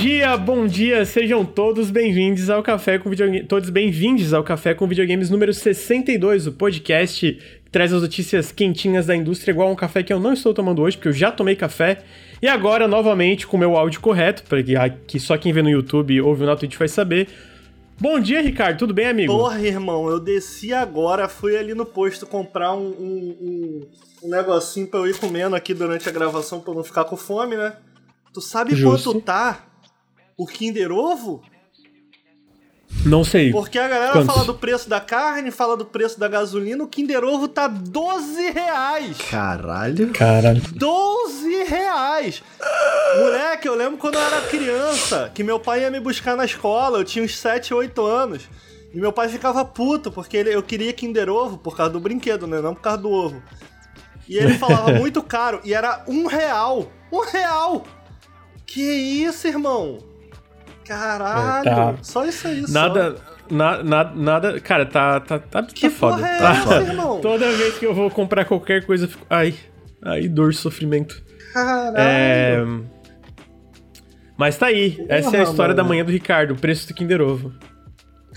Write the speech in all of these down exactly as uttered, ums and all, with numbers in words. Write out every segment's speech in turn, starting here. dia, bom dia, sejam todos bem-vindos ao Café com Videogames, todos bem-vindos ao Café com Videogames número sessenta e dois, o podcast que traz as notícias quentinhas da indústria, igual a um café que eu não estou tomando hoje, porque eu já tomei café, e agora, novamente, com o meu áudio correto, que só quem vê no YouTube ou ouve na Twitch vai saber. Bom dia, Ricardo, tudo bem, amigo? Porra, irmão, eu desci agora, fui ali no posto comprar um, um, um negocinho pra eu ir comendo aqui durante a gravação pra eu não ficar com fome, né? Tu sabe Justo. Quanto tá o Kinder Ovo? Não sei. Porque a galera Quantos? fala do preço da carne, fala do preço da gasolina, o Kinder Ovo tá doze reais. Caralho. Caralho. doze reais. Moleque, eu lembro quando eu era criança, que meu pai ia me buscar na escola, eu tinha uns sete, oito anos. E meu pai ficava puto, porque ele, eu queria Kinder Ovo por causa do brinquedo, né? Não por causa do ovo. E ele falava muito caro, e era um real. Um real! Que isso, irmão? Caralho, tá. Só isso aí, nada, só. Na, na, nada, cara, tá, tá, tá, que tá foda. É tá essa, foda. Irmão? Toda vez que eu vou comprar qualquer coisa, eu fico... Ai, ai, dor, sofrimento. Caralho. É... Mas tá aí, porra, essa é a história, mano, da manhã do Ricardo, o preço do Kinder Ovo.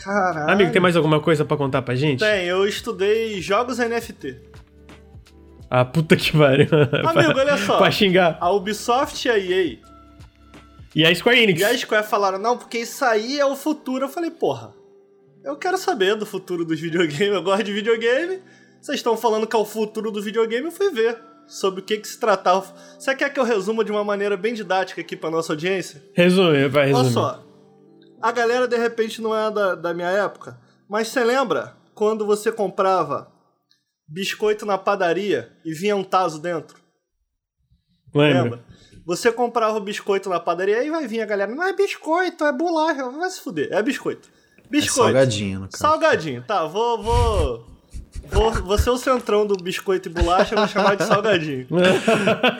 Caralho. Amigo, tem mais alguma coisa pra contar pra gente? Tem, eu estudei jogos N F T. Ah, puta que pariu. Amigo, olha só. Pra xingar. A Ubisoft e a E A. E a Square Enix. E a Square falaram, não, porque isso aí é o futuro. Eu falei, porra, eu quero saber do futuro dos videogames. Eu gosto de videogame. Vocês estão falando que é o futuro do videogame. Eu fui ver sobre o que que se tratava. Você quer que eu resuma de uma maneira bem didática aqui pra nossa audiência? Resume, vai resumir. Olha só. A galera, de repente, não é da, da minha época. Mas você lembra quando você comprava biscoito na padaria e vinha um tazo dentro? Lembra? Lembra? Você comprava o biscoito na padaria e vai vir a galera, não é biscoito, é bolacha, vai se fuder, é biscoito. Biscoito. É salgadinho, no caso. Salgadinho, tá, vou, vou, vou, vou ser o centrão do biscoito e bolacha, eu vou chamar de salgadinho.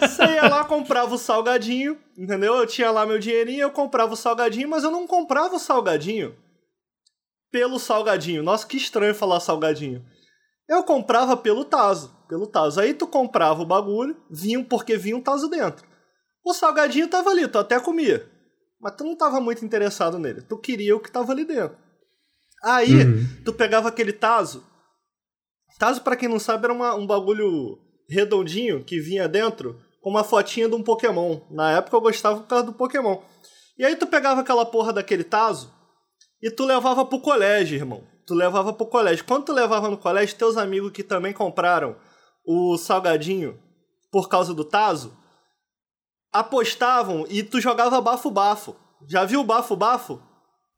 Você ia lá, comprava o salgadinho, entendeu? Eu tinha lá meu dinheirinho, eu comprava o salgadinho, mas eu não comprava o salgadinho pelo salgadinho. Nossa, que estranho falar salgadinho. Eu comprava pelo tazo, pelo tazo. Aí tu comprava o bagulho, vinha, porque vinha um tazo dentro. O salgadinho tava ali, tu até comia. Mas tu não tava muito interessado nele. Tu queria o que tava ali dentro. Aí, uhum. tu pegava aquele tazo. Tazo, pra quem não sabe, era uma, um bagulho redondinho que vinha dentro com uma fotinha de um Pokémon. Na época eu gostava por causa do Pokémon. E aí tu pegava aquela porra daquele tazo e tu levava pro colégio, irmão. Tu levava pro colégio. Quando tu levava no colégio, teus amigos que também compraram o salgadinho por causa do tazo, apostavam e tu jogava bafo-bafo. Já viu o bafo-bafo?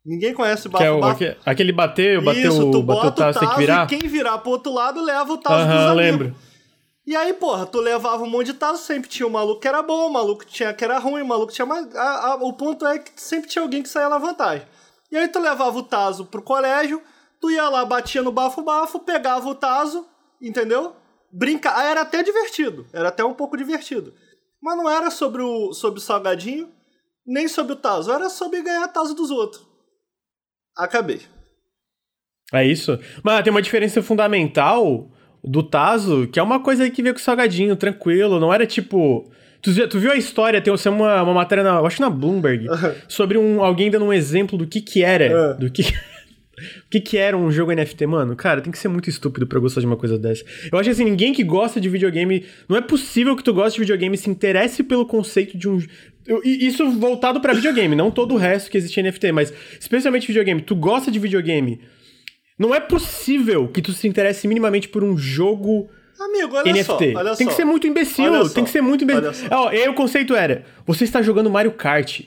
Ninguém conhece o bafo-bafo. Que é o, aquele bateu, bateu Isso, tu bota o tazo, tem que virar. E quem virar pro outro lado leva o tazo uh-huh, dos amigos. Lembro. E aí, porra, tu levava um monte de tazo, sempre tinha um maluco que era bom, um maluco que, tinha, que era ruim, um maluco que tinha... Mas a, a, o ponto é que sempre tinha alguém que saía na vantagem. E aí tu levava o tazo pro colégio, tu ia lá, batia no bafo-bafo, pegava o tazo, entendeu? Brinca... Era até divertido, era até um pouco divertido. Mas não era sobre o, sobre o salgadinho, nem sobre o tazo. Era sobre ganhar tazo dos outros. Acabei. É isso? Mas tem uma diferença fundamental do tazo, que é uma coisa que veio com o salgadinho, tranquilo. Não era tipo... Tu, tu viu a história, tem uma, uma matéria, na, acho que na Bloomberg, uhum. sobre um, alguém dando um exemplo do que que era. Uhum. Do que... O que que era um jogo N F T, mano? Cara, tem que ser muito estúpido pra gostar de uma coisa dessa. Eu acho que, assim, ninguém que gosta de videogame... Não é possível que tu goste de videogame e se interesse pelo conceito de um... Eu, isso voltado pra videogame, não todo o resto que existe em N F T, mas especialmente videogame. Tu gosta de videogame. Não é possível que tu se interesse minimamente por um jogo... Amigo, olha N F T. Só, olha tem só. que ser muito imbecil, tem que ser muito imbecil. Ó, e aí o conceito era... Você está jogando Mario Kart,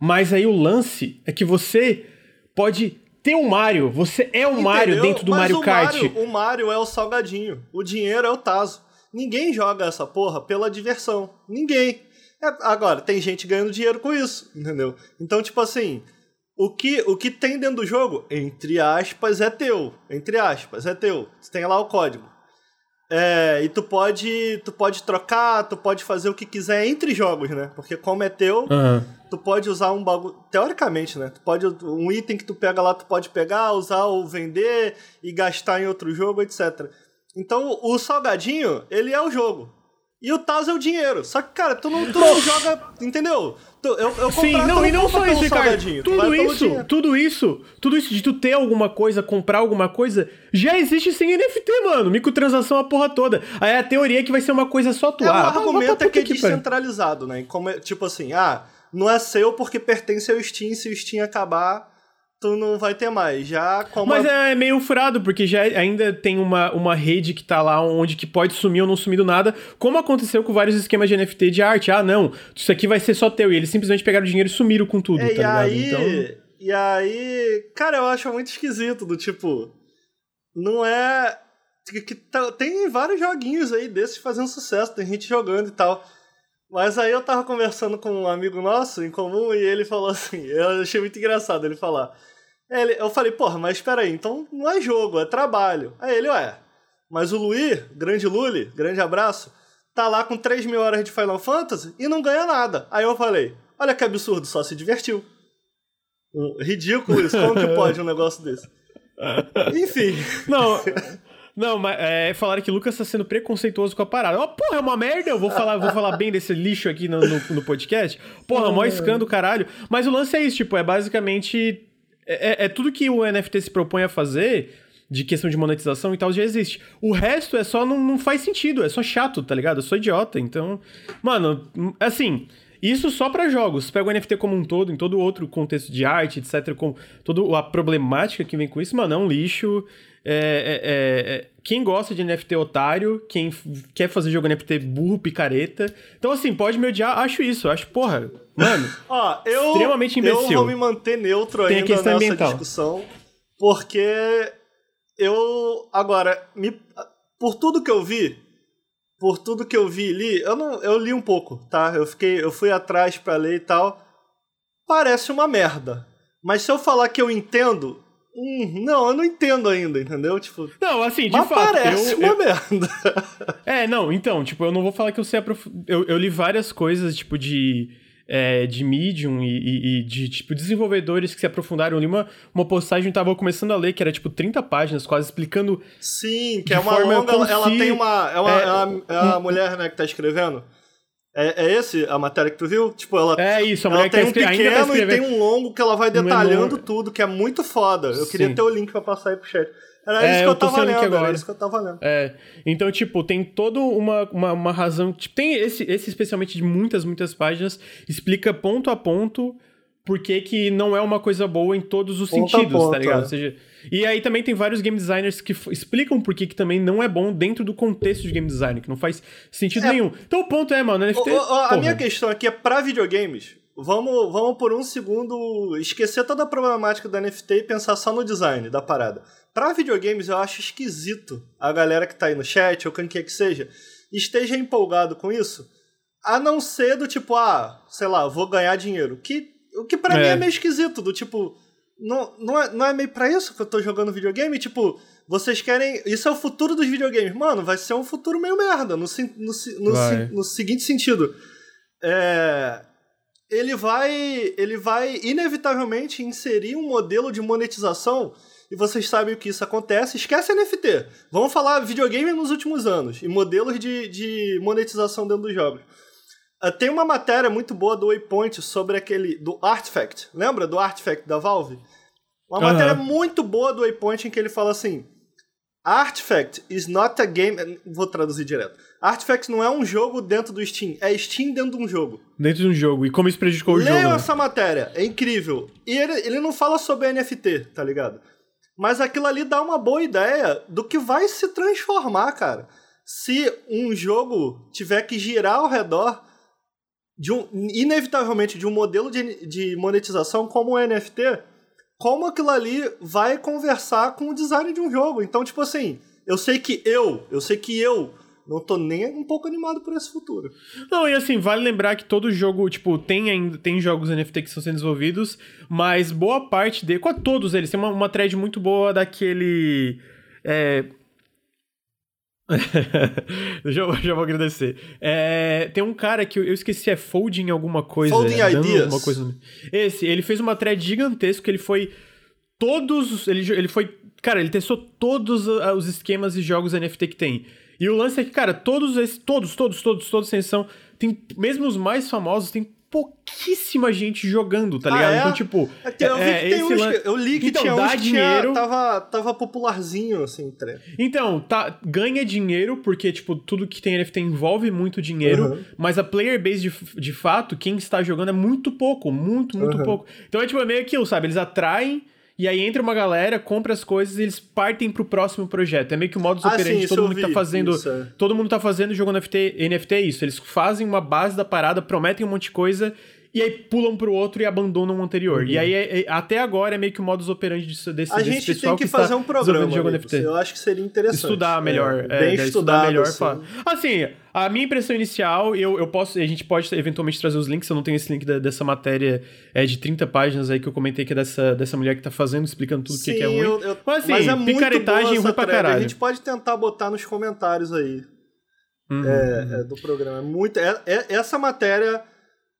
mas aí o lance é que você pode... Tem o Mario, você é o Entendeu? Mario dentro do Mas Mario Kart. O Mario, o Mario é o salgadinho, o dinheiro é o tazo. Ninguém joga essa porra pela diversão, ninguém. É, agora, tem gente ganhando dinheiro com isso, entendeu? Então, tipo assim, o que, o que tem dentro do jogo, entre aspas, é teu. Entre aspas, é teu. Você tem lá o código. É, e tu pode, tu pode trocar, tu pode fazer o que quiser entre jogos, né? Porque como é teu, uhum. tu pode usar um bagulho... Teoricamente, né? Tu pode, um item que tu pega lá, tu pode pegar, usar ou vender e gastar em outro jogo, etcétera. Então, o salgadinho, ele é o jogo. E o Tazo é o dinheiro. Só que, cara, tu não, tu não joga, entendeu? Tu, eu, eu Sim, comprar, não, tu não e não só isso, Ricardo. Tudo isso, tudo isso, tudo isso de tu ter alguma coisa, comprar alguma coisa, já existe sem N F T, mano. Microtransação a porra toda. Aí a teoria é que vai ser uma coisa só tua. É, o argumento é que é descentralizado, né? Como é, tipo assim, ah, não é seu porque pertence ao Steam, se o Steam acabar... tu não vai ter mais, já... Como Mas a... é meio furado, porque já ainda tem uma, uma rede que tá lá onde que pode sumir ou não sumir do nada, como aconteceu com vários esquemas de N F T de arte. Ah, não, isso aqui vai ser só teu. E eles simplesmente pegaram o dinheiro e sumiram com tudo, é, tá e ligado? Aí, então... E aí... Cara, eu acho muito esquisito, do tipo... Não é... Tem vários joguinhos aí desses fazendo sucesso, tem gente jogando e tal... Mas aí eu tava conversando com um amigo nosso em comum e ele falou assim, eu achei muito engraçado ele falar. Ele, eu falei, porra, mas peraí, então não é jogo, é trabalho. Aí ele, ué, mas o Luí, grande Luli, grande abraço, tá lá com três mil horas de Final Fantasy e não ganha nada. Aí eu falei, olha que absurdo, só se divertiu. Ridículo isso, como que pode um negócio desse? Enfim. Não... Não, mas é, falaram que o Lucas tá sendo preconceituoso com a parada. Ó, oh, porra, é uma merda, eu vou falar, vou falar bem desse lixo aqui no, no, no podcast. Porra, mó escândalo, caralho. Mas o lance é isso, tipo, é basicamente... É, é tudo que o N F T se propõe a fazer, de questão de monetização e tal, já existe. O resto é só, não, não faz sentido, é só chato, tá ligado? Eu sou idiota, então... Mano, assim... Isso só pra jogos. Pega o N F T como um todo, em todo outro contexto de arte, etcétera, com toda a problemática que vem com isso, mano, é um lixo. É, é, é, quem gosta de N F T é otário, quem f- quer fazer jogo N F T burro, picareta. Então, assim, pode me odiar, acho isso, acho, porra, mano, ó, eu, extremamente imbecil. Eu vou me manter neutro ainda nessa ambiental. discussão, porque eu, agora, me, por tudo que eu vi, Por tudo que eu vi e li, eu, não, eu li um pouco, tá? Eu, fiquei, eu fui atrás pra ler e tal. Parece uma merda. Mas se eu falar que eu entendo... Hum, não, eu não entendo ainda, entendeu? Tipo, não, assim, de mas fato... parece eu, uma eu... merda. É, não, então, tipo, eu não vou falar que eu sei aprof... eu, eu li várias coisas, tipo, de... É, de Medium e, e, e de, tipo, desenvolvedores que se aprofundaram. Eu li uma, uma postagem que tava começando a ler, que era, tipo, trinta páginas quase, explicando... Sim, que é uma longa... Ela, ela tem uma... É, uma, é, é, uma, é uma mulher, né, que tá escrevendo. É, é esse a matéria que tu viu? Tipo, ela... É isso, a mulher que tá escrevendo. Ela tem um pequeno tá e tem um longo que ela vai detalhando menor... tudo, que é muito foda. Eu Sim. queria ter o link pra passar aí pro chat. Era é, isso que eu, eu tava lendo, agora. era isso que eu tava lendo. É, então, tipo, tem toda uma, uma, uma razão... Tipo, tem esse, esse especialmente de muitas, muitas páginas, explica ponto a ponto por que que não é uma coisa boa em todos os ponto sentidos, ponto, tá ligado? É. Ou seja, e aí também tem vários game designers que f- explicam por que que também não é bom dentro do contexto de game design, que não faz sentido é. nenhum. Então o ponto é, mano, N F T... O, o, a porra. minha questão aqui é pra videogames. Vamos, vamos por um segundo esquecer toda a problemática da N F T e pensar só no design da parada. Pra videogames, eu acho esquisito a galera que tá aí no chat, ou quem quer que seja, esteja empolgado com isso, a não ser do tipo, ah, sei lá, vou ganhar dinheiro. Que, o que pra é. mim é meio esquisito, do tipo, não, não, é, não é meio pra isso que eu tô jogando videogame? Tipo, vocês querem... Isso é o futuro dos videogames. Mano, vai ser um futuro meio merda, no, no, no, no, no seguinte sentido. É... Ele vai, ele vai inevitavelmente inserir um modelo de monetização... E vocês sabem o que isso acontece. Esquece N F T. Vamos falar videogame nos últimos anos e modelos de, de monetização dentro dos jogos. Uh, tem uma matéria muito boa do Waypoint sobre aquele... Do Artifact. Lembra do Artifact da Valve? Uma uhum. matéria muito boa do Waypoint em que ele fala assim... Artifact is not a game... Vou traduzir direto. Artifact não é um jogo dentro do Steam. É Steam dentro de um jogo. Dentro de um jogo. E como isso prejudicou o Leio jogo? Leio essa matéria. É incrível. E ele, ele não fala sobre N F T, tá ligado? Mas aquilo ali dá uma boa ideia do que vai se transformar, cara. Se um jogo tiver que girar ao redor, de um, inevitavelmente, de um modelo de, de monetização como o N F T, como aquilo ali vai conversar com o design de um jogo. Então, tipo assim, eu sei que eu, eu sei que eu... Não tô nem um pouco animado por esse futuro. Não, e assim, vale lembrar que todo jogo, tipo, tem ainda tem jogos N F T que estão sendo desenvolvidos, mas boa parte de... Quase todos eles. Tem uma, uma thread muito boa daquele... É... já, já vou agradecer. É, tem um cara que eu, eu esqueci, é Folding alguma coisa. Folding é, Ideas. Alguma coisa. Esse, ele fez uma thread gigantesca, que ele foi... Todos... Ele, ele foi... Cara, ele testou todos os esquemas e jogos N F T que tem. E o lance é que, cara, todos esses, todos, todos, todos, todos, sem exceção, tem, mesmo os mais famosos, tem pouquíssima gente jogando, tá ligado? Ah, é? Então, tipo... Eu, é, vi que tem uns, lan... eu li que então, tinha uns que dinheiro... tava, tava popularzinho, assim, trem. Então, tá, ganha dinheiro, porque, tipo, tudo que tem N F T envolve muito dinheiro, uhum. mas a player base, de, de fato, quem está jogando é muito pouco, muito, muito uhum. pouco. Então, é tipo, é meio aquilo, sabe? Eles atraem, e aí entra uma galera, compra as coisas e eles partem pro próximo projeto. É meio que o modus ah, operandi de todo mundo vi. que tá fazendo... Isso, é. Todo mundo tá fazendo jogo N F T, N F T é isso. Eles fazem uma base da parada, prometem um monte de coisa e aí pulam pro outro e abandonam o anterior. Uhum. E aí, é, é, até agora, é meio que o modus operandi desse, desse, a desse pessoal que está fazendo jogo N F T. A gente tem que fazer um programa, N F T. Eu acho que seria interessante. Estudar melhor. É, é, bem é, estudado, estudar melhor. Assim. Pra... assim, a minha impressão inicial, eu, eu posso, a gente pode eventualmente trazer os links, eu não tenho esse link da, dessa matéria é, de trinta páginas aí que eu comentei, que é dessa, dessa mulher que tá fazendo, explicando tudo o que, que é ruim. Eu, eu, mas assim, mas é picaretagem ruim pra treta. Caralho. A gente pode tentar botar nos comentários aí uhum. é, é, do programa. É muito, é, é, essa matéria...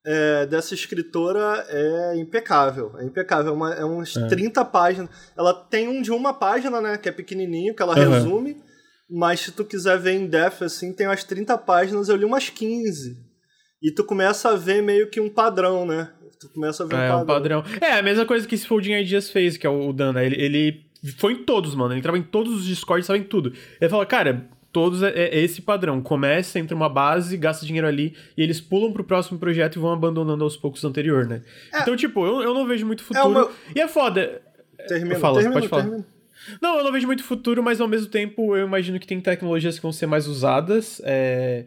É, dessa escritora é impecável, é impecável, é, uma, é umas é. trinta páginas, ela tem um de uma página, né, que é pequenininho, que ela uhum. resume, mas se tu quiser ver em depth, assim, tem umas trinta páginas, eu li umas quinze, e tu começa a ver meio que um padrão, né, tu começa a ver é, um padrão. É, um padrão. É, a mesma coisa que esse Folding Ideas fez, que é o Dana, ele, ele foi em todos, mano, ele entrava em todos os Discords, estava em tudo, ele fala, cara... Todos é esse padrão. Começa, entra uma base, gasta dinheiro ali, e eles pulam pro próximo projeto e vão abandonando aos poucos o anterior, né? É, então, tipo, eu, eu não vejo muito futuro. É uma... E é foda. Termino, falo, termino, pode falar. Termino. Não, eu não vejo muito futuro, mas ao mesmo tempo eu imagino que tem tecnologias que vão ser mais usadas. É...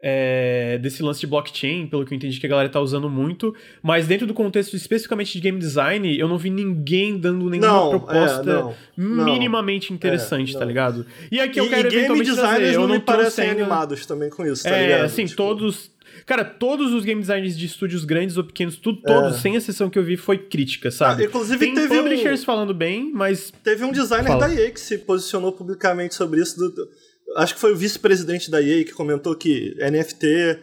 É, desse lance de blockchain, pelo que eu entendi que a galera tá usando muito, mas dentro do contexto especificamente de game design, eu não vi ninguém dando nenhuma não, proposta é, não, minimamente não, interessante, é, tá ligado? E aqui e, eu quero e eventualmente game designers não, não me parecem ainda... animados também com isso, tá é, ligado? É, assim, tipo... todos... Cara, todos os game designers de estúdios grandes ou pequenos, tudo, todos, é. sem exceção que eu vi, foi crítica, sabe? Ah, inclusive tem teve publishers um... falando bem, mas... Teve um designer Fala. da E A que se posicionou publicamente sobre isso do... Acho que foi o vice-presidente da E A que comentou que N F T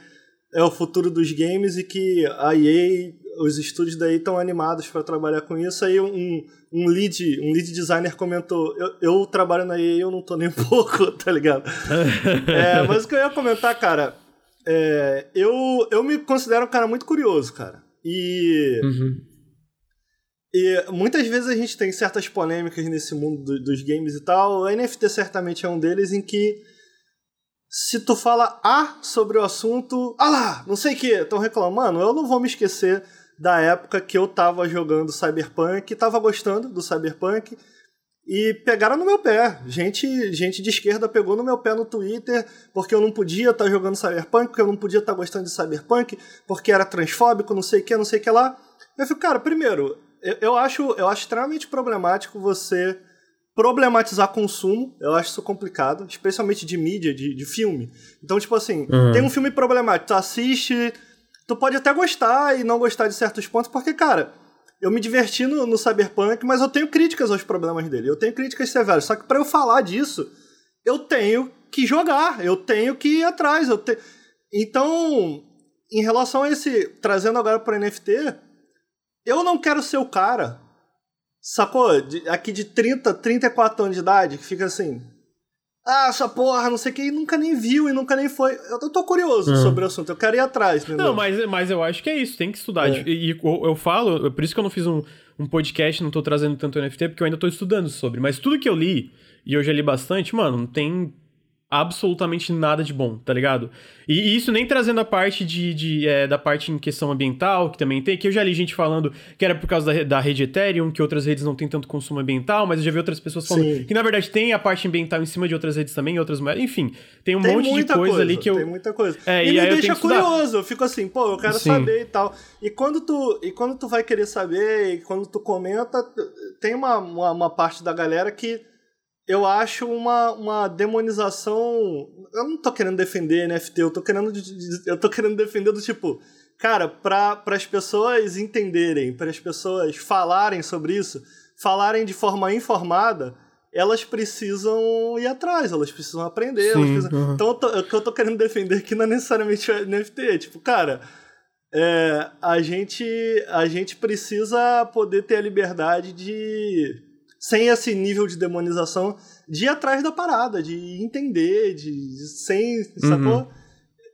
é o futuro dos games e que a E A, os estúdios da E A estão animados para trabalhar com isso. Aí um, um, lead, um lead designer comentou, eu, eu trabalho na E A e eu não tô nem pouco, tá ligado? é, mas o que eu ia comentar, cara, é, eu, eu me considero um cara muito curioso, cara. E, uhum. e muitas vezes a gente tem certas polêmicas nesse mundo do, dos games e tal. O N F T certamente é um deles em que se tu fala A sobre o assunto... Ah lá, não sei o que, estão reclamando. Eu não vou me esquecer da época que eu tava jogando Cyberpunk, tava gostando do Cyberpunk e pegaram no meu pé. Gente, gente de esquerda pegou no meu pé no Twitter porque eu não podia estar tá jogando Cyberpunk, porque eu não podia estar tá gostando de Cyberpunk, porque era transfóbico, não sei o que, não sei o que lá. Eu fico, cara, primeiro... Eu acho, eu acho extremamente problemático você problematizar consumo. Eu acho isso complicado, especialmente de mídia, de, de filme. Então, tipo assim, uhum. tem um filme problemático, tu assiste, tu pode até gostar e não gostar de certos pontos, porque, cara, eu me diverti no, no Cyberpunk, mas eu tenho críticas aos problemas dele, eu tenho críticas severas. Só que pra eu falar disso, eu tenho que jogar, eu tenho que ir atrás. Eu te... Então, em relação a esse, trazendo agora pro N F T... Eu não quero ser o cara, sacou? De, aqui de trinta, trinta e quatro anos de idade, que fica assim... Ah, essa porra, não sei o que, e nunca nem viu, e nunca nem foi... Eu, eu tô curioso uhum. sobre o assunto, eu quero ir atrás, entendeu? Não, mas, mas eu acho que é isso, tem que estudar. É. E, e eu, eu falo, por isso que eu não fiz um, um podcast, não tô trazendo tanto N F T, porque eu ainda tô estudando sobre. Mas tudo que eu li, e eu já li bastante, mano, não tem... absolutamente nada de bom, tá ligado? E isso nem trazendo a parte de, de é, da parte em questão ambiental, que também tem, que eu já li gente falando que era por causa da, da rede Ethereum, que outras redes não tem tanto consumo ambiental, mas eu já vi outras pessoas falando Sim. que na verdade tem a parte ambiental em cima de outras redes também, outras moedas, enfim, tem um tem monte de coisa, coisa ali que eu... Tem muita coisa, é, e, e me aí deixa eu curioso, eu fico assim, pô, eu quero Sim. saber e tal, e quando tu, e quando tu vai querer saber, e quando tu comenta, tem uma, uma, uma parte da galera que eu acho uma, uma demonização... Eu não tô querendo defender N F T, eu tô querendo, eu tô querendo defender do tipo... Cara, para as pessoas entenderem, para as pessoas falarem sobre isso, falarem de forma informada, elas precisam ir atrás, elas precisam aprender. Sim, elas precisam... Uhum. Então, eu tô, eu, eu tô querendo defender que não é necessariamente N F T. Tipo, cara, é, a gente, a gente precisa poder ter a liberdade de... sem esse nível de demonização, de ir atrás da parada, de entender, de, de sem, uhum. sacou?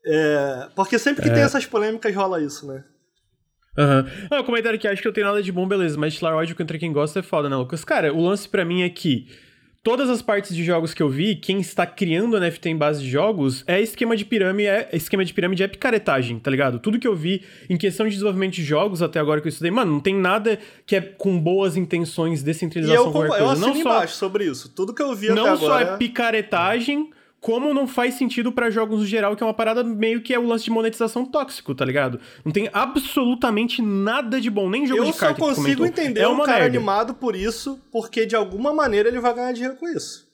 É, porque sempre que é. tem essas polêmicas rola isso, né? Aham. Uhum. Ah, o comentário que acho que eu tenho nada de bom, beleza, mas lá ódio contra quem gosta é foda, né, Lucas? Cara, o lance pra mim é que todas as partes de jogos que eu vi, quem está criando N F T em base de jogos é esquema de pirâmide, é esquema de pirâmide, é picaretagem, tá ligado? Tudo que eu vi em questão de desenvolvimento de jogos até agora que eu estudei, mano, não tem nada que é com boas intenções, descentralização, qualquer coisa. E eu, eu assino não embaixo só, sobre isso, tudo que eu vi até agora... Não só é picaretagem... Como não faz sentido pra jogos no geral, que é uma parada meio que é o lance de monetização tóxico, tá ligado? Não tem absolutamente nada de bom, nem jogo eu de carta. Eu só consigo entender é um cara merda. animado por isso, porque de alguma maneira ele vai ganhar dinheiro com isso.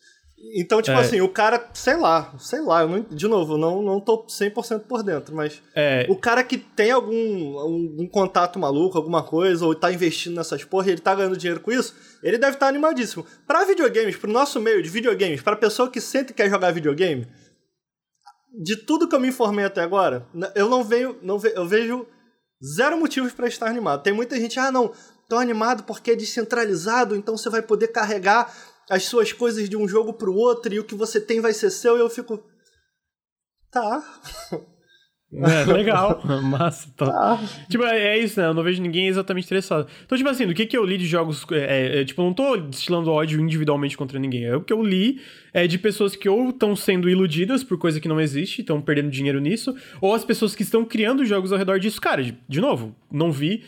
Então, tipo é. assim, o cara, sei lá, sei lá, eu não, de novo, eu não, não tô cem por cento por dentro, mas é. o cara que tem algum, algum contato maluco, alguma coisa, ou tá investindo nessas porra e ele tá ganhando dinheiro com isso, ele deve estar tá animadíssimo. Pra videogames, pro nosso meio de videogames, pra pessoa que sempre quer jogar videogame, de tudo que eu me informei até agora, eu não vejo, não ve, eu vejo zero motivos pra estar animado. Tem muita gente, ah não, tô animado porque é descentralizado, então você vai poder carregar as suas coisas de um jogo pro outro e o que você tem vai ser seu, e eu fico... Tá. É, legal. Massa, tá. tá. Tipo, é isso, né? Eu não vejo ninguém exatamente interessado. Então, tipo assim, do que que eu li de jogos... É, é, tipo, eu não tô destilando ódio individualmente contra ninguém. É o que eu li é de pessoas que ou estão sendo iludidas por coisa que não existe, estão perdendo dinheiro nisso, ou as pessoas que estão criando jogos ao redor disso. Cara, de, de novo, não vi...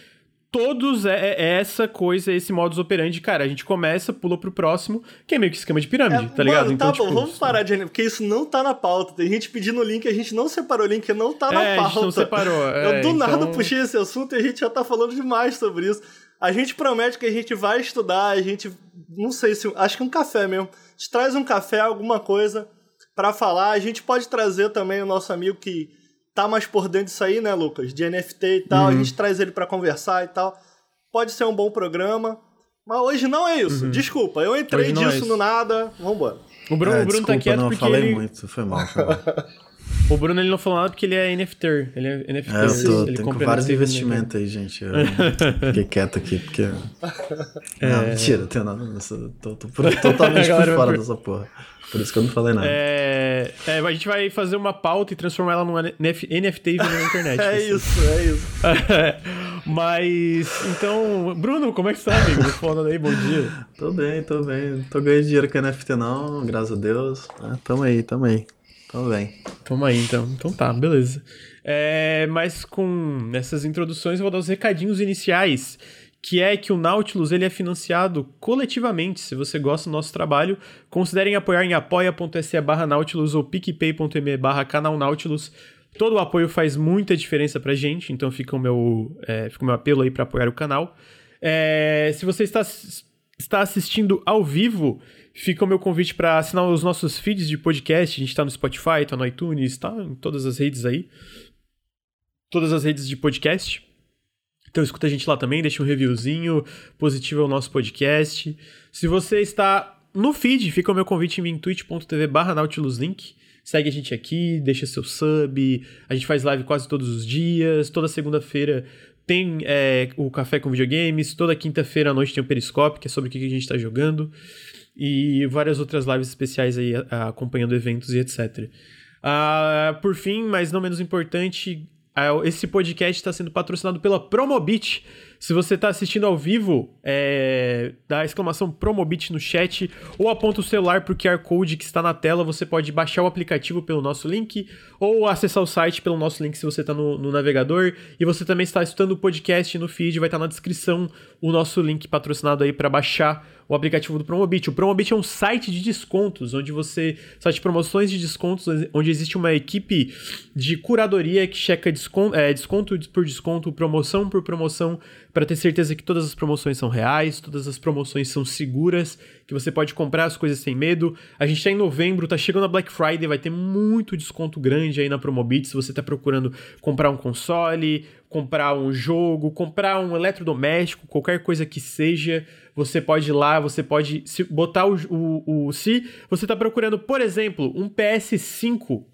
Todos é, é essa coisa, esse modus operandi, cara, a gente começa, pula pro próximo, que é meio que esquema de pirâmide, é, tá ligado? Mano, então, tá tipo, bom, vamos parar de... Porque isso não tá na pauta, tem gente pedindo o link, a gente não separou o link, não tá é, na pauta. A gente não separou. É, Eu do então... nada puxei esse assunto e a gente já tá falando demais sobre isso. A gente promete que a gente vai estudar, a gente, não sei se... Acho que um café mesmo. A gente traz um café, alguma coisa pra falar, a gente pode trazer também o nosso amigo que... tá mais por dentro disso aí, né, Lucas? De N F T e tal, uhum. a gente traz ele pra conversar e tal. Pode ser um bom programa, mas hoje não é isso. Uhum. Desculpa, eu entrei disso é isso. no nada. Vambora. O Bruno, é, o Bruno desculpa, tá quieto não, porque falei ele... muito, foi mal, foi mal. O Bruno, ele não falou nada porque ele é N F T. Ele é N F T. É, eu tô, ele tem vários investimentos aí, gente. Eu fiquei quieto aqui, porque... É... Não, mentira, eu tenho nada nessa... Tô, tô totalmente por fora dessa porra. Por isso que eu não falei nada. É... é a gente vai fazer uma pauta e transformar ela num N F T e vender na internet. é assim. isso, é isso. Mas, então... Bruno, como é que você tá, amigo? Foda aí, bom dia. Tô bem, tô bem. Não tô ganhando dinheiro com N F T não, graças a Deus. Ah, tamo aí, tamo aí. Tamo bem. Tamo aí, então. Então tá, beleza. É, mas com essas introduções, eu vou dar os recadinhos iniciais, que é que o Nautilus ele é financiado coletivamente. Se você gosta do nosso trabalho, considerem apoiar em apoia.se barra Nautilus ou picpay.me barra canal Nautilus. Todo o apoio faz muita diferença pra gente, então fica o meu, é, fica o meu apelo aí pra apoiar o canal. É, se você está, está assistindo ao vivo... Fica o meu convite para assinar os nossos feeds de podcast. A gente tá no Spotify, tá no iTunes, tá em todas as redes aí. Todas as redes de podcast. Então escuta a gente lá também, deixa um reviewzinho positivo ao nosso podcast. Se você está no feed, fica o meu convite em mim, twitch.tv barra nautiluslink. Segue a gente aqui, deixa seu sub. A gente faz live quase todos os dias, toda segunda-feira... Tem é, o Café com Videogames, toda quinta-feira à noite tem o Periscope, que é sobre o que a gente está jogando, e várias outras lives especiais aí acompanhando eventos e etcétera. Ah, por fim, mas não menos importante, esse podcast está sendo patrocinado pela Promobit. Se você está assistindo ao vivo, é, dá a exclamação Promobit no chat ou aponta o celular para o Q R Code que está na tela. Você pode baixar o aplicativo pelo nosso link ou acessar o site pelo nosso link se você está no, no navegador. E você também está escutando o podcast no feed, vai estar na descrição o nosso link patrocinado aí para baixar o aplicativo do Promobit. O Promobit é um site de descontos, onde você... Site de promoções de descontos, onde existe uma equipe de curadoria que checa desconto, é, desconto por desconto, promoção por promoção, para ter certeza que todas as promoções são reais, todas as promoções são seguras, que você pode comprar as coisas sem medo. A gente está em novembro, tá chegando a Black Friday, vai ter muito desconto grande aí na Promobit, se você está procurando comprar um console, comprar um jogo, comprar um eletrodoméstico, qualquer coisa que seja, você pode ir lá, você pode se botar o... o, o se você está procurando, por exemplo, um P S cinco...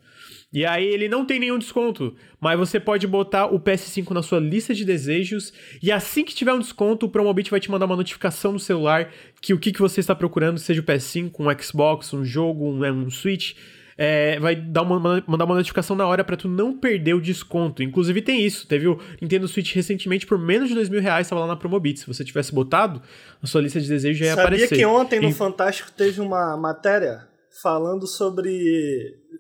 E aí ele não tem nenhum desconto, mas você pode botar o P S cinco na sua lista de desejos e assim que tiver um desconto, o Promobit vai te mandar uma notificação no celular que o que, que você está procurando, seja o P S cinco, um Xbox, um jogo, um, um Switch... É, vai dar uma, mandar uma notificação na hora pra tu não perder o desconto. Inclusive tem isso, teve o Nintendo Switch recentemente por menos de dois mil reais, tava lá na Promobit. Se você tivesse botado, a sua lista de desejos já ia Sabia aparecer. Sabia que ontem no e... Fantástico teve uma matéria falando sobre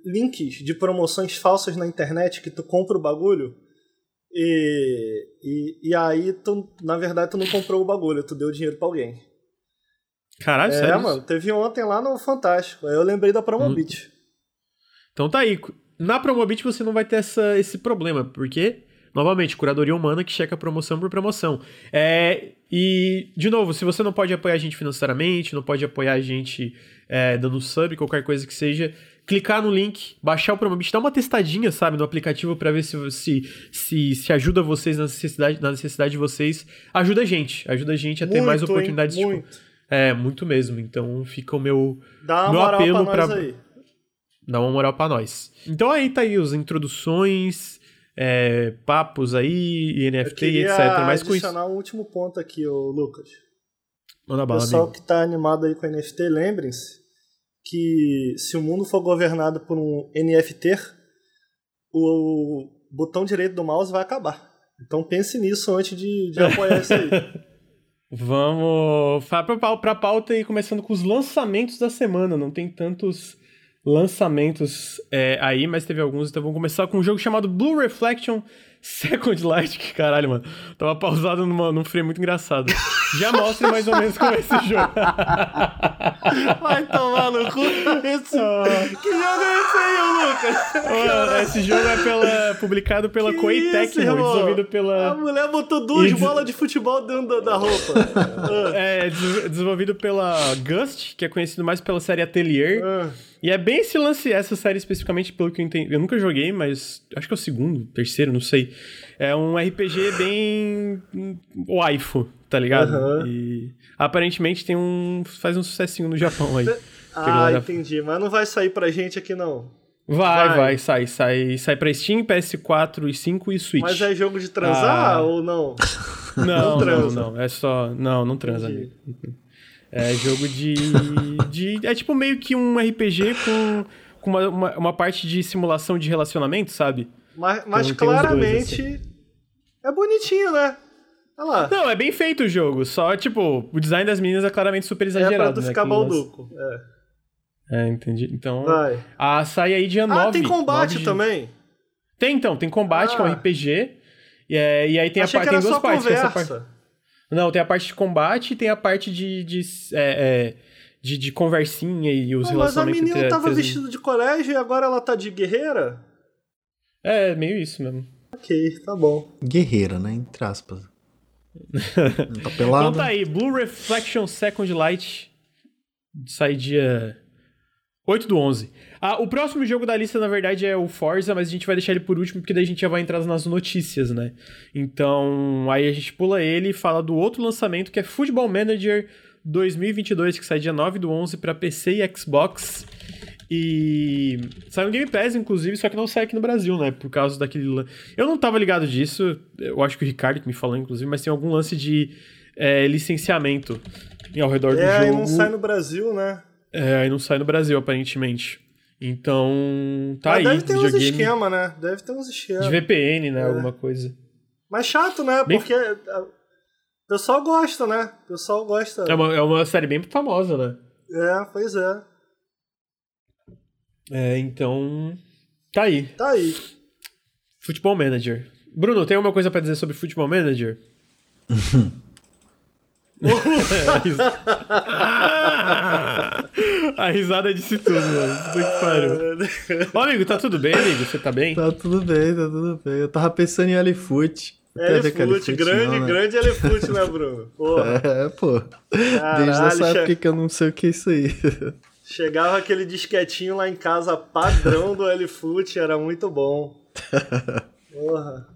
links de promoções falsas na internet que tu compra o bagulho e, e, e aí tu, na verdade tu não comprou o bagulho, tu deu dinheiro pra alguém. Caralho, é, sério? É, mano, teve ontem lá no Fantástico, aí eu lembrei da Promobit. Hum. Então tá aí, na Promobit você não vai ter essa, esse problema, porque, novamente, curadoria humana que checa promoção por promoção. É, e, de novo, se você não pode apoiar a gente financeiramente, não pode apoiar a gente é, dando sub, qualquer coisa que seja, clicar no link, baixar o Promobit, dar uma testadinha, sabe, no aplicativo pra ver se, se, se, se ajuda vocês na necessidade, na necessidade de vocês. Ajuda a gente, ajuda a gente a ter muito, mais oportunidades. Hein, muito. Tipo, é, muito mesmo. Então fica o meu, Dá uma meu moral apelo pra... Nós pra... Aí. Dá uma moral pra nós. Então aí tá aí as introduções, é, papos aí, N F T e etcétera. Mas com isso... Eu adicionar um último ponto aqui, ô Lucas. Manda bala, pessoal, amigo. Que tá animado aí com N F T, lembrem-se que se o mundo for governado por um N F T, o botão direito do mouse vai acabar. Então pense nisso antes de, de apoiar isso aí. Vamos pra, pra pauta aí, começando com os lançamentos da semana. Não tem tantos... lançamentos é, aí, mas teve alguns, então vamos começar com um jogo chamado Blue Reflection Second Light, que caralho, mano, tava pausado numa, num frame muito engraçado. Já mostra mais ou menos como é esse jogo. Vai tomar no cu. Esse... Oh. Que jogo é esse aí, Lucas? Mano, esse jogo é pela... publicado pela Koei Tecmo, desenvolvido pela... A mulher botou duas des... bolas de futebol dentro da roupa. É, desenvolvido pela Gust, que é conhecido mais pela série Atelier. Ah. E é bem esse lance, essa série especificamente, pelo que eu entendi. Eu nunca joguei, mas acho que é o segundo, terceiro, não sei. É um R P G bem... waifu, tá ligado? Uhum. E aparentemente tem um... faz um sucessinho no Japão aí. Ah, entendi. Mas não vai sair pra gente aqui, não. Vai, vai, vai sai, sai. Sai pra Steam, P S quatro e cinco e Switch. Mas é jogo de transar ah. ou não? Não, não, transa. não, não. É só... Não, não transa, amigo. É jogo de, de... É tipo meio que um R P G com, com uma, uma, uma parte de simulação de relacionamento, sabe? Mas, mas então, claramente dois, assim. É bonitinho, né? Olha lá. Não, é bem feito o jogo. Só, tipo, o design das meninas é claramente super exagerado. É pra tu né? ficar balduco. É. é, entendi. Então, vai. A sai aí dia nove. Ah, tem combate de... também? Tem, então. Tem combate, ah. que é um R P G. E, é, e aí tem, a par... tem duas partes. Achei que era só conversa. Não, tem a parte de combate e tem a parte de, de, é, é, de, de conversinha e os ah, relacionamentos... Mas a menina tava vestida de colégio e agora ela tá de guerreira? É, meio isso mesmo. Ok, tá bom. Guerreira, né? Entre aspas. Tá pelada. Então tá aí, Blue Reflection Second Light. Sai dia oito do onze. Ah, o próximo jogo da lista, na verdade, é o Forza, mas a gente vai deixar ele por último, porque daí a gente já vai entrar nas notícias, né? Então, aí a gente pula ele e fala do outro lançamento, que é Football Manager dois mil e vinte e dois, que sai dia nove do onze pra P C e Xbox. E sai um Game Pass, inclusive, só que não sai aqui no Brasil, né? Por causa daquele... Eu não tava ligado disso, eu acho que o Ricardo que me falou, inclusive, mas tem algum lance de é, licenciamento ao redor é, do jogo. É, e não sai no Brasil, né? É, e não sai no Brasil, aparentemente. Então, tá. Mas aí. Deve ter uns esquemas, né? Deve ter uns esquemas. De V P N, né? É. Alguma coisa. Mas chato, né? Bem... Porque o pessoal gosta, né? O pessoal gosta. É uma, é uma série bem famosa, né? É, pois é. É, então... Tá aí. Tá aí. Football Manager. Bruno, tem alguma coisa pra dizer sobre Football Manager? é, isso. A risada disse tudo, mano. Tudo que pariu. Ô, amigo, tá tudo bem, amigo? Você tá bem? Tá tudo bem, tá tudo bem. Eu tava pensando em Elefoot. Elefoot, Elefoot, grande, não, grande né? Elefoot, né, Bruno? Porra. É, pô. Caralho, desde essa época che... que eu não sei o que é isso aí. Chegava aquele disquetinho lá em casa, padrão do Elefoot, era muito bom. Porra.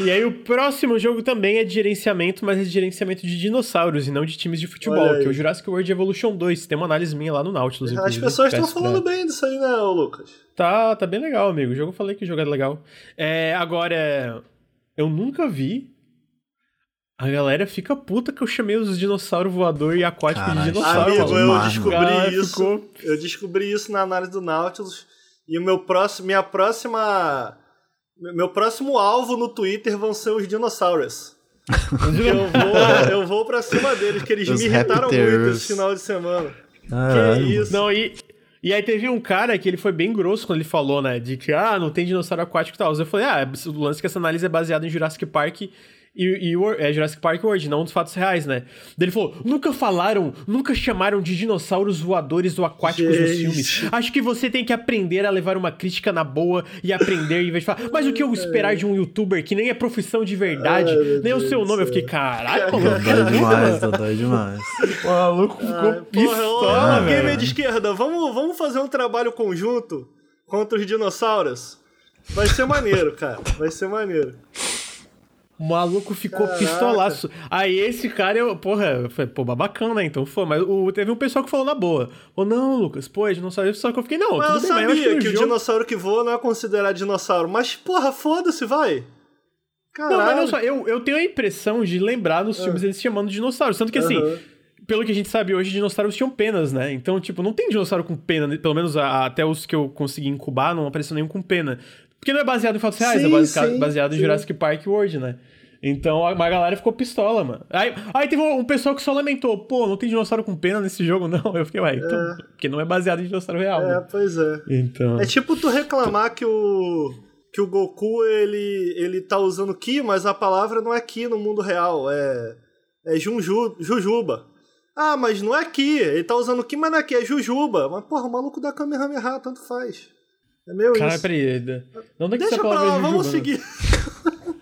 E aí o próximo jogo também é de gerenciamento, mas é de gerenciamento de dinossauros e não de times de futebol, que é o Jurassic World Evolution dois. Tem uma análise minha lá no Nautilus. As pessoas estão falando pra... bem disso aí, né, Lucas? Tá, tá bem legal, amigo. O jogo, eu falei que o jogo era legal. É, agora, eu nunca vi. A galera fica puta que eu chamei os dinossauros voador e aquático Caraca. de dinossauro. Amigo, eu Mano. descobri Caraca, isso. Ficou... Eu descobri isso na análise do Nautilus. E o meu próximo, minha próxima... Meu próximo alvo no Twitter vão ser os dinossauros. eu, vou, eu vou pra cima deles, que eles os me irritaram muito esse final de semana. Ah, que isso. Não, e, e aí teve um cara que ele foi bem grosso quando ele falou, né? De que, ah, não tem dinossauro aquático e tal. Eu falei, ah, o lance que essa análise é baseada em Jurassic Park... E, e é Jurassic Park World, não dos fatos reais, né? Daí ele falou, nunca falaram, nunca chamaram de dinossauros voadores ou aquáticos Gente. nos filmes. Acho que você tem que aprender a levar uma crítica na boa e aprender em vez de falar, mas o que eu esperar de um youtuber que nem é profissão de verdade, Ai, nem é o seu nome? Eu fiquei, caralho, maluco. Dói demais, dói demais. O maluco ficou Ai, pistola, velho. Gamer de esquerda, vamos, vamos fazer um trabalho conjunto contra os dinossauros? Vai ser maneiro, cara, vai ser maneiro. O maluco ficou Caraca. pistolaço. Aí esse cara, eu, porra, eu falei, pô, babacão, né? Então foi, mas o, teve um pessoal que falou na boa. Ô, não, Lucas, pô, é dinossauro. Só que eu fiquei, não, mas tudo eu bem, sabia mas que, que jogo... o dinossauro que voa não é considerado dinossauro. Mas, porra, foda-se, vai. Caralho. Não, mas não só, eu, eu tenho a impressão de lembrar nos filmes é. eles chamando de dinossauro. Tanto que, uhum. assim, pelo que a gente sabe hoje, dinossauros tinham penas, né? Então, tipo, não tem dinossauro com pena, pelo menos a, a, até os que eu consegui incubar, não apareceu nenhum com pena. Porque não é baseado em fatos reais, sim, é baseado, sim, baseado sim. em Jurassic Park World, né? Então a galera ficou pistola, mano. Aí, aí teve um pessoal que só lamentou, pô, não tem dinossauro com pena nesse jogo, não. Eu fiquei, ué, então, é. porque não é baseado em dinossauro real. É, né? Pois é. Então... É tipo tu reclamar que o, que o Goku, ele, ele tá usando Ki, mas a palavra não é Ki no mundo real, é, é Junju, Jujuba. Ah, mas não é Ki, ele tá usando Ki, mas não é Ki, é Jujuba. Mas, porra, o maluco dá Kamehameha, tanto faz. É meu Cara, isso. peraí. Não dá que Deixa pra lá, vamos seguir.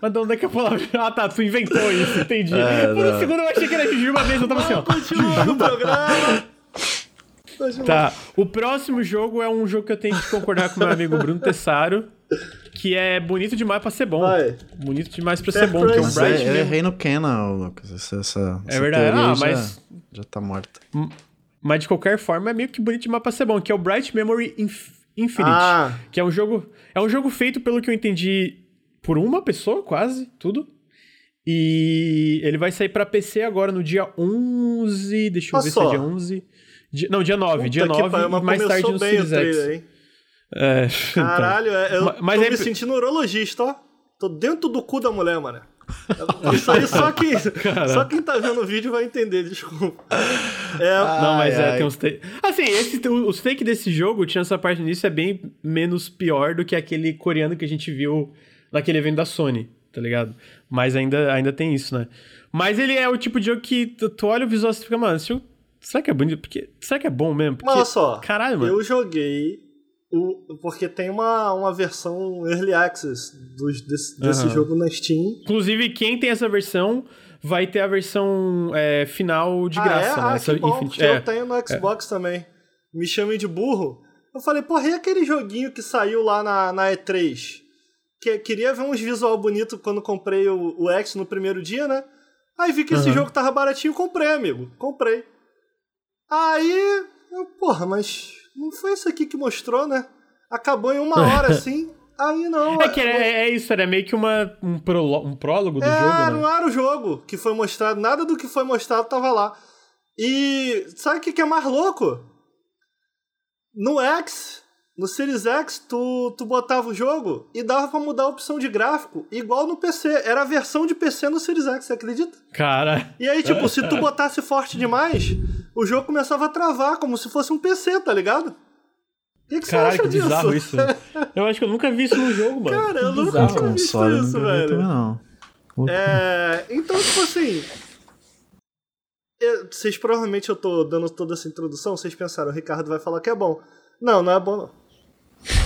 Mas onde é que a palavra... Ah, tá, tu inventou isso, entendi. É, Por não. um segundo eu achei que era Jujuba, mas eu tava assim, ó. Continua no programa. Continua. Tá, o próximo jogo é um jogo que eu tenho que concordar com meu amigo Bruno Tessaro, que é bonito demais pra ser bom. Vai. Bonito demais pra é ser bom, que é um Bright. Eu errei no Kena, Lucas. Essa, essa, é essa verdade, ah, já, mas... já tá morta. Mas de qualquer forma, é meio que bonito demais pra ser bom, que é o Bright Memory Infinite. Infinite, ah. que é um jogo é um jogo feito, pelo que eu entendi, por uma pessoa, quase, tudo. E ele vai sair pra P C agora no dia onze... Deixa eu Olha ver só. se é dia onze... Dia, não, dia nove. Puta dia nove, pai, mas mais tarde no Series X. Trailer, é, Caralho, tá. eu mas, tô é... me sentindo neurologista, ó. Tô dentro do cu da mulher, mano. Isso aí só, que, só quem tá vendo o vídeo vai entender, desculpa. É, ai, não, mas ai. é, tem uns takes. Assim, esse, os takes desse jogo, tinha essa parte nisso, é bem menos pior do que aquele coreano que a gente viu naquele evento da Sony, tá ligado? Mas ainda, ainda tem isso, né? Mas ele é o tipo de jogo que tu, tu olha o visual e fica, mano, esse jogo, será que é bonito? Porque, será que é bom mesmo? Porque, olha só, caralho, mano. Eu joguei. O, porque tem uma, uma versão Early Access dos, desse, desse uhum. jogo na Steam. Inclusive, quem tem essa versão vai ter a versão é, final de ah, graça. É? Né? Ah, essa que bom, Infinite... é. Eu tenho no Xbox é. também. Me chamem de burro. Eu falei, porra, e aquele joguinho que saiu lá na, na E três? Que, queria ver uns visual bonito quando comprei o, o X no primeiro dia, né? Aí vi que uhum. esse jogo tava baratinho, comprei, amigo. Comprei. Aí, eu, porra, mas... Não foi isso aqui que mostrou, né? Acabou em uma hora, assim. Aí não... É que era, é isso, era meio que uma, um, prolo, um prólogo do é, jogo, né? Não era o jogo que foi mostrado. Nada do que foi mostrado tava lá. E sabe o que, que é mais louco? No X, no Series X, tu, tu botava o jogo e dava pra mudar a opção de gráfico igual no P C. Era a versão de P C no Series X, você acredita? Cara... E aí, tipo, se tu botasse forte demais... O jogo começava a travar, como se fosse um P C, tá ligado? O que, que Caralho, você acha que disso? Bizarro isso. Eu acho que eu nunca vi isso no jogo, mano. Cara, eu nunca tinha visto isso, velho. Não. É... Então, tipo assim... Eu... Vocês provavelmente, eu tô dando toda essa introdução, vocês pensaram, o Ricardo vai falar que é bom. Não, não é bom, não.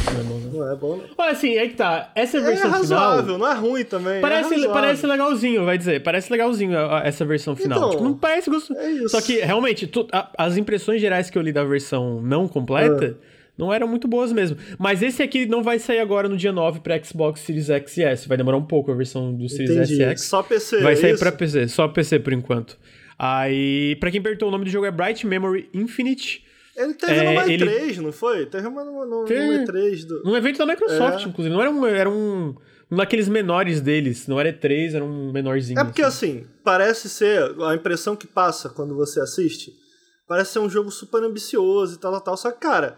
Não é bom, não. Não é bom, não. Olha, assim, aí que tá. Essa versão final... É razoável, final, não é ruim também. Parece, é parece legalzinho, vai dizer. Parece legalzinho a, a, essa versão final. Então, tipo, não parece gostoso. É isso. Só que, realmente, tu, a, as impressões gerais que eu li da versão não completa... É. não eram muito boas mesmo. Mas esse aqui não vai sair agora no dia nove pra Xbox Series X e S. Vai demorar um pouco a versão do Series Entendi. S e X. Só P C, vai sair é pra P C, só P C por enquanto. Aí, pra quem perguntou, o nome do jogo é Bright Memory Infinite. Ele teve é, uma E três, ele... não foi? Teve uma no, teve... no E três do... Um evento da Microsoft, é. inclusive. Não era um... Era um... Um daqueles menores deles, não era E três, era um menorzinho. É porque assim. assim, parece ser, a impressão que passa quando você assiste, parece ser um jogo super ambicioso e tal, tal, tal, só que, cara,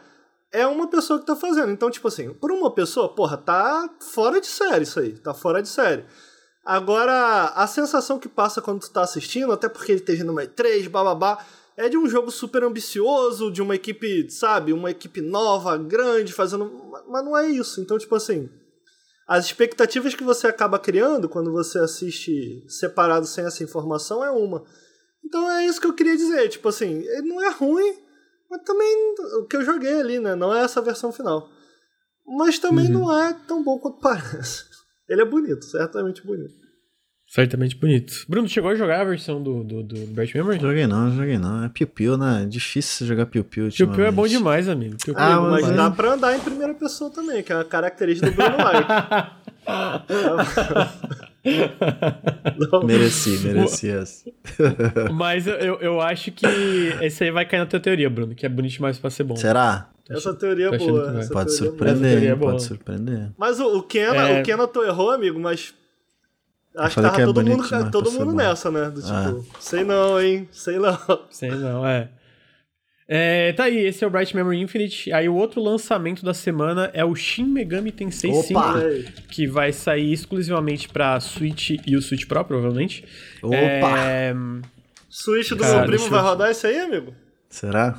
é uma pessoa que tá fazendo. Então, tipo assim, por uma pessoa, porra, tá fora de série isso aí, tá fora de série. Agora, a sensação que passa quando tu tá assistindo, até porque ele esteja numa E três, bababá, é de um jogo super ambicioso, de uma equipe, sabe, uma equipe nova, grande, fazendo... Mas não é isso, então, tipo assim... As expectativas que você acaba criando quando você assiste separado sem essa informação é uma. Então é isso que eu queria dizer, tipo assim, não é ruim, mas também o que eu joguei ali, né, não é essa versão final. Mas também uhum. não é tão bom quanto parece. Ele é bonito, certamente bonito. Certamente bonito. Bruno, chegou a jogar a versão do, do, do Bright Memory? Joguei não, joguei não. É piu-piu, né? Difícil jogar piu-piu. Piu-piu é bom demais, amigo. Piu-piu ah, é bom, mas demais. Dá pra andar em primeira pessoa também, que é uma característica do Bruno Light. Mereci, mereci essa. Mas eu, eu acho que esse aí vai cair na tua teoria, Bruno, que é bonito demais pra ser bom. Será? Essa teoria é boa. Essa pode teoria surpreender, é boa. Pode surpreender. Mas o, o Kena, é... o Kena tu errou, amigo, mas... Acho que tava que é todo bonito, mundo, né, todo mundo nessa, né? Do tipo, ah. sei não, hein? Sei não. Sei não, é. é. Tá aí, esse é o Bright Memory Infinite. Aí o outro lançamento da semana é o Shin Megami Tensei cinco, que vai sair exclusivamente pra Switch e o Switch Pro, provavelmente. Opa! É... Switch do Cara, meu primo eu... vai rodar isso aí, amigo? Será?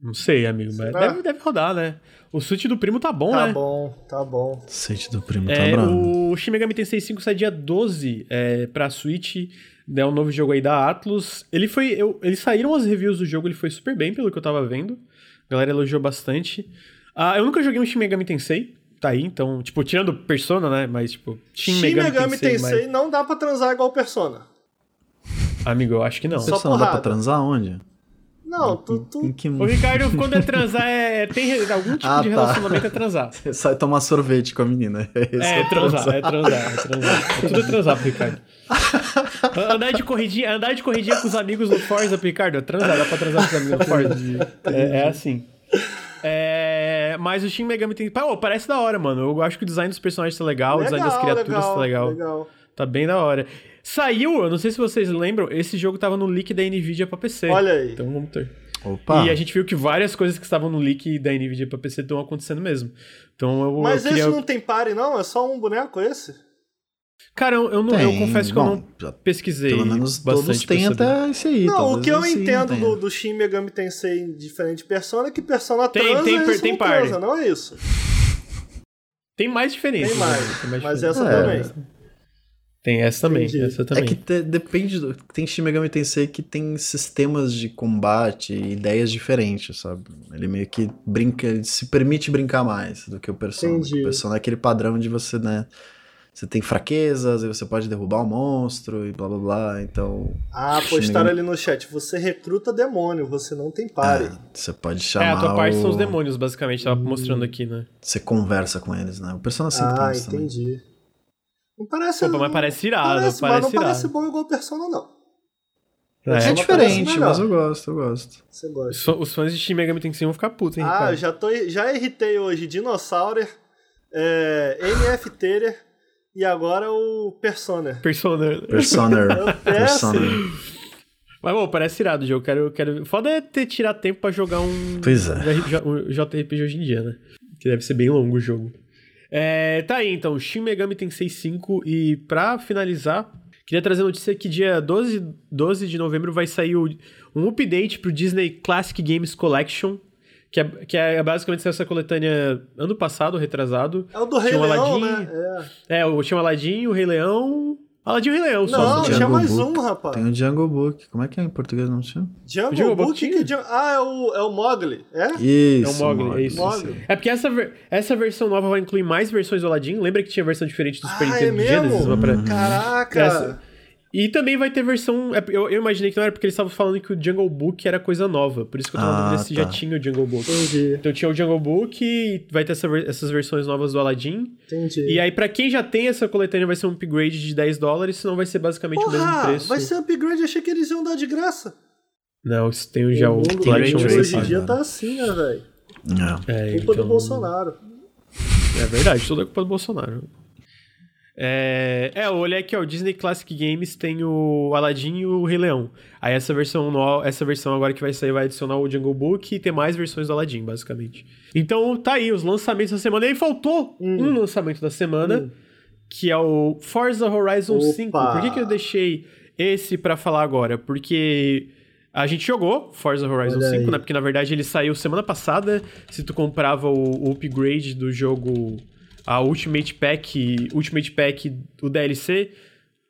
Não sei, amigo, mas deve, deve rodar, né? O Switch do primo tá bom, tá né? Tá bom, tá bom. Switch do primo é, tá bravo. O Shin Megami Tensei cinco sai dia doze é, pra Switch, é um novo jogo aí da Atlus. Ele foi, eu, eles saíram as reviews do jogo, ele foi super bem, pelo que eu tava vendo. A galera elogiou bastante. Ah, eu nunca joguei um Shin Megami Tensei, tá aí, então... Tipo, tirando Persona, né? Mas, tipo... Shin Megami, Megami Tensei, Tensei mas... não dá pra transar igual Persona. Amigo, eu acho que não. Só Persona porrada. Dá pra transar onde? Não, tu... tu... Que... O Ricardo, quando é transar, é... tem algum tipo ah, de relacionamento tá. é transar. Você sai tomar sorvete com a menina. Esse é, é transar, transar, é transar, é transar. É tudo é transar pro Ricardo. Andar de corridinha, andar de corridinha com os amigos no Forza pro Ricardo, é transar, dá pra transar com os amigos no Forza. É, é assim. É... Mas o Shin Megami tem... Oh, parece da hora, mano. Eu acho que o design dos personagens tá legal, legal o design das criaturas legal, tá legal. legal. Tá bem da hora. Saiu, eu não sei se vocês lembram, esse jogo tava no leak da NVIDIA pra P C. Olha aí. Então vamos ter. Opa. E a gente viu que várias coisas que estavam no leak da NVIDIA pra P C estão acontecendo mesmo. Então eu Mas eu queria... esse não tem party não? É só um boneco esse? Cara, eu, eu, não, eu confesso que Bom, eu não pesquisei pelo menos bastante. Todos tem até esse aí. Não, o que eu entendo do, do Shin Megami Tensei em diferente de Persona é que Persona tem, transa tem, tem, tem não party. Transa, não é isso? Tem mais diferença. Tem mais, né? Tem mais mas diferença. Essa é. também. Tem essa também, essa também. É que te, depende do... Tem Shin Megami Tensei que tem sistemas de combate e ideias diferentes, sabe? Ele meio que brinca, ele se permite brincar mais do que o Persona. Entendi. O Persona é aquele padrão de você, né? Você tem fraquezas, aí você pode derrubar o um monstro e blá blá blá, então... Ah, postaram Megami... ali no chat, você recruta demônio, você não tem pare. É, você pode chamar É, a tua parte o... são os demônios, basicamente, tava hum... mostrando aqui, né? Você conversa com eles, né? O Persona cinco ah, tem isso também. Ah, entendi. Não parece... Opa, mas parece irado. Parece, parece mas não irado. Parece bom igual Persona, não. É, é diferente, mas eu gosto, eu gosto. Você gosta. Os fãs de Shin Megami Tensei vão ficar putos, hein, Ricardo? Ah, eu já, tô, já irritei hoje Dinossaurer, é, N F T-er e agora o Persona. Persona. Persona. Persona. Mas, bom, parece irado o jogo. Quero, quero... Foda é ter tirar tempo pra jogar um... Pois é. Um J R P G hoje em dia, né? Que deve ser bem longo o jogo. É, tá aí, então, Shin Megami Tensei cinco, e pra finalizar, queria trazer a notícia que dia doze, doze de novembro vai sair o, um update pro Disney Classic Games Collection, que é, que é basicamente essa coletânea ano passado, retrasado. É o do Rei Leão, né? É, é o, tinha o Aladdin, o Rei Leão... Aladdin e o Rei Leão, só. Não, tinha mais um, rapaz. Tem o Jungle Book. Como é que é em português não chama? Jungle, Jungle Book? Que é? Que é? Ah, é o, é o Mowgli, é? Isso, é o Mowgli, é isso. Mowgli. É porque essa, essa versão nova vai incluir mais versões do Aladdin. Lembra que tinha versão diferente do Super ah, Nintendo é mesmo? Genesis? Pra... Caraca! Essa... E também vai ter versão... Eu, eu imaginei que não era porque eles estavam falando que o Jungle Book era coisa nova. Por isso que eu tô ah, dúvida se tá. já tinha o Jungle Book. Entendi. Então tinha o Jungle Book e vai ter essa, essas versões novas do Aladdin. Entendi. E aí pra quem já tem essa coletânea vai ser um upgrade de dez dólares, senão vai ser basicamente Porra, o mesmo preço. Vai ser upgrade, achei que eles iam dar de graça. Não, isso tem já o... O mundo hoje em dia tá assim, né, velho? Não. É, culpa então... do Bolsonaro. É verdade, tudo é culpa do Bolsonaro. É, é, eu olhei aqui, ó, o Disney Classic Games tem o Aladdin e o Rei Leão. Aí essa versão, no, essa versão agora que vai sair vai adicionar o Jungle Book e ter mais versões do Aladdin, basicamente. Então tá aí, os lançamentos da semana. E aí faltou hum. um lançamento da semana, hum. que é o Forza Horizon Opa. cinco. Por que que eu deixei esse pra falar agora? Porque... A gente jogou Forza Horizon cinco, né? Porque, na verdade, ele saiu semana passada. Se tu comprava o, o upgrade do jogo, a Ultimate Pack, Ultimate Pack, o D L C...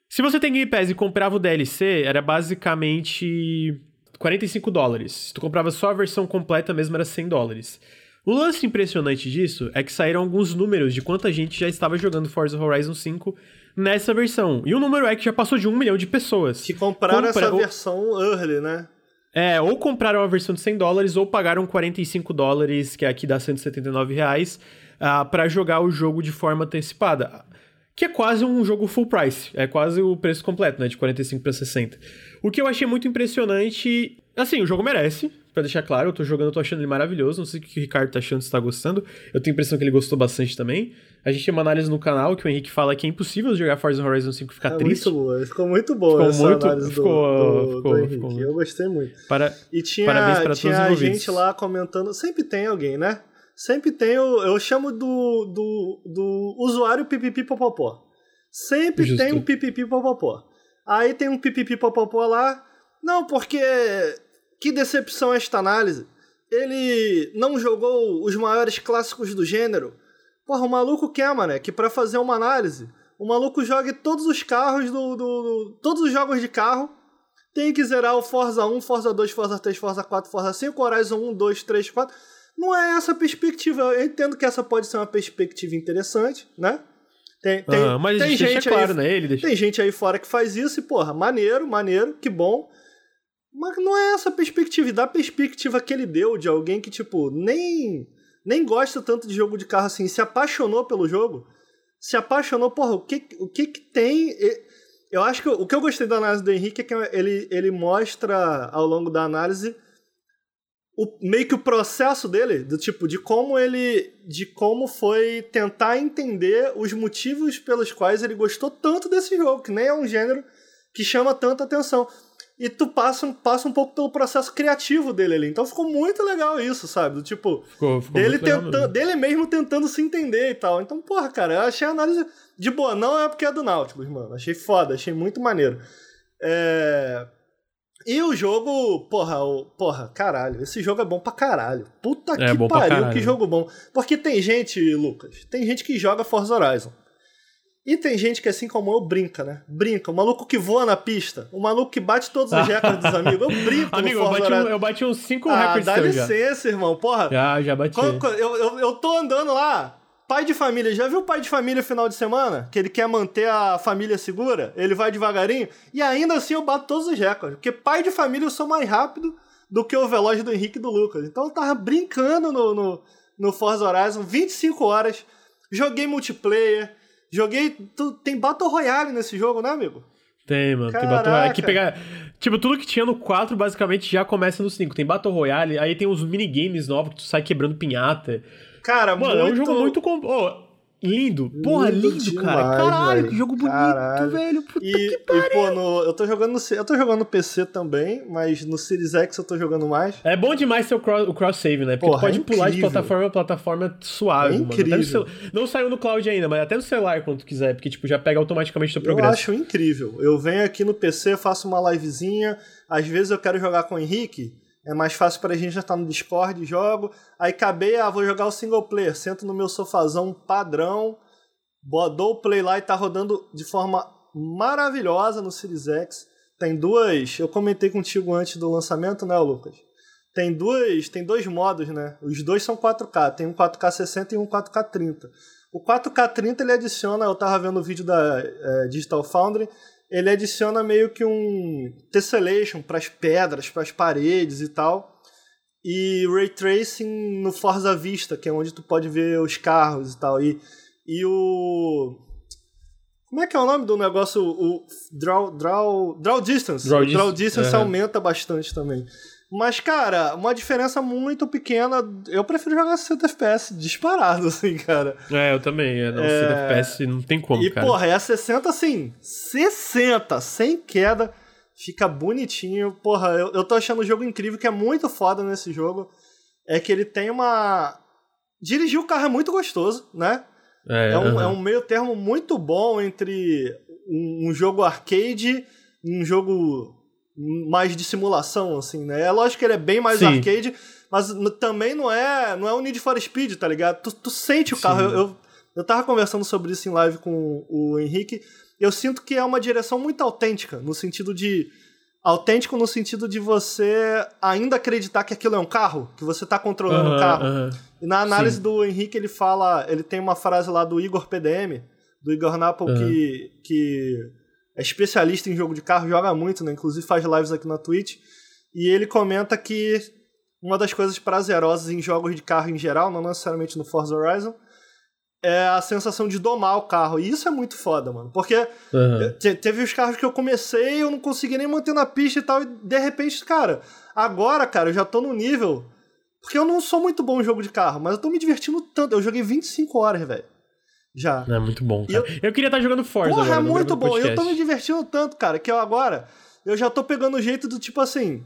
Se você tem Game Pass e comprava o D L C, era basicamente quarenta e cinco dólares. Se tu comprava só a versão completa mesmo, era cem dólares. O lance impressionante disso é que saíram alguns números de quanta gente já estava jogando Forza Horizon cinco... nessa versão. E o número é que já passou de um milhão de pessoas. Que compraram Compra... essa versão early, né? É, ou compraram a versão de cem dólares, ou pagaram quarenta e cinco dólares, que aqui dá cento e setenta e nove reais, uh, pra jogar o jogo de forma antecipada. Que é quase um jogo full price. É quase o preço completo, né? De quarenta e cinco pra sessenta. O que eu achei muito impressionante... Assim, o jogo merece, pra deixar claro. Eu tô jogando, eu tô achando ele maravilhoso. Não sei o que o Ricardo tá achando, se tá gostando. Eu tenho a impressão que ele gostou bastante também. A gente tem uma análise no canal que o Henrique fala que é impossível jogar Forza Horizon cinco e ficar é triste. Muito boa. Ficou muito boa ficou essa muito, análise ficou, do, do, ficou, do Henrique. Ficou. Eu gostei muito. Para, e tinha, parabéns para tinha todos os envolvidos. Gente lá comentando... Sempre tem alguém, né? Sempre tem... Eu, eu chamo do, do, do usuário pipipipopopó. Sempre Justo. Tem um pipipipopopó. Aí tem um pipipipopopó lá... Não, porque... Que decepção esta análise. Ele não jogou os maiores clássicos do gênero. Porra, o maluco quer, mano, que pra fazer uma análise, o maluco jogue todos os carros do, do, do... Todos os jogos de carro. Tem que zerar o Forza um, Forza dois, Forza três, Forza quatro, Forza cinco, Horizon um, dois, três, quatro. Não é essa a perspectiva. Eu entendo que essa pode ser uma perspectiva interessante, né? Tem, tem, ah, mas tem gente é claro, aí, né? Ele deixa... Tem gente aí fora que faz isso e, porra, maneiro, maneiro, que bom. Mas não é essa a perspectiva. E da perspectiva que ele deu de alguém que, tipo, nem, nem gosta tanto de jogo de carro assim, se apaixonou pelo jogo, se apaixonou, porra, o que o que, que tem... Eu acho que o que eu gostei da análise do Henrique é que ele, ele mostra, ao longo da análise, o, meio que o processo dele, do tipo, de como ele... De como foi tentar entender os motivos pelos quais ele gostou tanto desse jogo, que nem é um gênero que chama tanta atenção. E tu passa, passa um pouco pelo processo criativo dele ali. Então ficou muito legal isso, sabe? Do tipo, ficou, ficou dele, tenta- mesmo. dele mesmo tentando se entender e tal. Então, porra, cara, eu achei a análise de boa. Não é porque é do Nautilus, mano. Achei foda, achei muito maneiro. É... E o jogo, porra, o... porra, caralho. Esse jogo é bom pra caralho. Puta é, que pariu, que jogo bom. Porque tem gente, Lucas, tem gente que joga Forza Horizon. E tem gente que, assim como eu, brinca, né? Brinca. O maluco que voa na pista. O maluco que bate todos os recordes dos amigos. Eu brinco Amigo, no Forza Horizon. Eu bati uns cinco ah, recordes dá licença, já. Irmão. Porra. Já, já bati. Eu, eu, eu tô andando lá. Pai de família. Já viu o pai de família final de semana? Que ele quer manter a família segura? Ele vai devagarinho? E ainda assim eu bato todos os recordes. Porque pai de família eu sou mais rápido do que o veloz do Henrique e do Lucas. Então eu tava brincando no, no, no Forza Horizon. vinte e cinco horas. Joguei multiplayer. Joguei... Tu, tem Battle Royale nesse jogo, né, amigo? Tem, mano. Caraca. Tem Battle Royale. Que pega, tipo, tudo que tinha no quatro, basicamente, já começa no cinco. Tem Battle Royale, aí tem uns minigames novos que tu sai quebrando pinhata. Cara, mano, muito... é um jogo muito... Comp... Oh, lindo. Porra, lindo, lindo demais, cara. Caralho, velho. Que jogo bonito, Caralho. velho. Puta e, que pariu. E, pô, no, eu, tô jogando no, eu tô jogando no P C também, mas no Series X eu tô jogando mais. É bom demais ter o cross-save, cross né? Porque Porra, tu pode é pular de plataforma a plataforma suave, é incrível. Mano. Celu... Não saiu no cloud ainda, mas até no celular quando tu quiser, porque, tipo, já pega automaticamente o teu progresso. Eu acho incrível. Eu venho aqui no P C, faço uma livezinha, às vezes eu quero jogar com o Henrique... É mais fácil pra gente já estar no Discord, jogo. Aí acabei, ah, vou jogar o single player. Sento no meu sofazão padrão. Dou o play lá e tá rodando de forma maravilhosa no Series X. Tem duas... Eu comentei contigo antes do lançamento, né, Lucas? Tem duas, tem dois modos, né? Os dois são quatro K. Tem um quatro K sessenta e um quatro K trinta. O quatro K trinta ele adiciona... Eu tava vendo o vídeo da é, Digital Foundry... ele adiciona meio que um tessellation para as pedras, para as paredes e tal, e ray tracing no Forza Vista, que é onde tu pode ver os carros e tal, e, e o... Como é que é o nome do negócio? O draw, draw, draw distance. Draw, o draw distance é. Aumenta bastante também. Mas, cara, uma diferença muito pequena. Eu prefiro jogar sessenta F P S disparado, assim, cara. É, eu também. É, não, é... sessenta F P S não tem como, e, cara. E, porra, é a sessenta, assim, sessenta, sem queda. Fica bonitinho. Porra, eu, eu tô achando o jogo incrível, que é muito foda nesse jogo. É que ele tem uma... Dirigir o carro é muito gostoso, né? É, é, um, uhum. é um meio termo muito bom entre um, um jogo arcade e um jogo mais de simulação, assim, né? É lógico que ele é bem mais Sim. arcade, mas n- também não é, não é um Need for Speed, tá ligado? Tu, tu sente o carro. Eu, eu, eu tava conversando sobre isso em live com o Henrique. Eu sinto que é uma direção muito autêntica, no sentido de... Autêntico no sentido de você ainda acreditar que aquilo é um carro, que você tá controlando o uh, um carro. Uh, e na análise sim. do Henrique, ele fala... Ele tem uma frase lá do Igor P D M, do Igor Napol, uh. que, que é especialista em jogo de carro, joga muito, né? Inclusive faz lives aqui na Twitch. E ele comenta que uma das coisas prazerosas em jogos de carro em geral, não necessariamente no Forza Horizon, é a sensação de domar o carro. E isso é muito foda, mano. Porque uhum. te, teve os carros que eu comecei, eu não consegui nem manter na pista e tal. E de repente, cara... Agora, cara, eu já tô no nível... Porque eu não sou muito bom em jogo de carro, mas eu tô me divertindo tanto. Eu joguei vinte e cinco horas, velho. Já. É muito bom, cara. Eu, eu queria estar jogando Forza. Porra, agora, é muito bom. Podcast. Eu tô me divertindo tanto, cara, que eu agora... Eu já tô pegando o jeito do tipo assim...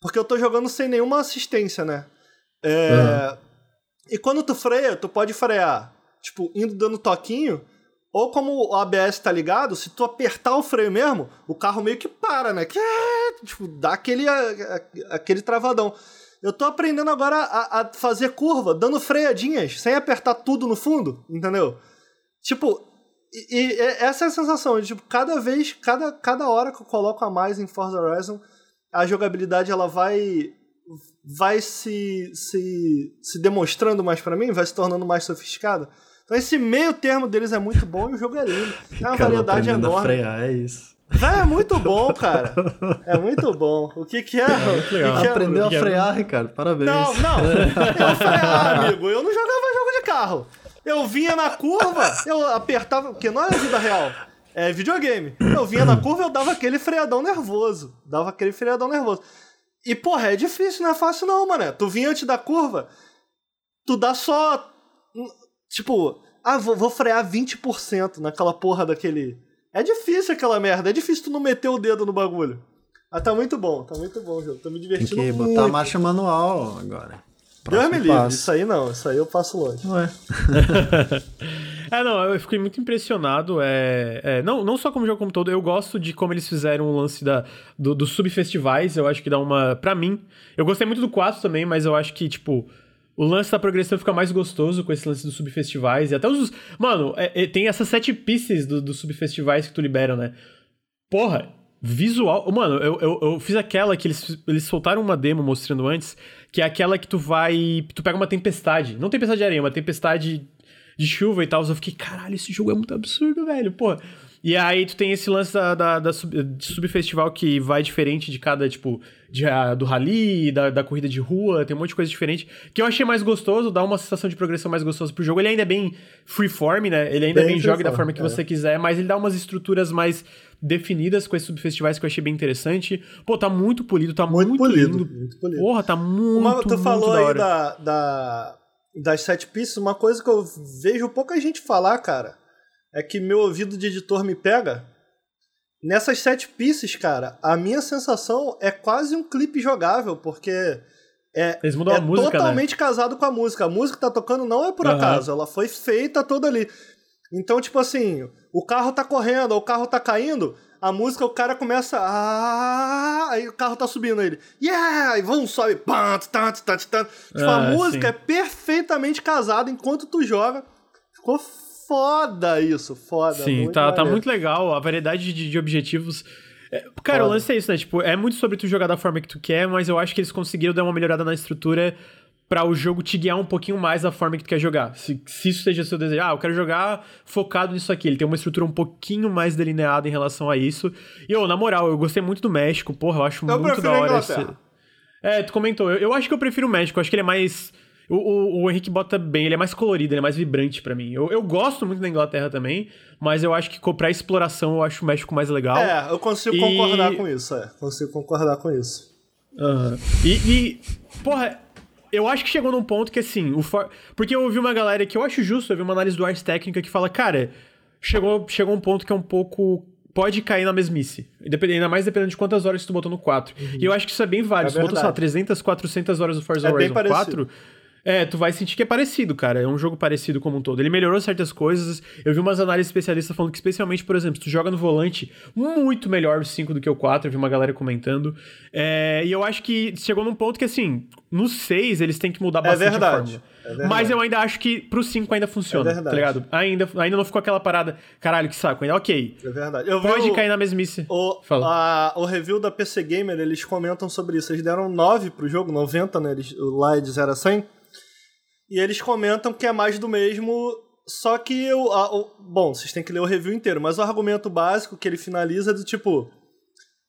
Porque eu tô jogando sem nenhuma assistência, né? É... Uhum. E quando tu freia, tu pode frear... tipo, indo dando toquinho, ou como o A B S tá ligado, se tu apertar o freio mesmo, o carro meio que para, né? Que, tipo, dá aquele, aquele travadão. Eu tô aprendendo agora a, a fazer curva, dando freadinhas, sem apertar tudo no fundo, entendeu? Tipo, e, e essa é a sensação, de, tipo, cada vez, cada, cada hora que eu coloco a mais em Forza Horizon, a jogabilidade, ela vai... vai se, se, se demonstrando mais pra mim, vai se tornando mais sofisticada. Então esse meio termo deles é muito bom e o jogo é lindo. É uma cara, variedade enorme. Frear, é isso. É, é muito bom, cara. É muito bom. O que que é? é, que é Aprendeu que é? a frear, Ricardo. Parabéns. Não, não. Eu frear, amigo. Eu não jogava jogo de carro. Eu vinha na curva, eu apertava... Porque não é vida real. É videogame. Eu vinha na curva, eu dava aquele freadão nervoso. Dava aquele freadão nervoso. E, porra, é difícil, não é fácil não, mané. Tu vinha antes da curva, tu dá só... Tipo, ah, vou, vou frear vinte por cento naquela porra daquele... É difícil aquela merda, é difícil tu não meter o dedo no bagulho. Mas tá muito bom, tá muito bom, João. Tô me divertindo muito. Tem que muito. botar a marcha manual agora. Deus me livre, isso aí não, isso aí eu passo longe. Não é. É, não, eu fiquei muito impressionado, é, é, não, não só como jogo como todo, eu gosto de como eles fizeram o lance da, do, dos subfestivais, eu acho que dá uma, pra mim, eu gostei muito do quatro também, mas eu acho que, tipo, o lance da progressão fica mais gostoso com esse lance dos subfestivais, e até os, mano, é, é, tem essas sete pistas dos do subfestivais que tu libera, né, porra, visual, mano, eu, eu, eu fiz aquela que eles, eles soltaram uma demo mostrando antes, que é aquela que tu vai, tu pega uma tempestade, não tempestade de areia, uma tempestade... de chuva e tal, eu fiquei, caralho, esse jogo é muito absurdo, velho, pô. E aí tu tem esse lance da, da, da sub, de subfestival que vai diferente de cada, tipo, de, a, do rally, da, da corrida de rua, tem um monte de coisa diferente, que eu achei mais gostoso, dá uma sensação de progressão mais gostosa pro jogo. Ele ainda é bem freeform, né? Ele ainda bem, bem joga da forma que é. você quiser, mas ele dá umas estruturas mais definidas com esses subfestivais que eu achei bem interessante. Pô, tá muito polido, tá muito, muito polido, lindo. Muito polido. Porra, tá muito, Uma, tu muito falou da aí hora. da... da... das sete pistas, uma coisa que eu vejo pouca gente falar, cara, é que meu ouvido de editor me pega. Nessas sete pistas, cara, a minha sensação é quase um clipe jogável, porque é, Eles mudam é a música, totalmente né? casado com a música. A música que tá tocando não é por uhum. acaso, ela foi feita toda ali. Então, tipo assim, o carro tá correndo, o carro tá caindo, a música, o cara começa... Ah, aí o carro tá subindo, ele... Yeah! E vão, sobe... Pá, tá, tá, tá, tá. Tipo, ah, a música sim. é perfeitamente casada enquanto tu joga. Ficou foda isso, foda. Sim, muito tá, tá muito legal. A variedade de, de objetivos... É, cara, foda. O lance é isso, né? Tipo, é muito sobre tu jogar da forma que tu quer, mas eu acho que eles conseguiram dar uma melhorada na estrutura... pra o jogo te guiar um pouquinho mais da forma que tu quer jogar. Se, se isso seja o seu desejo. Ah, eu quero jogar focado nisso aqui. Ele tem uma estrutura um pouquinho mais delineada em relação a isso. E, ô, na moral, eu gostei muito do México. Porra, eu acho eu muito da hora esse... É, tu comentou. Eu, eu acho que eu prefiro o México. Eu acho que ele é mais... O, o, o Henrique bota bem. Ele é mais colorido, ele é mais vibrante pra mim. Eu, eu gosto muito da Inglaterra também, mas eu acho que pra exploração eu acho o México mais legal. É, eu consigo e... concordar com isso. É, consigo concordar com isso. Aham. Uhum. E, e, porra... Eu acho que chegou num ponto que, assim... O For... Porque eu ouvi uma galera que eu acho justo, eu vi uma análise do Ars Técnica que fala... Cara, chegou, chegou um ponto que é um pouco... Pode cair na mesmice. Ainda mais dependendo de quantas horas tu botou no quatro. Uhum. E eu acho que isso é bem válido. É se tu botou, sei lá, trezentas, quatrocentas horas do Forza Horizon quatro... É, tu vai sentir que é parecido, cara. É um jogo parecido como um todo. Ele melhorou certas coisas. Eu vi umas análises especialistas falando que, especialmente, por exemplo, se tu joga no volante, muito melhor o cinco do que o quatro. Eu vi uma galera comentando. É, e eu acho que chegou num ponto que, assim, no seis eles têm que mudar bastante é verdade. a forma. É verdade. Mas eu ainda acho que pro cinco ainda funciona, é verdade. tá ligado? Ainda, ainda não ficou aquela parada, caralho, que saco. Ainda, ok. É verdade. Eu Pode o, cair na mesmice. O, a, o review da P C Gamer, eles comentam sobre isso. Eles deram nove pro jogo, noventa, né? Eles, lá é de zero a cem. E eles comentam que é mais do mesmo, só que... Eu, a, o, bom, vocês têm que ler o review inteiro, mas o argumento básico que ele finaliza é do tipo...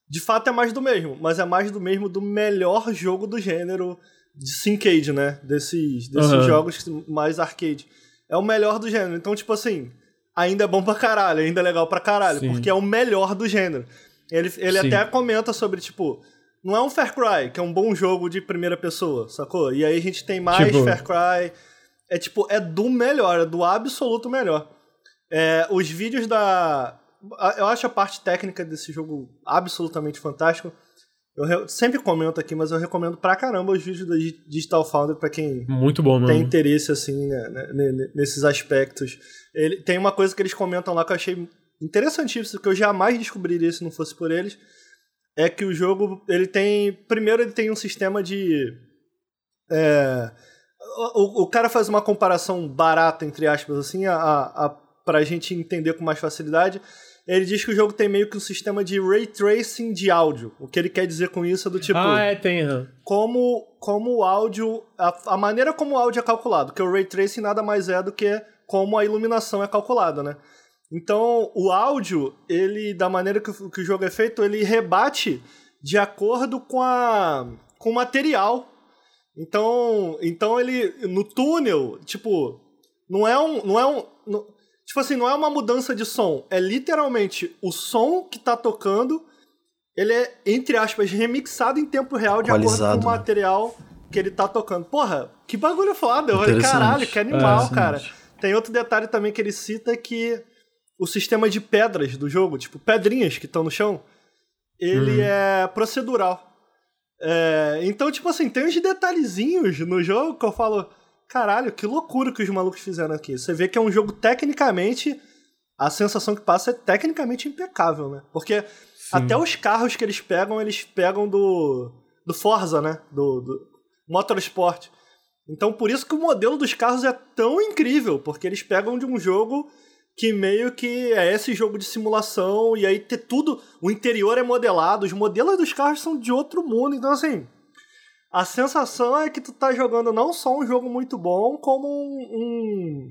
De fato é mais do mesmo, mas é mais do mesmo do melhor jogo do gênero de Syncade, né? Desses, desses uhum. jogos mais arcade. É o melhor do gênero, então tipo assim, ainda é bom pra caralho, ainda é legal pra caralho, Sim. porque é o melhor do gênero. Ele, ele até comenta sobre tipo... Não é um Far Cry, que é um bom jogo de primeira pessoa, sacou? E aí a gente tem mais tipo... Far Cry. É tipo, é do melhor, é do absoluto melhor. É, os vídeos da... Eu acho a parte técnica desse jogo absolutamente fantástico. Eu re... sempre comento aqui, mas eu recomendo pra caramba os vídeos da Digital Foundry pra quem Muito bom, tem mano. interesse, assim, né, nesses aspectos. Ele... Tem uma coisa que eles comentam lá que eu achei interessantíssimo, que eu jamais descobriria se não fosse por eles. É que o jogo, ele tem... Primeiro, ele tem um sistema de... É, o, o cara faz uma comparação barata, entre aspas, assim, a, a, pra gente entender com mais facilidade. Ele diz que o jogo tem meio que um sistema de ray tracing de áudio. O que ele quer dizer com isso é do tipo... Ah, é, tem. Uhum. Como, como o áudio... A, a maneira como o áudio é calculado. Porque o ray tracing nada mais é do que como a iluminação é calculada, né? Então, o áudio, ele, da maneira que o, que o jogo é feito, ele rebate de acordo com, a, com o material. Então, então, ele, no túnel, tipo, não é um... Não é um não, tipo assim, não é uma mudança de som. É literalmente o som que tá tocando, ele é, entre aspas, remixado em tempo real de Qualizado, acordo com o material que ele tá tocando. Porra, que bagulho foda. Eu falei, caralho, que animal, é, cara. Tem outro detalhe também que ele cita que... O sistema de pedras do jogo, tipo, pedrinhas que estão no chão, ele hum. é procedural. É, então, tipo assim, tem uns detalhezinhos no jogo que eu falo, caralho, que loucura que os malucos fizeram aqui. Você vê que é um jogo tecnicamente, a sensação que passa é tecnicamente impecável, né? Porque Sim. até os carros que eles pegam, eles pegam do, do Forza, né? Do, do Motorsport. Então, por isso que o modelo dos carros é tão incrível, porque eles pegam de um jogo... Que meio que é esse jogo de simulação, e aí ter tudo... O interior é modelado, os modelos dos carros são de outro mundo. Então, assim, a sensação é que tu tá jogando não só um jogo muito bom, como um... um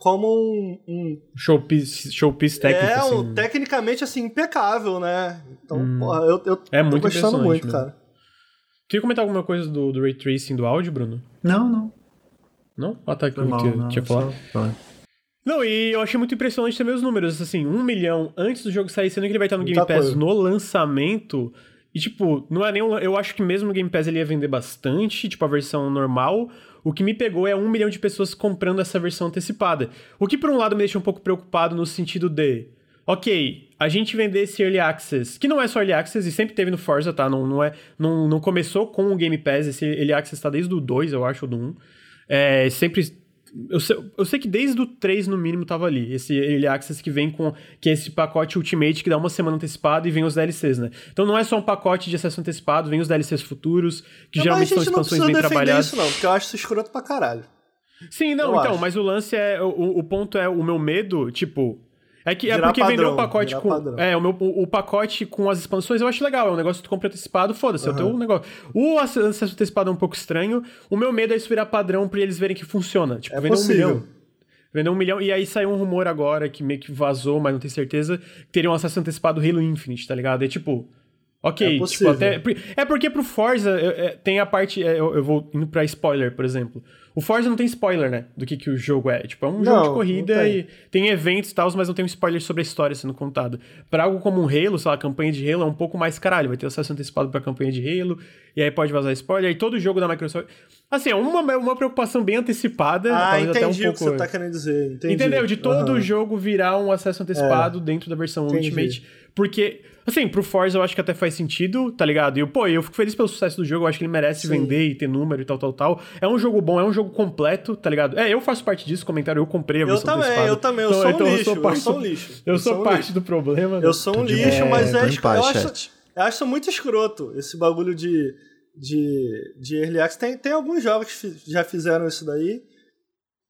como um... um showpiece, showpiece técnico, É, assim. um, tecnicamente, assim, impecável, né? Então, hum, porra, eu, eu é tô muito gostando muito, mesmo. cara. Queria comentar alguma coisa do, do Ray Tracing do áudio, Bruno? Não, não. Não? Ah, tá, que eu tinha, tinha falado. Não, e eu achei muito impressionante também os números, assim, um milhão antes do jogo sair, sendo que ele vai estar no Game tá Pass no lançamento, e tipo, não é nem um, eu acho que mesmo no Game Pass ele ia vender bastante, tipo, a versão normal, o que me pegou é um milhão de pessoas comprando essa versão antecipada, o que por um lado me deixa um pouco preocupado no sentido de, ok, a gente vender esse Early Access, que não é só Early Access, e sempre teve no Forza, tá, não, não, é, não, não começou com o Game Pass, esse Early Access tá desde o dois, eu acho, ou do um, é, sempre... Eu sei, eu sei que desde o três, no mínimo, tava ali. Esse Early Access que vem com... Que é esse pacote Ultimate que dá uma semana antecipada e vem os D L Cs, né? Então não é só um pacote de acesso antecipado, vem os D L Cs futuros, que não, geralmente são expansões bem trabalhadas. Isso não, porque eu acho isso escroto pra caralho. Sim, não, eu então, acho. Mas o lance é... O, o ponto é o meu medo, tipo... É, que, é porque padrão, vendeu o pacote com... Padrão. É, o, meu, o, o pacote com as expansões eu acho legal. É um negócio que tu compra antecipado, foda-se, uhum. é o teu negócio. O acesso antecipado é um pouco estranho. O meu medo é isso virar padrão pra eles verem que funciona. Tipo, é vender possível. um milhão. Vender um milhão. E aí saiu um rumor agora que meio que vazou, mas não tenho certeza, que teria um acesso antecipado Halo Infinite, tá ligado? É tipo... Ok, é tipo, até... É porque pro Forza é, é, tem a parte... É, eu, eu vou indo pra spoiler, por exemplo. O Forza não tem spoiler, né? Do que, que o jogo é. Tipo, é um não, jogo de corrida tem. E tem eventos e tal, mas não tem um spoiler sobre a história sendo contado. Pra algo como um Halo, sei lá, a campanha de Halo é um pouco mais caralho. Vai ter acesso antecipado pra campanha de Halo, e aí pode vazar spoiler. E todo jogo da Microsoft... Assim, é uma, uma preocupação bem antecipada. Ah, entendi até um pouco... o que você tá querendo dizer. Entendi. Entendeu? De todo uhum. jogo virar um acesso antecipado é. dentro da versão entendi. Ultimate. Porque... Assim, pro Forza eu acho que até faz sentido, tá ligado? E eu, pô, eu fico feliz pelo sucesso do jogo, eu acho que ele merece Sim. vender e ter número e tal, tal, tal. É um jogo bom, é um jogo completo, tá ligado? É, eu faço parte disso, comentário, eu comprei a versão antecipada. Eu também, eu também, eu sou então, um então lixo, eu sou, parte, eu sou um lixo. Eu, eu sou, sou um parte lixo. do problema. Né? Eu sou um lixo, é, mas é, é, eu, acho, eu acho muito escroto esse bagulho de, de, de Early Access. Tem, tem alguns jogos que já fizeram isso daí.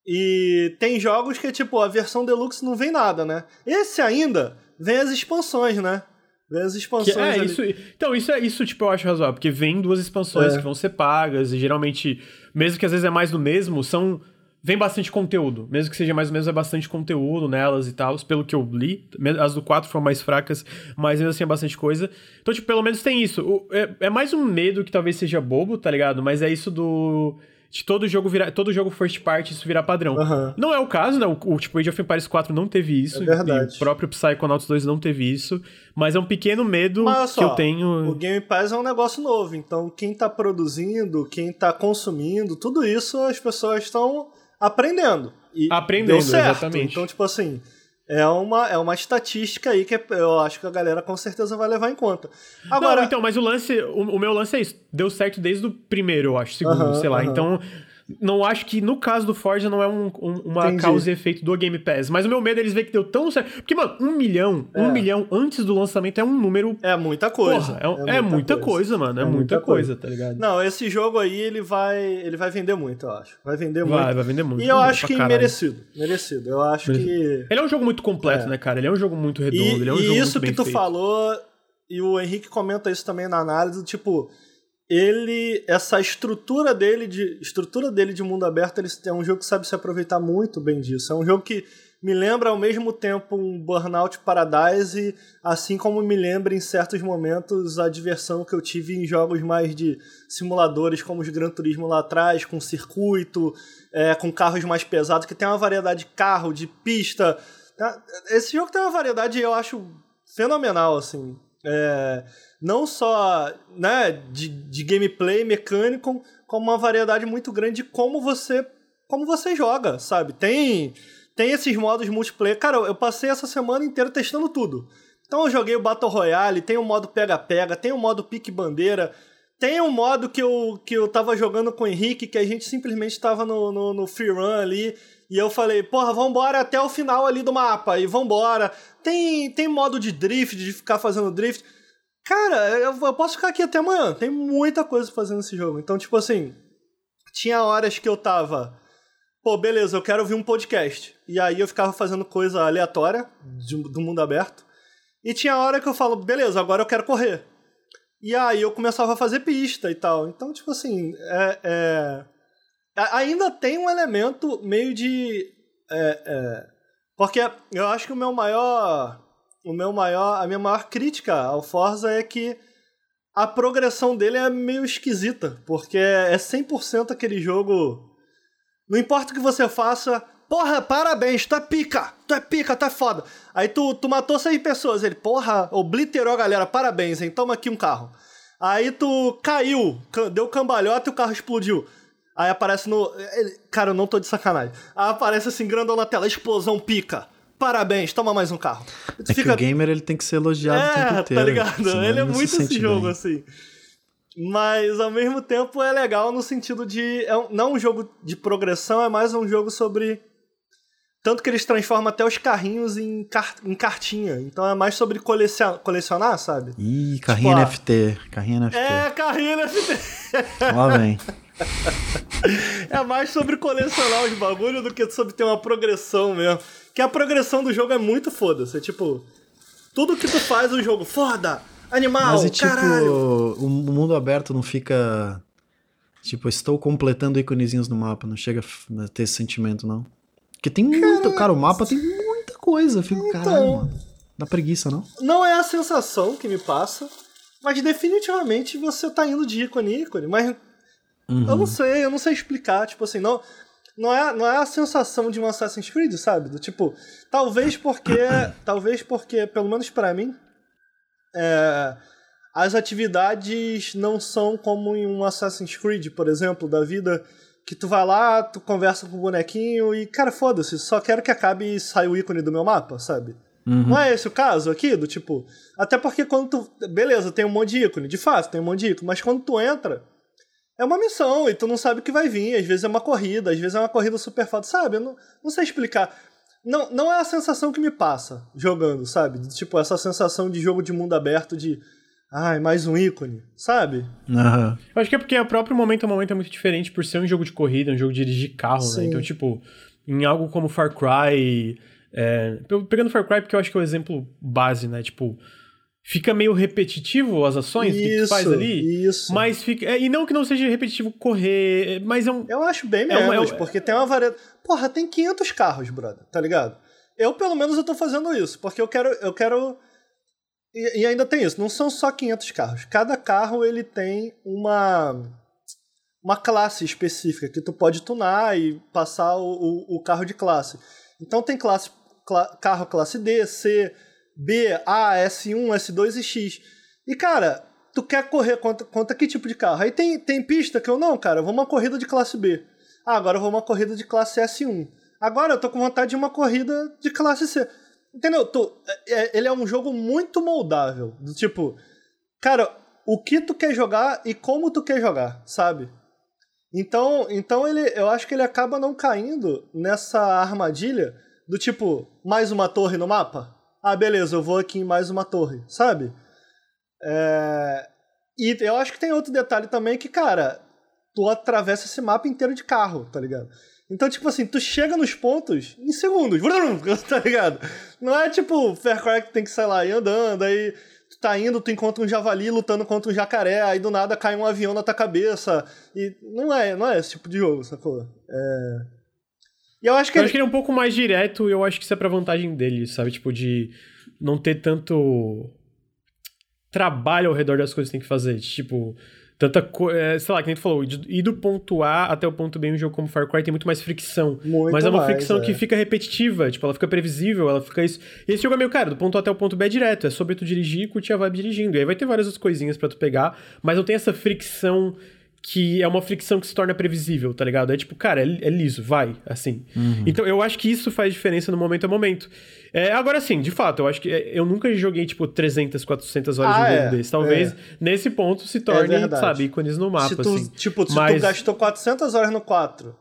E tem jogos que, tipo, a versão Deluxe não vem nada, né? Esse ainda vem as expansões, né? As expansões é, ali. Isso, então, isso, é, isso tipo, eu acho razoável, porque vem duas expansões é. que vão ser pagas, e geralmente, mesmo que às vezes é mais do mesmo, são, vem bastante conteúdo. Mesmo que seja mais do mesmo, é bastante conteúdo nelas e tal, pelo que eu li. As do quatro foram mais fracas, mas ainda assim é bastante coisa. Então, tipo, pelo menos tem isso. O, é, é mais um medo que talvez seja bobo, tá ligado? Mas é isso do... De todo jogo virar, todo jogo first party, isso virar padrão. Uhum. Não é o caso, né? O, o tipo, Age of Empires quatro não teve isso. É verdade. E o próprio Psychonauts dois não teve isso. Mas é um pequeno medo mas, que ó, eu tenho... O Game Pass é um negócio novo. Então, quem tá produzindo, quem tá consumindo, tudo isso as pessoas estão aprendendo. E aprendendo, exatamente. Então, tipo assim... É uma, é uma estatística aí que eu acho que a galera com certeza vai levar em conta. Agora... Não, então, mas o lance... O, o meu lance é isso. Deu certo desde o primeiro, eu acho. Segundo, uh-huh, sei lá. Uh-huh. Então, não acho que no caso do Forza não é um, um, uma Entendi. causa e efeito do Game Pass. Mas o meu medo é eles verem que deu tão certo... Porque, mano, um milhão, é. um milhão antes do lançamento é um número... É muita coisa. Porra, é, é, é muita, muita coisa. coisa, mano. É, é muita, muita coisa, coisa, tá ligado? Não, esse jogo aí, ele vai, ele vai vender muito, eu acho. Vai vender vai, muito. Vai, vai vender muito. E eu muito acho que caralho. merecido. Merecido. Eu acho merecido. que... Ele é um jogo muito completo, é. né, cara? Ele é um jogo muito redondo. E, ele é um e jogo isso muito que tu feito. falou, e o Henrique comenta isso também na análise, tipo... Ele, essa estrutura dele de, estrutura dele de mundo aberto, ele é um jogo que sabe se aproveitar muito bem disso. É um jogo que me lembra ao mesmo tempo um Burnout Paradise, assim como me lembra em certos momentos a diversão que eu tive em jogos mais de simuladores, como os Gran Turismo lá atrás, com circuito, é, com carros mais pesados, que tem uma variedade de carro, de pista. Esse jogo tem uma variedade, eu acho, fenomenal, assim. É, não só né, de, de gameplay mecânico, como uma variedade muito grande de como você, como você joga, sabe? Tem, tem esses modos multiplayer. Cara, eu passei essa semana inteira testando tudo. Então eu joguei o Battle Royale, tem o modo pega-pega, tem o modo pique-bandeira, tem um modo que eu, que eu tava jogando com o Henrique, que a gente simplesmente tava no, no, no free run ali, e eu falei, porra, vambora até o final ali do mapa, e vambora. Tem, tem modo de drift, de ficar fazendo drift. Cara, eu, eu posso ficar aqui até amanhã. Tem muita coisa fazendo esse jogo. Então, tipo assim, tinha horas que eu tava... Pô, beleza, eu quero ouvir um podcast. E aí eu ficava fazendo coisa aleatória de, do mundo aberto. E tinha hora que eu falo, beleza, agora eu quero correr. E aí eu começava a fazer pista e tal. Então, tipo assim, é... é... ainda tem um elemento meio de... É, é, porque eu acho que o meu maior, o meu maior... A minha maior crítica ao Forza é que a progressão dele é meio esquisita. Porque é cem por cento aquele jogo... Não importa o que você faça... Porra, parabéns, tu é pica! Tu é pica, tu é foda! Aí tu, tu matou seis pessoas. Ele, porra, obliterou a galera. Parabéns, hein? Toma aqui um carro. Aí tu caiu, deu cambalhota e o carro explodiu. Aí aparece no... Cara, eu não tô de sacanagem. Aí aparece assim, grandão na tela, explosão pica. Parabéns, toma mais um carro. Tu é fica... que o gamer, ele tem que ser elogiado é, o tempo inteiro. É, tá ligado? Ele é muito esse bem. jogo, assim. Mas, ao mesmo tempo, é legal no sentido de... É um... Não é um jogo de progressão, é mais um jogo sobre... Tanto que eles transformam até os carrinhos em, car... em cartinha. Então é mais sobre colecion... colecionar, sabe? Ih, carrinho tipo, N F T. Ah... Carrinho N F T. É, carrinho N F T. Lá vem. É mais sobre colecionar os bagulhos do que sobre ter uma progressão mesmo. que a progressão do jogo é muito foda-se. É tipo, tudo que tu faz o jogo, foda, animal, mas é, tipo, caralho. O mundo aberto não fica... Tipo, estou completando iconezinhos no mapa, não chega a ter esse sentimento, não. Porque tem muito... Cara, o mapa tem muita coisa. Eu fico, então, caralho, mano. Dá preguiça, não? Não é a sensação que me passa, mas definitivamente você tá indo de ícone em ícone, mas... Uhum. Eu não sei, eu não sei explicar, tipo assim, não... Não é, não é a sensação de um Assassin's Creed, sabe? Do tipo, talvez porque... talvez porque, pelo menos pra mim, é, as atividades não são como em um Assassin's Creed, por exemplo, da vida, que tu vai lá, tu conversa com o bonequinho e, cara, foda-se, só quero que acabe e saia o ícone do meu mapa, sabe? Uhum. Não é esse o caso aqui, do tipo... Até porque quando tu... Beleza, tem um monte de ícone, de fato, tem um monte de ícone, mas quando tu entra... É uma missão, e tu não sabe o que vai vir. Às vezes é uma corrida, às vezes é uma corrida super foda, sabe? Eu não, não sei explicar. Não, não é a sensação que me passa jogando, sabe? Tipo, essa sensação de jogo de mundo aberto, de... Ai, mais um ícone, sabe? Uhum. Eu acho que é porque o próprio momento a momento é muito diferente por ser um jogo de corrida, um jogo de dirigir carro, sim, né? Então, tipo, em algo como Far Cry... É... Pegando Far Cry, porque eu acho que é o exemplo base, né? Tipo... Fica meio repetitivo as ações, isso, que tu faz ali. Isso. Mas fica. É, e não que não seja repetitivo correr, mas é um. Eu acho bem menos, é um, é um... porque tem uma variedade. Porra, tem quinhentos carros, brother, tá ligado? Eu, pelo menos, eu tô fazendo isso, porque eu quero. Eu quero... E, e ainda tem isso, não são só quinhentos carros. Cada carro ele tem uma. Uma classe específica que tu pode tunar e passar o, o, o carro de classe. Então tem classe, cla... carro classe D, C. B, A, S um, S dois e X. E, cara, tu quer correr contra, contra que tipo de carro? Aí tem, tem pista que eu não, cara, eu vou uma corrida de classe B. Ah, agora eu vou uma corrida de classe S um. Agora eu tô com vontade de uma corrida de classe C. Entendeu? Tu, é, ele é um jogo muito moldável. Do tipo, cara, o que tu quer jogar e como tu quer jogar, sabe? Então, então ele, eu acho que ele acaba não caindo nessa armadilha do tipo, mais uma torre no mapa? Ah, beleza, eu vou aqui em mais uma torre, sabe? É... E eu acho que tem outro detalhe também que, cara, tu atravessa esse mapa inteiro de carro, tá ligado? Então, tipo assim, tu chega nos pontos em segundos, tá ligado? Não é tipo Far Cry que tem que, sei lá, ir andando, aí tu tá indo, tu encontra um javali lutando contra um jacaré, aí do nada cai um avião na tua cabeça, e não é, não é esse tipo de jogo, sacou? É... Eu acho que, eu ele... acho que ele é um pouco mais direto e eu acho que isso é pra vantagem dele, sabe? Tipo, de não ter tanto trabalho ao redor das coisas que tem que fazer. Tipo, tanta coisa... Sei lá, que nem tu falou, ir do ponto A até o ponto B em um jogo como Far Cry tem muito mais fricção. Muito mas é uma mais, fricção é. que fica repetitiva. Tipo, ela fica previsível, ela fica isso... E esse jogo é meio, cara, do ponto A até o ponto B é direto. É sobre tu dirigir e curtir a vibe dirigindo. E aí vai ter várias outras coisinhas pra tu pegar, mas não tem essa fricção... que é uma fricção que se torna previsível, tá ligado? É tipo, cara, é, é liso, vai, assim. Uhum. Então, eu acho que isso faz diferença no momento a momento. É, agora, sim, de fato, eu acho que... Eu nunca joguei, tipo, trezentas, quatrocentas horas ah, de um jogo é, desse. Talvez, é. nesse ponto, se torne, é sabe, ícones no mapa, se tu, assim. Tipo, se Mas... tu gastou quatrocentas horas no quatro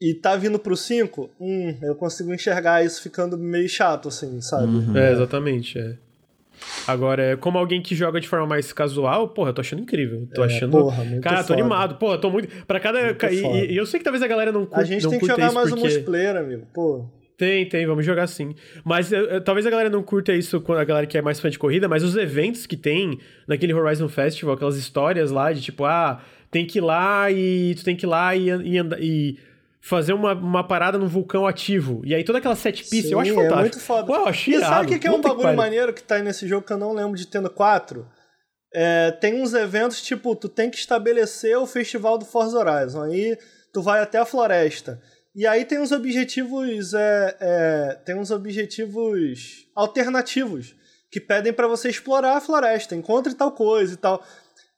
e tá vindo pro cinco, hum, eu consigo enxergar isso ficando meio chato, assim, sabe? Uhum. É, exatamente, é. Agora, como alguém que joga de forma mais casual, porra, eu tô achando incrível. Tô é, achando... Porra, muito cara, foda. Tô animado. Porra, tô muito... Pra cada... E, e eu sei que talvez a galera não curta isso. A gente tem que jogar mais porque... um multiplayer, amigo. Pô. Tem, tem. Vamos jogar sim. Mas eu, eu, talvez a galera não curta isso quando a galera que é mais fã de corrida, mas os eventos que tem naquele Horizon Festival, aquelas histórias lá de tipo, ah, tem que ir lá e... Tu tem que ir lá e, e andar... E... fazer uma, uma parada no vulcão ativo. E aí toda aquela set piece, sim, eu acho fantástico. É muito foda. Uau, acho irado. E sabe o que, que é um bagulho que maneiro que tá aí nesse jogo que eu não lembro de ter no quatro? É, tem uns eventos, tipo, tu tem que estabelecer o festival do Forza Horizon. Aí tu vai até a floresta. E aí tem uns objetivos... É, é, tem uns objetivos alternativos que pedem pra você explorar a floresta. Encontre tal coisa e tal.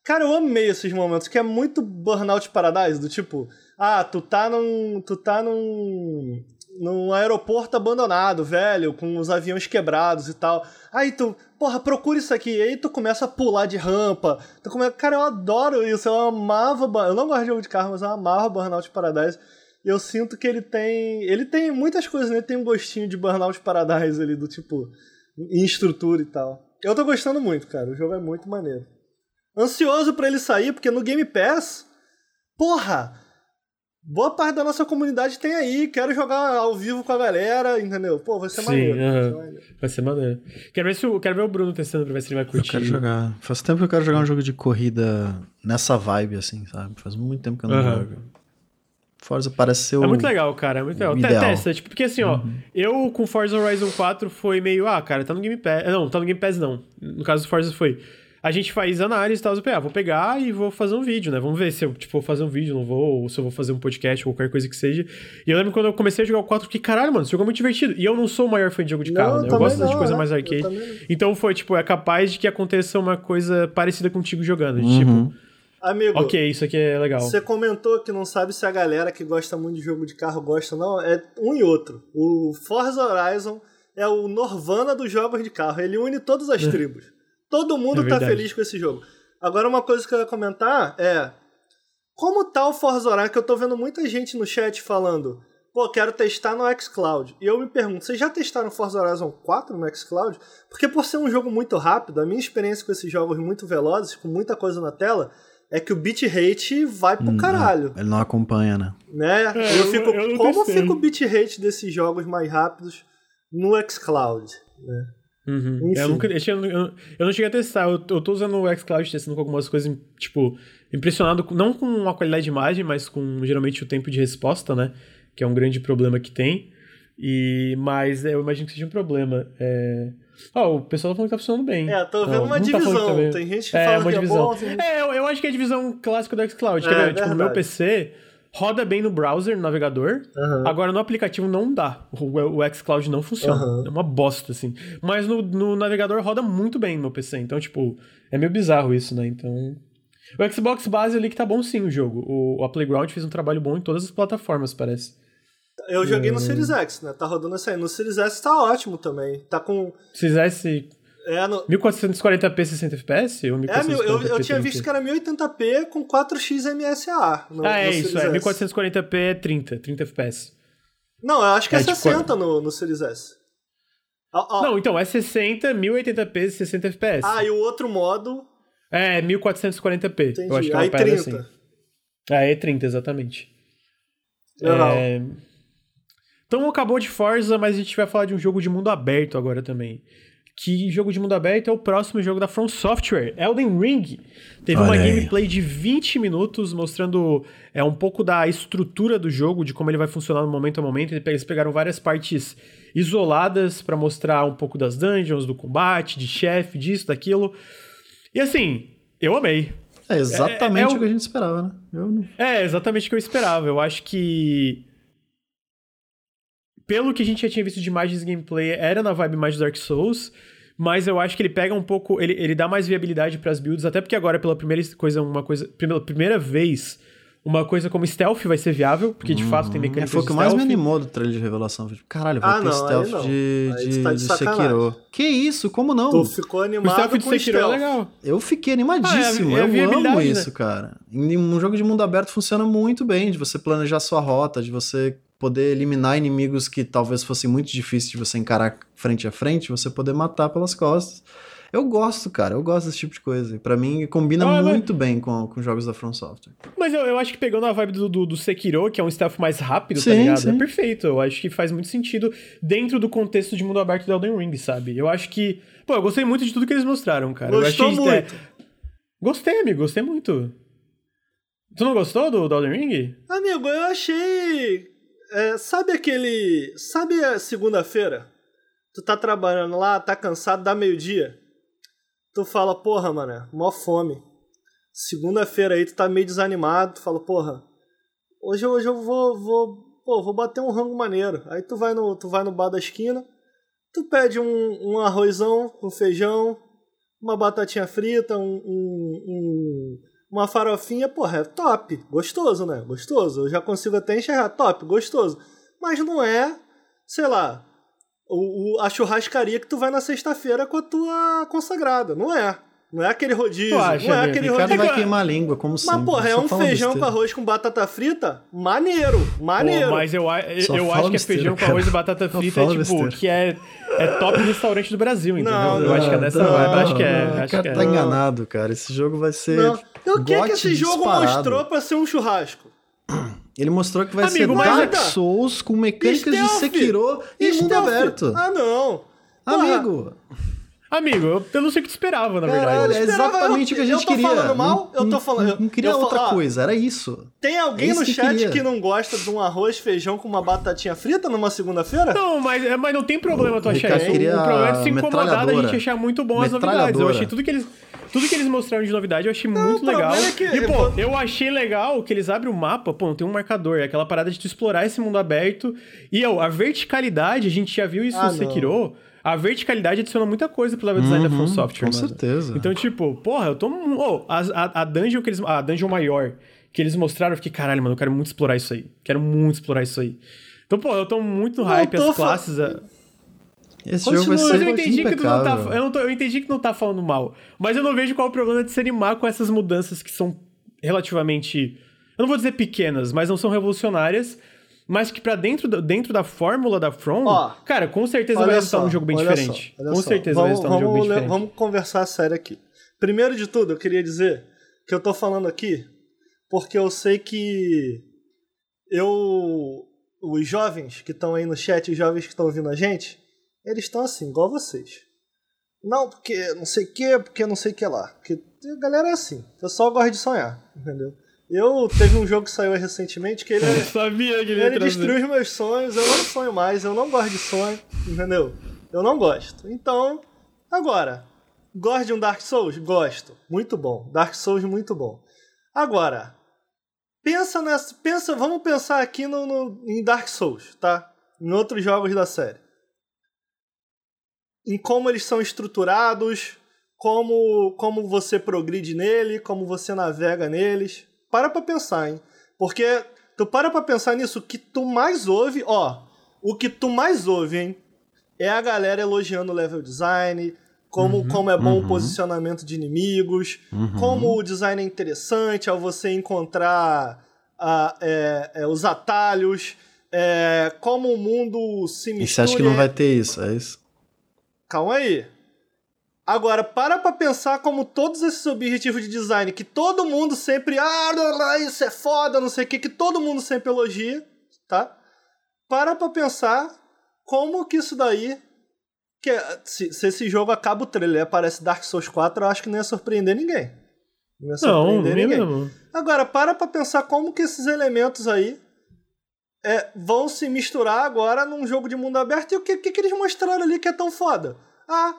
Cara, eu amei esses momentos, que é muito Burnout Paradise, do tipo... Ah, tu tá num. Tu tá num. num aeroporto abandonado, velho, com os aviões quebrados e tal. Aí tu, porra, procura isso aqui. E aí tu começa a pular de rampa. Tu começa, cara, eu adoro isso. Eu amava. Eu não gosto de jogo de carro, mas eu amava Burnout Paradise. E eu sinto que ele tem. Ele tem muitas coisas, né? Ele tem um gostinho de Burnout Paradise ali, do tipo. Em estrutura e tal. Eu tô gostando muito, cara. O jogo é muito maneiro. Ansioso pra ele sair, porque no Game Pass. Porra! boa parte da nossa comunidade tem aí, quero jogar ao vivo com a galera, entendeu? Pô, vai ser Sim, maneiro. Uh-huh. Vai ser maneiro. Vai ser maneiro. Quero ver, se o, quero ver o Bruno testando pra ver se ele vai curtir. Eu quero jogar. Faz tempo que eu quero jogar um jogo de corrida nessa vibe, assim, sabe? Faz muito tempo que eu não uh-huh. jogo. Forza parece ser o... É muito legal, cara. É muito legal. Ideal. Testa, tipo, porque assim, uhum. ó, eu com Forza Horizon quatro foi meio, ah, cara, tá no Game Pass. Não, tá no Game Pass não. No caso do Forza foi... A gente faz análise e tal, ah, vou pegar e vou fazer um vídeo, né? Vamos ver se eu, tipo, vou fazer um vídeo, não vou, ou se eu vou fazer um podcast, ou qualquer coisa que seja. E eu lembro quando eu comecei a jogar o quatro, que caralho, mano, esse jogo é muito divertido. E eu não sou o maior fã de jogo de carro, não, né? Eu gosto não, de coisa é? mais arcade. Então foi, tipo, é capaz de que aconteça uma coisa parecida contigo jogando, uhum. tipo... Amigo, ok, isso aqui é legal. Você comentou que não sabe se a galera que gosta muito de jogo de carro gosta ou não. É um e outro. O Forza Horizon é o Nirvana dos jogos de carro. Ele une todas as tribos. Todo mundo é tá feliz com esse jogo. Agora, uma coisa que eu ia comentar é... Como tá o Forza Horizon? Que eu tô vendo muita gente no chat falando... Pô, quero testar no xCloud. E eu me pergunto, vocês já testaram Forza Horizon quatro no xCloud? Porque por ser um jogo muito rápido, a minha experiência com esses jogos muito velozes, com muita coisa na tela... É que o bitrate vai pro hum, caralho. Ele não acompanha, né? Né? É, eu fico, eu, eu como fica o bitrate desses jogos mais rápidos no xCloud? Né? Uhum. Eu, nunca, eu, eu, eu não cheguei a testar. Eu, eu tô usando o xCloud testando com algumas coisas, tipo, impressionado, com, não com a qualidade de imagem, mas com geralmente o tempo de resposta, né? Que é um grande problema que tem. E, mas eu imagino que seja um problema. É... Ó, oh, o pessoal tá falando que tá funcionando bem. É, tô vendo oh, uma divisão. Tá tem gente que é, fala uma que divisão. é bom. Gente... É, eu, eu acho que é a divisão clássica do xCloud. É, é, tipo, no meu P C, roda bem no browser, no navegador. Uhum. Agora, no aplicativo não dá. O, o xCloud não funciona. Uhum. É uma bosta, assim. Mas no, no navegador roda muito bem no meu P C. Então, tipo, é meio bizarro isso, né? Então... O Xbox base ali que tá bom sim o jogo. O, a Playground fez um trabalho bom em todas as plataformas, parece. Eu joguei hum. no Series X, né? Tá rodando essa aí. No Series S tá ótimo também. Tá com... Series S... É, no... mil quatrocentos e quarenta p sessenta F P S? Ou mil quatrocentos e quarenta p, é, eu, eu tinha visto que era mil e oitenta p com quatro x M S A. No, ah, é no isso. É. mil quatrocentos e quarenta p é trinta, trinta F P S. Não, eu acho que é, é sessenta tipo... no, no Series S. Oh, oh. Não, então, é sessenta, mil e oitenta p sessenta F P S. Ah, e o outro modo... É, mil quatrocentos e quarenta p. Entendi. Eu acho que é uma parada assim. Ah, é trinta, exatamente. Legal. É... Então acabou de Forza, mas a gente vai falar de um jogo de mundo aberto agora também. Que jogo de mundo aberto é o próximo jogo da From Software, Elden Ring. Teve Olha uma aí. gameplay de vinte minutos mostrando é, um pouco da estrutura do jogo, de como ele vai funcionar no momento a momento. Eles pegaram várias partes isoladas pra mostrar um pouco das dungeons, do combate, de chefe, disso, daquilo. E assim, eu amei. É exatamente é, é o que a gente esperava, né? Eu não... É exatamente o que eu esperava. Eu acho que... Pelo que a gente já tinha visto de imagens e gameplay, era na vibe mais do Dark Souls, mas eu acho que ele pega um pouco... Ele, ele dá mais viabilidade pras builds, até porque agora, pela primeira coisa, uma coisa... Pela primeira vez, uma coisa como stealth vai ser viável, porque de hum, fato tem mecânicas de stealth. Foi o que mais me animou do trailer de revelação. Caralho, vai ah, ter não, stealth de, de, tá de, de Sekiro. Que isso? Como não? Tu ficou animado o stealth com de Sekiro stealth. É legal. Eu fiquei animadíssimo. Ah, é, é eu amo né? isso, cara. Em um jogo de mundo aberto funciona muito bem, de você planejar sua rota, de você... poder eliminar inimigos que talvez fossem muito difíceis de você encarar frente a frente, você poder matar pelas costas. Eu gosto, cara, eu gosto desse tipo de coisa. Pra mim, combina ah, muito mas... bem com, com jogos da From Software. Mas eu, eu acho que pegando a vibe do, do, do Sekiro, que é um stealth mais rápido, sim, tá ligado? Sim. É perfeito, eu acho que faz muito sentido dentro do contexto de mundo aberto do Elden Ring, sabe? Eu acho que... Pô, eu gostei muito de tudo que eles mostraram, cara. Gostou muito. É... Gostei, amigo, gostei muito. Tu não gostou do, do Elden Ring? Amigo, eu achei... É, sabe aquele... Sabe a segunda-feira? Tu tá trabalhando lá, tá cansado, dá meio-dia. Tu fala, porra, mané, mó fome. Segunda-feira aí tu tá meio desanimado, tu fala, porra, hoje, hoje eu vou... vou pô, vou bater um rango maneiro. Aí tu vai no, tu vai no bar da esquina, tu pede um, um arrozão, um feijão, uma batatinha frita, um... um, um uma farofinha, porra, é top, gostoso, né? Gostoso, eu já consigo até enxergar, top, gostoso. Mas não é, sei lá, o, o, a churrascaria que tu vai na sexta-feira com a tua consagrada, não é. Não é aquele rodízio, tu acha, não é aquele rodízio. O cara vai queimar a língua, como sempre. Mas, porra, é um feijão com arroz com batata frita? Maneiro, maneiro. Pô, mas eu, eu, eu acho que é feijão com arroz e batata frita, é tipo, besteira. que é, é top restaurante do Brasil, entendeu? Não, eu não, acho que é dessa não, vibe, não, acho que é. Não, acho cara que é. Tá enganado, cara, esse jogo vai ser... Não. O que é que esse jogo disparado. mostrou pra ser um churrasco? Ele mostrou que vai Amigo, ser Dark tá. Souls com mecânicas Stealth. de Sekiro e Stealth. mundo aberto. Ah, não. Amigo. Amigo, eu, eu não sei o que te esperava, na Caralho, verdade. É exatamente eu, o que a gente queria. Eu tô queria. falando mal? Não, eu tô falando... Não, não queria eu outra fal... coisa, era isso. Tem alguém é no que chat queria. que não gosta de um arroz, feijão com uma batatinha frita numa segunda-feira? Não, mas, mas não tem problema tu achar isso. O problema é se incomodar da gente achar muito bom as novidades. Eu achei tudo que eles... Tudo que eles mostraram de novidade eu achei não, muito legal. É que... E, pô, eu achei legal que eles abrem o mapa, pô, não tem um marcador. É aquela parada de tu explorar esse mundo aberto. E, ó, a verticalidade, a gente já viu isso ah, no Sekiro. A verticalidade adiciona muita coisa pro level design uhum, da From Software, Com mano. certeza. Então, tipo, porra, eu tô... Oh, a, a, a dungeon que eles... A dungeon maior que eles mostraram, eu fiquei, caralho, mano, eu quero muito explorar isso aí. Quero muito explorar isso aí. Então, pô, eu tô muito no hype, as classes... Fa... A... Esse Continua, jogo vai ser mas eu entendi que tu não tá, eu, não tô, eu entendi que não tá falando mal, mas eu não vejo qual é o problema de se animar com essas mudanças que são relativamente, eu não vou dizer pequenas, mas não são revolucionárias, mas que pra dentro, dentro da fórmula da From, Ó, cara, com certeza vai resultar um jogo bem diferente. Só, com só. certeza vamos, vai resultar um jogo bem diferente. Vamos conversar sério aqui. Primeiro de tudo, eu queria dizer que eu tô falando aqui porque eu sei que eu, os jovens que estão aí no chat, os jovens que estão ouvindo a gente, eles estão assim, igual vocês. Não, porque não sei o que, porque não sei o que lá. Porque a galera é assim. Eu só gosto de sonhar, entendeu? Eu teve um jogo que saiu recentemente que ele, eu sabia que ele, ele destruiu os meus sonhos, eu não sonho mais, eu não gosto de sonho, entendeu? Eu não gosto. Então, agora, gosto de um Dark Souls? Gosto. Muito bom. Dark Souls, muito bom. Agora, pensa nessa. Pensa, vamos pensar aqui no, no, em Dark Souls, tá? Em outros jogos da série. Em como eles são estruturados, como, como você progride nele, como você navega neles. Para pra pensar, hein? Porque tu para pra pensar nisso, o que tu mais ouve, ó, o que tu mais ouve, hein? É a galera elogiando o level design, como, uhum, como é bom uhum. o posicionamento de inimigos, uhum. como o design é interessante ao você encontrar a, é, é, os atalhos, é, como o mundo se mistura. E você acha que não vai ter isso, é isso? Calma aí. Agora, para pra pensar como todos esses objetivos de design que todo mundo sempre... Ah, isso é foda, não sei o que, que todo mundo sempre elogia, tá? Para pra pensar como que isso daí... Que, se, se esse jogo acaba o trailer, aparece Dark Souls quatro, eu acho que não ia surpreender ninguém. Não ia surpreender não, ninguém. Mesmo. Agora, para pra pensar como que esses elementos aí... É, vão se misturar agora num jogo de mundo aberto. E o que, que, que eles mostraram ali que é tão foda? Ah,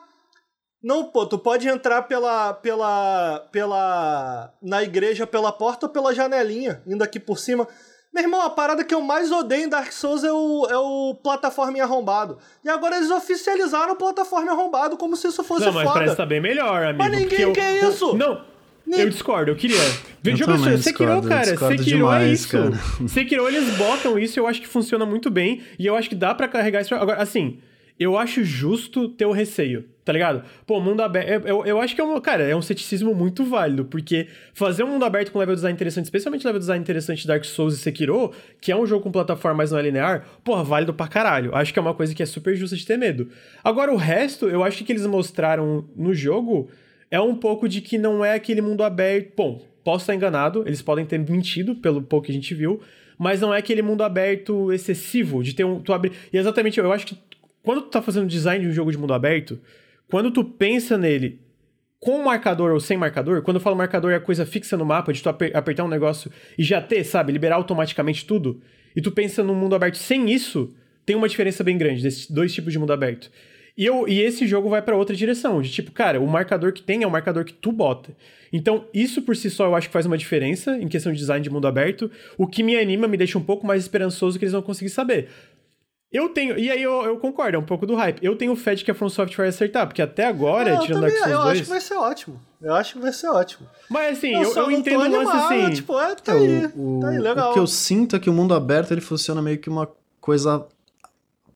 não, pô, tu pode entrar pela, pela, pela na igreja pela porta ou pela janelinha, indo aqui por cima. Meu irmão, a parada que eu mais odeio em Dark Souls é o, é o plataforma arrombado. E agora eles oficializaram o plataforma arrombado como se isso fosse foda. Não, mas foda. Parece que tá bem melhor, amigo. Mas ninguém eu, quer eu, isso. Não. Eu discordo, eu queria. Veja você, Sekiro, cara. Sekiro é isso. Cara. Sekiro, eles botam isso, eu acho que funciona muito bem. E eu acho que dá pra carregar isso. Agora, assim, eu acho justo ter o receio, tá ligado? Pô, mundo aberto. Eu, eu acho que é um. Cara, é um ceticismo muito válido, porque fazer um mundo aberto com level design interessante, especialmente level design interessante de Dark Souls e Sekiro, que é um jogo com plataforma mas não é linear, porra, válido pra caralho. Acho que é uma coisa que é super justa de ter medo. Agora, o resto, eu acho que eles mostraram no jogo. É um pouco de que não é aquele mundo aberto... Bom, posso estar enganado, eles podem ter mentido pelo pouco que a gente viu, mas não é aquele mundo aberto excessivo, de ter um... Tu abre, e exatamente, eu acho que quando tu tá fazendo design de um jogo de mundo aberto, quando tu pensa nele com marcador ou sem marcador, quando eu falo marcador é a coisa fixa no mapa, de tu aper, apertar um negócio e já ter, sabe, liberar automaticamente tudo, e tu pensa num mundo aberto sem isso, tem uma diferença bem grande desses dois tipos de mundo aberto. E, eu, e esse jogo vai pra outra direção, de tipo, cara, o marcador que tem é o marcador que tu bota. Então, isso por si só eu acho que faz uma diferença em questão de design de mundo aberto, o que me anima, me deixa um pouco mais esperançoso que eles vão conseguir saber. Eu tenho, e aí eu, eu concordo, é um pouco do hype, eu tenho fé de que a From Software vai acertar, porque até agora, ah, tirando Dark Souls dois... Eu acho que vai ser ótimo, eu acho que vai ser ótimo. Mas assim, eu, eu, eu entendo o lance assim... Tipo, é, tá, o, aí, o, tá aí, legal. O que eu sinto é que o mundo aberto, ele funciona meio que uma coisa...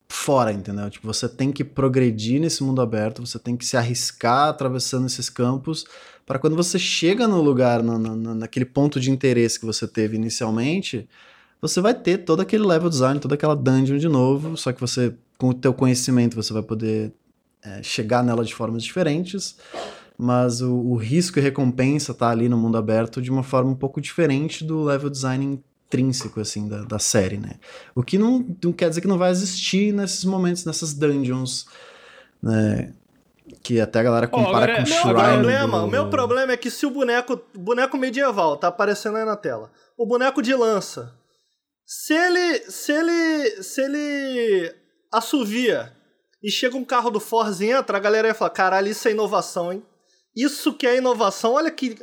fora, entendeu? Tipo, você tem que progredir nesse mundo aberto, você tem que se arriscar atravessando esses campos para quando você chega no lugar, na, na, naquele ponto de interesse que você teve inicialmente, você vai ter todo aquele level design, toda aquela dungeon de novo, só que você, com o teu conhecimento, você vai poder é, chegar nela de formas diferentes, mas o, o risco e recompensa tá ali no mundo aberto de uma forma um pouco diferente do level design intrínseco, assim, da, da série, né? O que não, não quer dizer que não vai existir nesses momentos, nessas dungeons, né? Que até a galera compara oh, agora, com o Shrine. Meu problema, do... O meu problema é que se o boneco, boneco medieval tá aparecendo aí na tela, o boneco de lança, se ele, se ele, se ele assovia e chega um carro do Forza e entra, a galera ia falar, caralho, isso é inovação, hein? Isso que é inovação, olha que...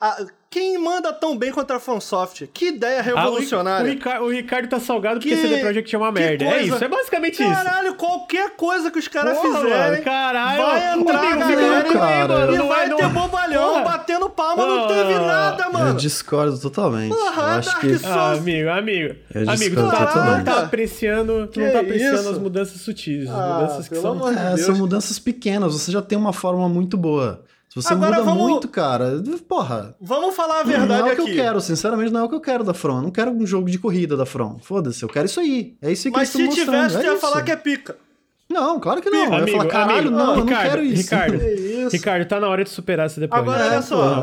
A, quem manda tão bem contra a FromSoft? Que ideia revolucionária. Ah, o, Rica, o Ricardo tá salgado porque que, C D Projekt é uma merda. Coisa, é isso, é basicamente caralho, isso. Caralho, qualquer coisa que os caras fizerem, caralho, vai entrar a galera cara. e não vai não, ter bobalhão porra. batendo palma, oh, não teve nada, mano. Eu discordo totalmente. Porra, eu acho que... ah, amigo, amigo. Eu amigo, tu tá, não tá apreciando, tu não tá apreciando isso? as mudanças sutis. As ah, mudanças que são... É, são mudanças pequenas, você já tem uma fórmula muito boa. Você Agora muda vamos... muito, cara. Porra. Vamos falar a verdade aqui. Não é o que aqui. eu quero, sinceramente, não é o que eu quero da From. Não quero um jogo de corrida da From. Foda-se, eu quero isso aí. É isso que eles estão mostrando. Mas se tivesse, você ia falar que é pica. Não, claro que não. Pica, eu amigo, ia falar, caralho, amigo, não, Ricardo, eu não quero isso. Ricardo, é isso. Ricardo, tá na hora de superar essa depois. Agora olha só.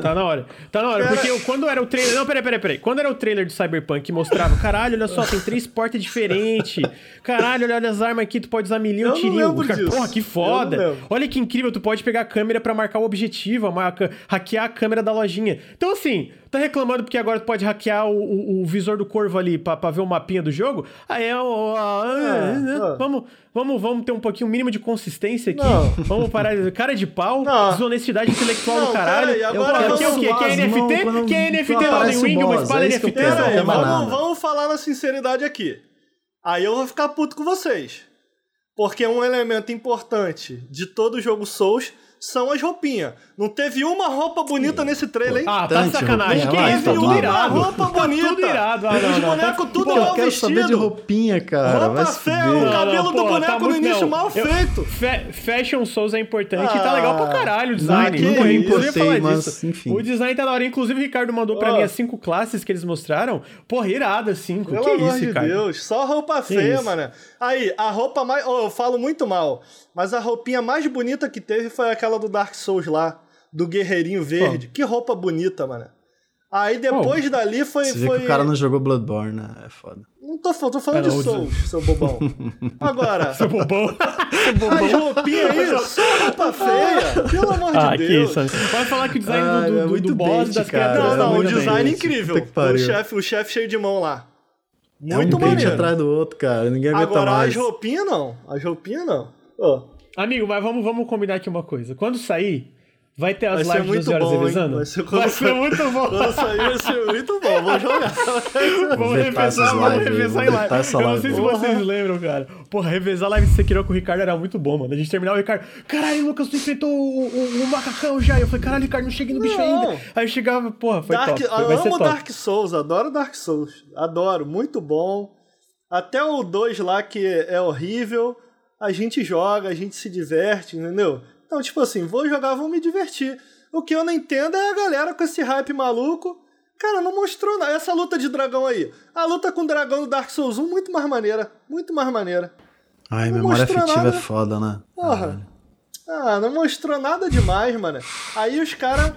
Tá na hora. Tá na hora, porque eu, quando era o trailer... Não, peraí, peraí, peraí. Quando era o trailer do Cyberpunk, mostrava, caralho, olha só, tem três portas diferentes. Caralho, olha, olha as armas aqui, tu pode usar milhão de tirinho. Cara, porra, que foda. Olha que incrível, tu pode pegar a câmera pra marcar o objetivo, marca, hackear a câmera da lojinha. Então, assim... Tá reclamando porque agora tu pode hackear o, o, o visor do corvo ali pra, pra ver o mapinha do jogo? Aí é o... Vamos, vamos, vamos ter um pouquinho, um mínimo de consistência aqui. Não. Vamos parar de... Cara de pau, não. desonestidade intelectual não, do caralho. Cara, agora que é o quê? Que é N F T? Que é N F T lá em Wing, uma espada N F T? Peraí, vamos, vamos falar na sinceridade aqui. Aí eu vou ficar puto com vocês. Porque um elemento importante de todo jogo Souls... são as roupinhas. Não teve uma roupa bonita é. nesse trailer, hein? Ah, tá de sacanagem. Não teve uma irado. roupa bonita. Tá tudo irado. Ah, não, os bonecos tá... tudo Pô, mal vestidos. Eu quero vestido. saber de roupinha, cara. Roupa feia, o cabelo não, não, do porra, boneco tá no muito... início não. mal eu... feito. Fe... Fashion Souls é importante ah, e tá legal pra caralho o design. Não, nunca importei, mas enfim. O design tá na hora. Inclusive, o Ricardo mandou pra oh. mim as cinco classes que eles mostraram. Porra, irada as cinco. Pelo que amor isso, de cara? Deus. Só roupa feia, mano. Aí, a roupa mais... Eu falo muito mal, mas a roupinha mais bonita que teve foi aquela do Dark Souls lá, do guerreirinho verde. Pô. Que roupa bonita, mano. Aí depois Pô, dali foi... Você foi... vê que o cara não jogou Bloodborne, né? É foda. Não tô, tô falando Era de Souls, de... seu bobão. Agora... seu bobão? Seu bobão? As roupinhas aí, só roupa feia. Pelo amor de ah, Deus. Aqui, vai falar que o design ah, do, do, é do boss das criaturas... Não, não, o design bem, incrível. O chefe, o chefe cheio de mão lá. Muito é um maneiro. atrás do outro, cara. Ninguém aguenta Agora, mais. Agora, as roupinhas não. As roupinhas não. Ó... Oh. Amigo, mas vamos, vamos combinar aqui uma coisa. Quando sair, vai ter as vai lives das horas revezando? Vai ser, vai ser muito bom. Quando sair, vai ser muito bom. Vamos jogar. Vamos revezar, vamos revezar em live. Eu não sei se vocês lembram, cara. Porra, revezar a live de Sekiro com o Ricardo era muito bom, mano. A gente terminava o Ricardo... Caralho, Lucas, tu enfrentou o, o, o macacão já. Eu falei, caralho, Ricardo, não cheguei no bicho não. ainda. Aí eu chegava, porra, foi Dark, top. Foi, eu amo top. Dark Souls, adoro Dark Souls. Adoro, muito bom. Até o dois lá, que é horrível... A gente joga, a gente se diverte, entendeu? Então, tipo assim, vou jogar, vou me divertir. O que eu não entendo é a galera com esse hype maluco. Cara, não mostrou nada. Essa luta de dragão aí. A luta com o dragão do Dark Souls um, muito mais maneira. Muito mais maneira. Ai, não memória afetiva nada. é foda, né? Porra. Ah, não mostrou nada demais, mano. Aí os caras...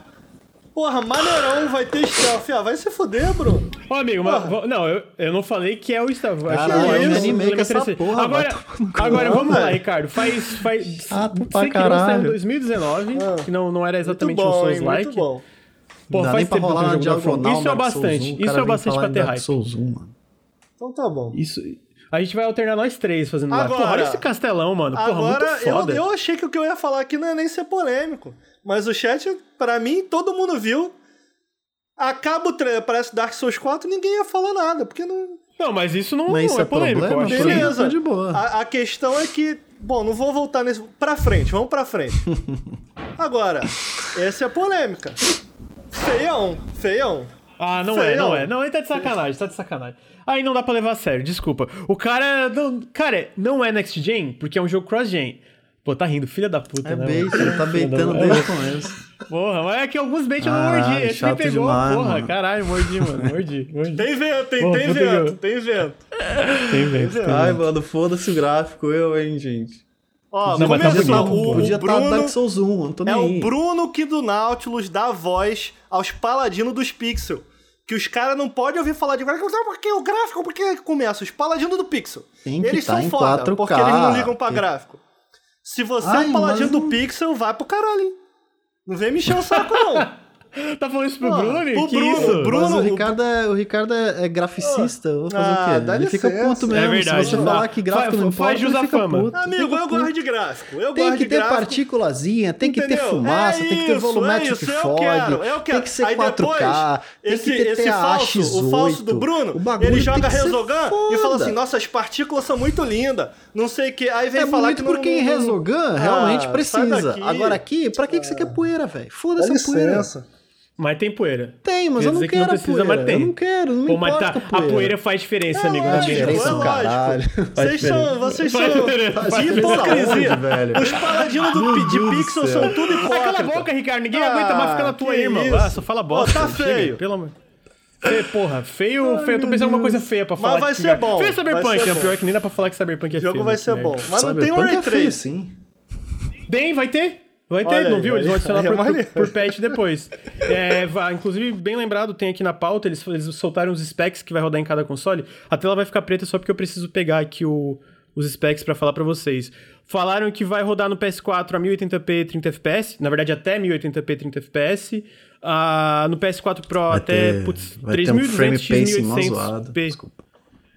Porra, maneirão, vai ter stealth. Ah, vai se fuder, Bruno. Ô, amigo, mas, não, eu, eu não falei que é o stealth. Ah, não, é um anime que essa porra. Agora, agora vamos lá, Ricardo. Faz, faz... Ah, pra caralho. Em dois mil e dezenove, ah, que não, não era exatamente bom, um Souls-like. Pô, faz tempo que eu jogo. Isso é bastante, um, isso é bastante pra ter hype. um, mano. Então tá bom. Isso... A gente vai alternar nós três fazendo agora, live. Porra, olha esse castelão, mano. Porra, agora, muito foda. Eu, eu achei que o que eu ia falar aqui não ia nem ser polêmico. Mas o chat, pra mim, todo mundo viu. Acaba o trailer, parece Dark Souls quatro, ninguém ia falar nada, porque não... Não, mas isso não, mas isso não é, é polêmico. Problema, eu acho beleza. Que... De boa. A, a questão é que... Bom, não vou voltar nesse... Pra frente, vamos pra frente. Agora, essa é polêmica. Feião, feião. Ah, não feião. é, não é. Não, ele tá de sacanagem, tá de sacanagem. Aí não dá pra levar a sério, desculpa. O cara... Não, cara, não é Next Gen, porque é um jogo cross-gen. Pô, tá rindo, filha da puta, é né? Bait, ele tá baitando desde o começo. Porra, mas é que alguns baits eu não mordi. Esse me pegou, demais, porra. Mano. Caralho, mordi, mano. Mordi, mordi. Tem vento, tem, porra, tem, vento, vento. tem vento, tem vento. Tem vento. Ai, mano, foda-se o gráfico, eu, hein, gente. Ó, não, começou. Mas tá o Podia estar no Dark Souls um, não tô nem É aí. O Bruno que do Nautilus dá voz aos paladinos dos Pixel. que os caras não podem ouvir falar de gráfico, porque o gráfico, porque começa os paladinos do pixel. Tem que eles tá são foda, quatro K, porque eles não ligam pra gráfico. Se você Ai, é um paladino mas... do pixel, vai pro caralho, hein? Não vem mexer o saco, não. Tá falando isso pro ah, Bruno, Henrique? Que isso? Bruno, Bruno, mas o Ricardo é, o Ricardo é graficista, eu vou fazer ah, o quê? Dá ele licença. Fica puto mesmo, é verdade, se você não. falar que gráfico faz, não importa, faz jus à fama. Puto, amigo, eu gosto de gráfico, eu gosto de gráfico. Tem que ter partículazinha, tem que ter fumaça, é tem que ter volumétric é fog, eu quero, eu quero. tem que ser aí quatro K, depois, tem esse, que ter esse falso, T A X oito. O falso do Bruno, ele joga Resogun e fala assim, nossa, as partículas são muito lindas, não sei o que, aí vem falar que não... É bonito porque em Resogun realmente precisa. Agora aqui, pra que você quer poeira, velho? Foda-se a poeira. Mas tem poeira. Tem, mas Quer eu não quero que não precisa, poeira. Mas tem. Eu não quero, não me Pô, mas tá, a, a poeira faz diferença, é, amigo. Faz diferença, é caralho. Vocês são, vocês são de hipocrisia, velho. Os paladinos do, de pixel são tudo hipócrita. Cala a boca, Ricardo. Ninguém ah, aguenta mais ficar na tua aí, irmão. Ah, só fala bosta. Oh, tá feio. Chega, pelo amor... Feio, porra, feio, feio. Eu tô pensando em alguma coisa feia pra falar. Mas vai ser bom. Feio Cyberpunk. É pior que nem dá pra falar que Cyberpunk é feio. O jogo vai ser bom. Mas não tem um E três, sim. Tem, vai ter? Vai ter, olha, não viu? Olha, eles vão adicionar por, por, por patch depois. É, vai, inclusive, bem lembrado, tem aqui na pauta, eles, eles soltaram os specs que vai rodar em cada console. A tela vai ficar preta só porque eu preciso pegar aqui o, os specs pra falar pra vocês. Falaram que vai rodar no P S quatro a mil e oitenta p trinta F P S, na verdade até mil e oitenta p trinta F P S, uh, no P S quatro Pro vai até ter, putz, três mil e duzentos por mil e oitocentos p, desculpa.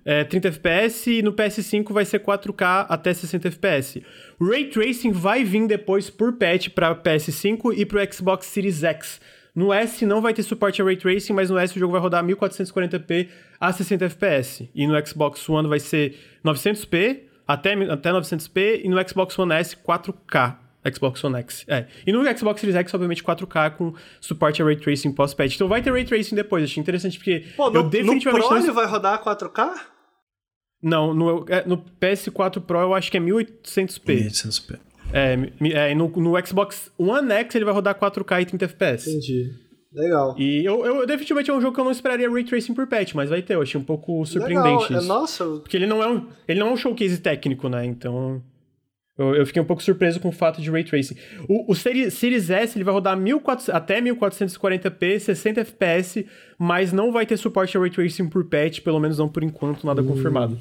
É, trinta F P S e no P S cinco vai ser quatro K até sessenta F P S. Ray Tracing vai vir depois por patch para P S cinco e para o Xbox Series X. No S não vai ter suporte a Ray Tracing, mas no S o jogo vai rodar mil quatrocentos e quarenta p a sessenta F P S. E no Xbox One vai ser novecentos p até, até novecentos p e no Xbox One S quatro K. Xbox One X, é. E no Xbox Series X, obviamente, quatro K com suporte a Ray Tracing pós-patch. Então vai ter Ray Tracing depois, achei interessante, porque... Pô, eu no, definitivamente... no Pro não... vai rodar quatro K? Não, no, no P S quatro Pro eu acho que é mil e oitocentos p. mil e oitocentos p. É, é no, no Xbox One X ele vai rodar quatro K e trinta F P S. Entendi. Legal. E eu, eu definitivamente é um jogo que eu não esperaria Ray Tracing por patch, mas vai ter, eu achei um pouco surpreendente. Legal. Isso. Nossa! Porque ele não, é um, ele não é um showcase técnico, né, então... Eu fiquei um pouco surpreso com o fato de Ray Tracing. O, o Series S ele vai rodar mil e quatrocentos, até mil quatrocentos e quarenta p, sessenta F P S, mas não vai ter suporte a Ray Tracing por patch, pelo menos não por enquanto, nada hum. confirmado.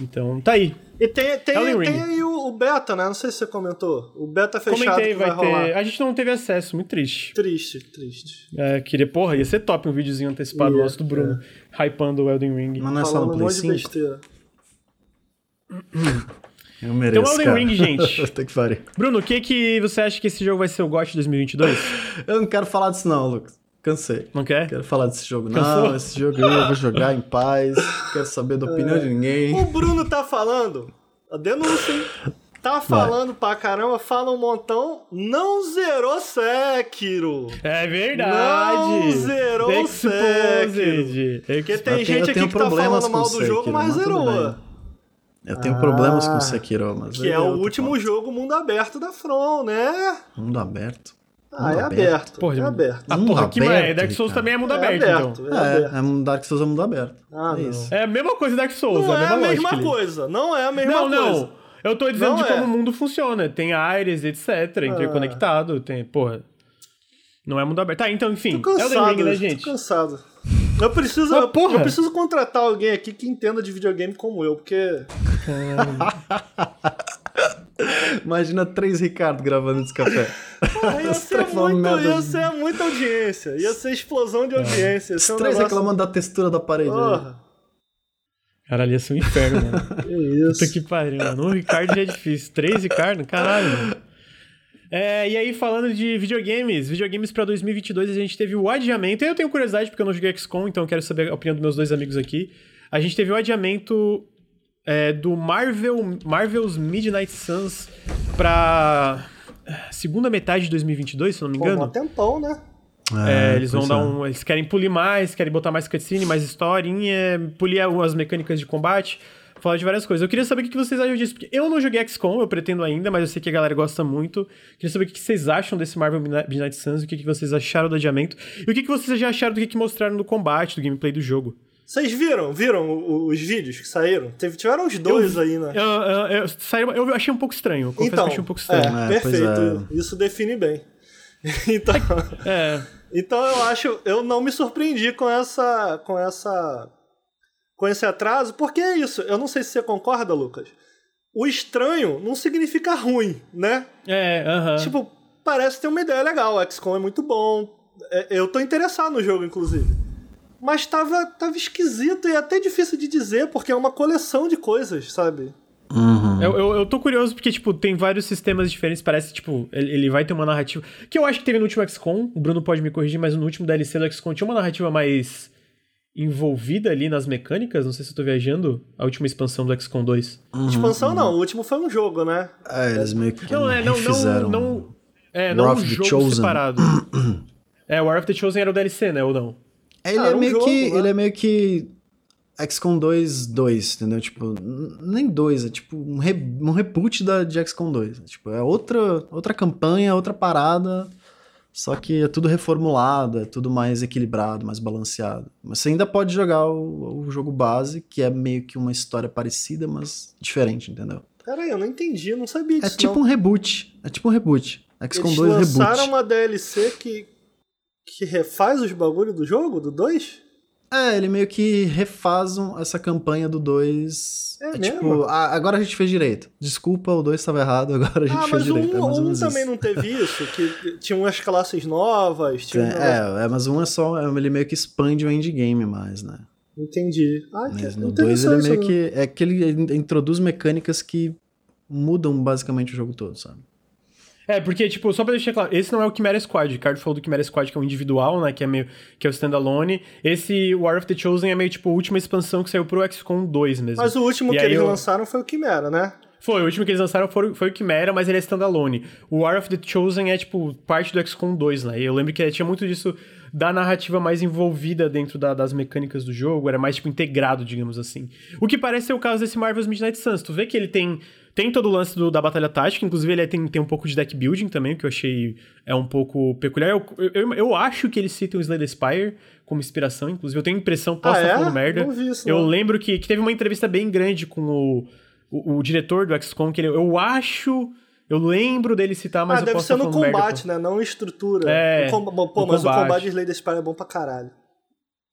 Então, tá aí. E tem, tem, tem aí o, o beta, né? Não sei se você comentou. O beta fechado. Comentei, que vai, vai ter... rolar. A gente não teve acesso, muito triste. Triste, triste. É, queria, porra, ia ser top um videozinho antecipado yeah, nosso do Bruno, yeah. hypando o Elden Ring. Mas não é só no Play cinco? Eu mereço, então, Elden Ring, gente. Tem que fazer. Bruno, o que, que você acha que esse jogo vai ser o G O T Y dois mil e vinte e dois? Eu não quero falar disso não, Lucas. Cansei. Não quer? Quero falar desse jogo. Cansou? Não, esse jogo eu vou jogar em paz. Quero saber da opinião é. de ninguém. O Bruno tá falando. A denúncia, hein? Tá falando vai. pra caramba, fala um montão. Não zerou Sekiro. É verdade. Não zerou o Sekiro. Porque tem gente aqui que tá falando mal do jogo, mas zerou. Eu tenho ah, problemas com Sekiro, mas... Que é o último ponto. Jogo mundo aberto da From, né? Mundo aberto? Ah, mundo é aberto. aberto. Porra, é aberto. Ah, porra, aberto, que é. Dark Souls cara. também é mundo é aberto, aberto, então. É, aberto. é, Dark Souls é mundo aberto. Ah, é isso. É a mesma coisa Dark Souls, não é a mesma, é a mesma coisa. Não é a mesma não, coisa. Não, não. Eu tô dizendo não de como é. o mundo funciona. Tem áreas, etcétera, interconectado, ah. tem... Porra. Não é mundo aberto. Tá, então, enfim. Tô cansado, é o Elden Ring, né, gente? Tô cansado. Eu preciso, ah, eu, eu preciso contratar alguém aqui que entenda de videogame como eu, porque... Imagina três Ricardo gravando esse café. Porra, ia, ser muito, ia ser muita audiência. Ia ser explosão de audiência. É. Os três um negócio... reclamando da textura da parede. Porra. Caralho, ia ser um inferno, mano. Que isso. Puta que pariu, mano. Um Ricardo já é difícil. Três Ricardo? Caralho, mano. É, e aí, falando de videogames, videogames pra dois mil e vinte e dois, a gente teve o adiamento, e eu tenho curiosidade porque eu não joguei X COM, então eu quero saber a opinião dos meus dois amigos aqui. A gente teve o adiamento é, do Marvel, Marvel's Midnight Suns pra segunda metade de dois mil e vinte e dois, se não me engano. Pô, um tempão, né? É, é, eles vão dar um... Eles querem polir mais, querem botar mais cutscene, mais historinha, polir as mecânicas de combate... Falar de várias coisas. Eu queria saber o que vocês acham disso, porque eu não joguei X COM, eu pretendo ainda, mas eu sei que a galera gosta muito. Queria saber o que vocês acham desse Marvel Midnight Suns, o que vocês acharam do adiamento, e o que vocês já acharam do que mostraram no combate, do gameplay do jogo. Vocês viram? Viram os vídeos que saíram? Tiveram os dois eu, aí, né? Eu, eu, eu, eu, eu achei um pouco estranho. Confesso então, que achei um pouco estranho. É, é, perfeito. É. Isso define bem. Então, é. então eu acho, eu não me surpreendi com essa, com essa, com esse atraso, porque é isso. Eu não sei se você concorda, Lucas. O estranho não significa ruim, né? É, aham. Uh-huh. Tipo, parece ter uma ideia legal. O X COM é muito bom. Eu tô interessado no jogo, inclusive. Mas tava, tava esquisito e até difícil de dizer, porque é uma coleção de coisas, sabe? Uhum. Eu, eu, eu tô curioso porque, tipo, tem vários sistemas diferentes, parece, tipo, ele, ele vai ter uma narrativa... Que eu acho que teve no último X COM, o Bruno pode me corrigir, mas no último D L C do X COM tinha uma narrativa mais envolvida ali nas mecânicas, não sei se eu tô viajando, a última expansão do X COM dois. Uhum, expansão uhum. não, o último foi um jogo, né? Ah, eles meio que não, é, não, refizeram... Não, não, é, não um jogo Chosen. Separado. É, War of the Chosen era o D L C, né, ou não? Ele, ah, é um meio jogo, que, né? ele é meio que X COM dois, dois, entendeu? Tipo, n- nem dois, é tipo um, re- um reboot da, de X COM dois. Né? Tipo, é outra, outra campanha, outra parada, só que é tudo reformulado, é tudo mais equilibrado, mais balanceado. Mas você ainda pode jogar o, o jogo base, que é meio que uma história parecida, mas diferente, entendeu? Peraí, eu não entendi, eu não sabia disso. É tipo não. um reboot, é tipo um reboot. X COM dois reboot. Eles lançaram uma D L C que... Que refaz os bagulho do jogo, do dois? É, ele meio que refaz essa campanha do dois. É, é mesmo? Tipo, a, agora a gente fez direito. Desculpa, o dois estava errado, agora a gente ah, fez direito. Ah, mas o um também isso. não teve isso? Que tinha umas classes novas? Tinha é, um... é, é, mas um é só... Ele meio que expande o endgame mais, né? Entendi. Ah, mas no dois ele é meio não. que... É que ele introduz mecânicas que mudam basicamente o jogo todo, sabe? É, porque, tipo, só pra deixar claro, esse não é o Chimera Squad. O Ricardo falou do Chimera Squad, que é o individual, né? Que é meio que é o standalone. Esse War of the Chosen é meio, tipo, a última expansão que saiu pro X COM dois mesmo. Mas o último e que eles eu... lançaram foi o Chimera, né? Foi, o último que eles lançaram foi, foi o Chimera, mas ele é standalone. O War of the Chosen é, tipo, parte do X COM dois, né? E eu lembro que tinha muito disso da narrativa mais envolvida dentro da, das mecânicas do jogo. Era mais, tipo, integrado, digamos assim. O que parece ser o caso desse Marvel's Midnight Suns. Tu vê que ele tem... Tem todo o lance do, da batalha tática, inclusive ele tem, tem um pouco de deck building também, que eu achei é um pouco peculiar. Eu, eu, eu acho que eles citam o Slay the Spire como inspiração, inclusive eu tenho a impressão, posso ah, estar é? falando merda. Não vi isso, eu não. lembro que, que teve uma entrevista bem grande com o, o, o diretor do X COM, que ele, eu acho... Eu lembro dele citar, mas ah, eu posso estar falando merda. Ah, deve ser no combate, merda, né? Não em estrutura. É, com... Pô, mas combate. O combate de Slay the Spire é bom pra caralho.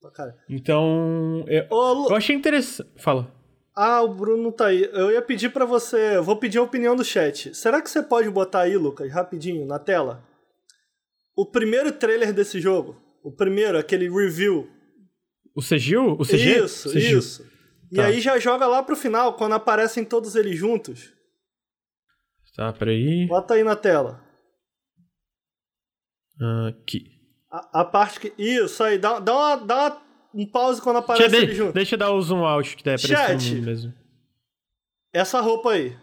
Pra caralho. Então... Eu, Ô, eu achei interessante... Fala. Ah, o Bruno tá aí. Eu ia pedir pra você... Vou pedir a opinião do chat. Será que você pode botar aí, Lucas, rapidinho, na tela? O primeiro trailer desse jogo. O primeiro, aquele review. O Segil? O Segil? Isso, Segil. isso. Tá. E aí já joga lá pro final, quando aparecem todos eles juntos. Tá, peraí. Bota aí na tela. Aqui. A, a parte que... Isso aí, dá, dá uma... Dá uma... Um pause quando aparece deixa, ele junto. Deixa eu dar o zoom out que dá pra esse mundo mesmo. Essa roupa aí.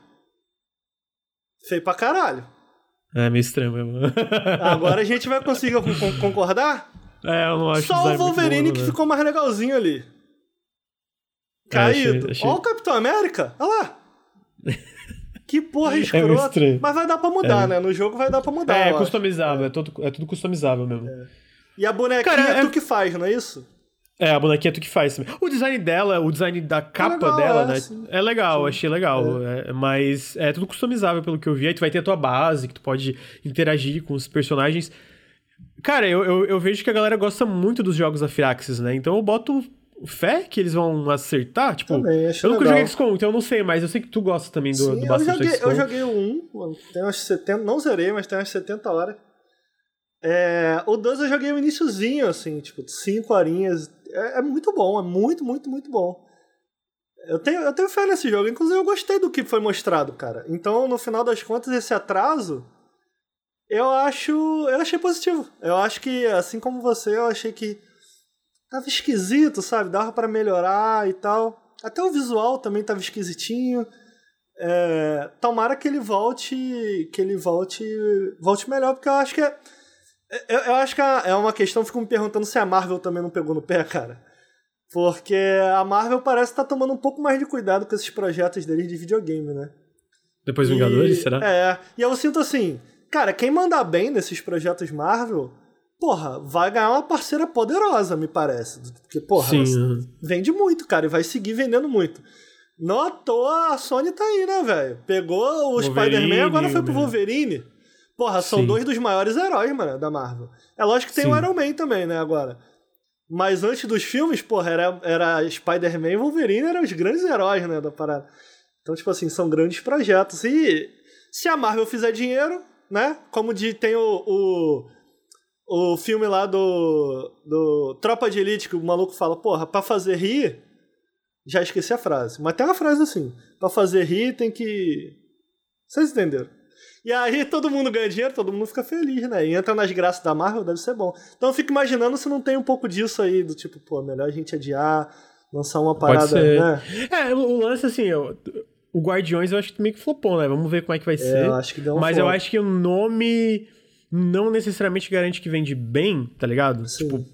Feio pra caralho. É meio estranho mesmo. Agora a gente vai conseguir concordar? É, eu não acho. Só o Wolverine bom, que né? ficou mais legalzinho ali. Caído. É, achei, achei. Olha o Capitão América. Olha lá. Que porra escrota. É Mas vai dar pra mudar, é. né? No jogo vai dar pra mudar. É, é customizável. É. É, tudo, é tudo customizável mesmo. É. E a bonequinha Cara, é tu é... que faz, não é isso? É, a bonequinha é tu que faz também. O design dela, o design da capa é legal, dela, é, né? Sim. É legal, sim. achei legal. É. É, mas é tudo customizável pelo que eu vi. Aí tu vai ter a tua base, que tu pode interagir com os personagens. Cara, eu, eu, eu vejo que a galera gosta muito dos jogos da Firaxis, né? Então eu boto fé que eles vão acertar. Tipo, também, acho eu nunca legal. joguei X COM, então eu não sei, mas eu sei que tu gosta também do, sim, do bastante X COM. Eu joguei o um, tem umas setenta, não zerei, mas tem umas setenta horas. É, o dois eu joguei o iniciozinho, assim, tipo, cinco horinhas. É, é muito bom, é muito, muito, muito bom. Eu tenho, eu tenho fé nesse jogo. Inclusive, eu gostei do que foi mostrado, cara. Então, no final das contas, esse atraso, eu acho... Eu achei positivo. Eu acho que, assim como você, eu achei que tava esquisito, sabe? Dava pra melhorar e tal. Até o visual também tava esquisitinho. É, tomara que ele volte... Que ele volte... Volte melhor, porque eu acho que é... Eu, eu acho que é uma questão, fico me perguntando se a Marvel também não pegou no pé, cara. Porque a Marvel parece estar tá tomando um pouco mais de cuidado com esses projetos deles de videogame, né? Depois e, Vingadores, será? É, e eu sinto assim, cara, quem mandar bem nesses projetos Marvel, porra, vai ganhar uma parceira poderosa, me parece. Porque, porra, vende muito, cara, e vai seguir vendendo muito. Não à toa a Sony tá aí, né, velho? Pegou o Wolverine, Spider-Man, agora foi pro Wolverine. Porra, são Sim. dois dos maiores heróis, mano, da Marvel. É lógico que tem Sim. o Iron Man também, né, agora. Mas antes dos filmes, porra, era, era Spider-Man e Wolverine, eram os grandes heróis, né, da parada. Então, tipo assim, são grandes projetos. E se a Marvel fizer dinheiro, né, como de, tem o... o O filme lá do, do Tropa de Elite, que o maluco fala, porra, pra fazer rir, já esqueci a frase, mas tem uma frase assim, pra fazer rir tem que... Vocês entenderam? E aí todo mundo ganha dinheiro, todo mundo fica feliz, né? E entra nas graças da Marvel, deve ser bom. Então eu fico imaginando se não tem um pouco disso aí, do tipo, pô, melhor a gente adiar, lançar uma parada, né? É, o lance assim, eu... o Guardiões eu acho que meio que flopou, né? Vamos ver como é que vai é, ser. Eu acho que deu um mas foco. Eu acho que o nome... não necessariamente garante que vende bem, tá ligado? Sim. Tipo,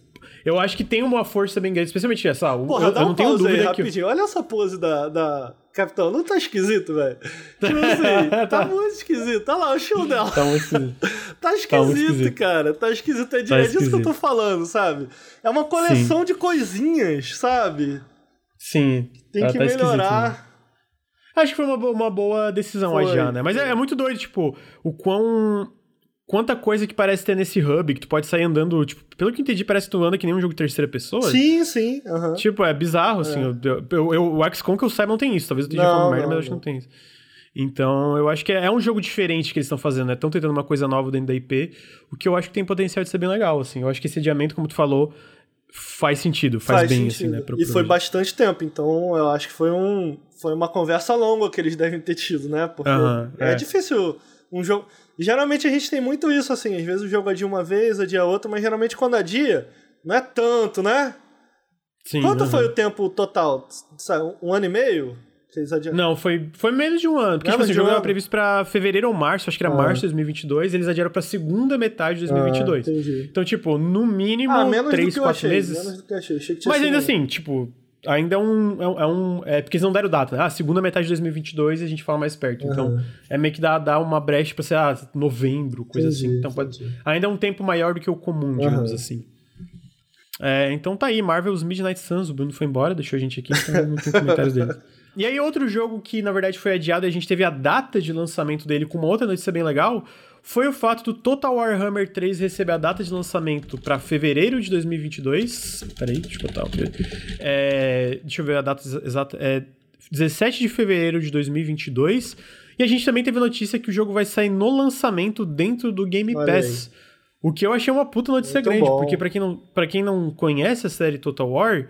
eu acho que tem uma força bem grande, especialmente essa. Porra, eu, dá eu um não tenho dúvida aí, rapidinho. Que... Olha essa pose da, da... Capitão, não tá esquisito, velho? Tipo assim, tá, tá muito esquisito. Olha lá o show dela. Tá muito esquisito. tá esquisito, tá muito esquisito. cara. Tá esquisito. É, de... tá esquisito. É disso que eu tô falando, sabe? É uma coleção Sim. de coisinhas, sabe? Sim. Tem ah, que tá melhorar... Acho que foi uma, uma boa decisão foi. aí já, né? Mas é, é muito doido, tipo, o quão... Quanta coisa que parece ter nesse hub, que tu pode sair andando, tipo, pelo que eu entendi, parece que tu anda que nem um jogo de terceira pessoa. Sim, sim. Uh-huh. Tipo, é bizarro, assim. É. Eu, eu, eu, o X COM que eu saiba não tem isso. Talvez eu esteja falando merda, mas não. eu acho que não tem isso. Então, eu acho que é, é um jogo diferente que eles estão fazendo, né? Estão tentando uma coisa nova dentro da I P, o que eu acho que tem potencial de ser bem legal, assim. Eu acho que esse adiamento, como tu falou, faz sentido, faz, faz bem, sentido. assim, né? Pro, e foi pro... bastante tempo, então eu acho que foi, um, foi uma conversa longa que eles devem ter tido, né? Porque uh-huh, é, é difícil um jogo... Geralmente a gente tem muito isso, assim, às vezes o jogo adia uma vez, adia outra, mas geralmente quando adia, não é tanto, né? Sim. Quanto uhum. foi o tempo total? Um ano e meio? Vocês adiaram? Não, foi, foi menos de um ano, porque não, tipo, assim, o jogo ano. era previsto pra fevereiro ou março, acho que era ah. março de dois mil e vinte e dois, eles adiaram pra segunda metade de dois mil e vinte e dois. Ah, entendi. Então, tipo, no mínimo, três, quatro meses. Menos do que eu achei, achei que tinha mas ainda assim, tipo... Ainda é um... É, um, é porque eles não deram data, né? Ah, segunda metade de dois mil e vinte e dois a gente fala mais perto. Uhum. Então, é meio que dá, dá uma brecha pra ser ah, novembro, coisa entendi, assim. Então, pode, ainda é um tempo maior do que o comum, digamos uhum. assim. É, então tá aí, Marvel's Midnight Suns. O Bruno foi embora, deixou a gente aqui, então não tem comentários dele. E aí, outro jogo que, na verdade, foi adiado e a gente teve a data de lançamento dele com uma outra notícia bem legal... Foi o fato do Total War Warhammer três receber a data de lançamento para fevereiro de dois mil e vinte e dois. Peraí, deixa eu botar o é, Deixa eu ver a data exata. É dezessete de fevereiro de dois mil e vinte e dois. E a gente também teve notícia que o jogo vai sair no lançamento dentro do Game Pass. O que eu achei uma puta notícia muito grande, bom. Porque pra quem, não, pra quem não conhece a série Total War,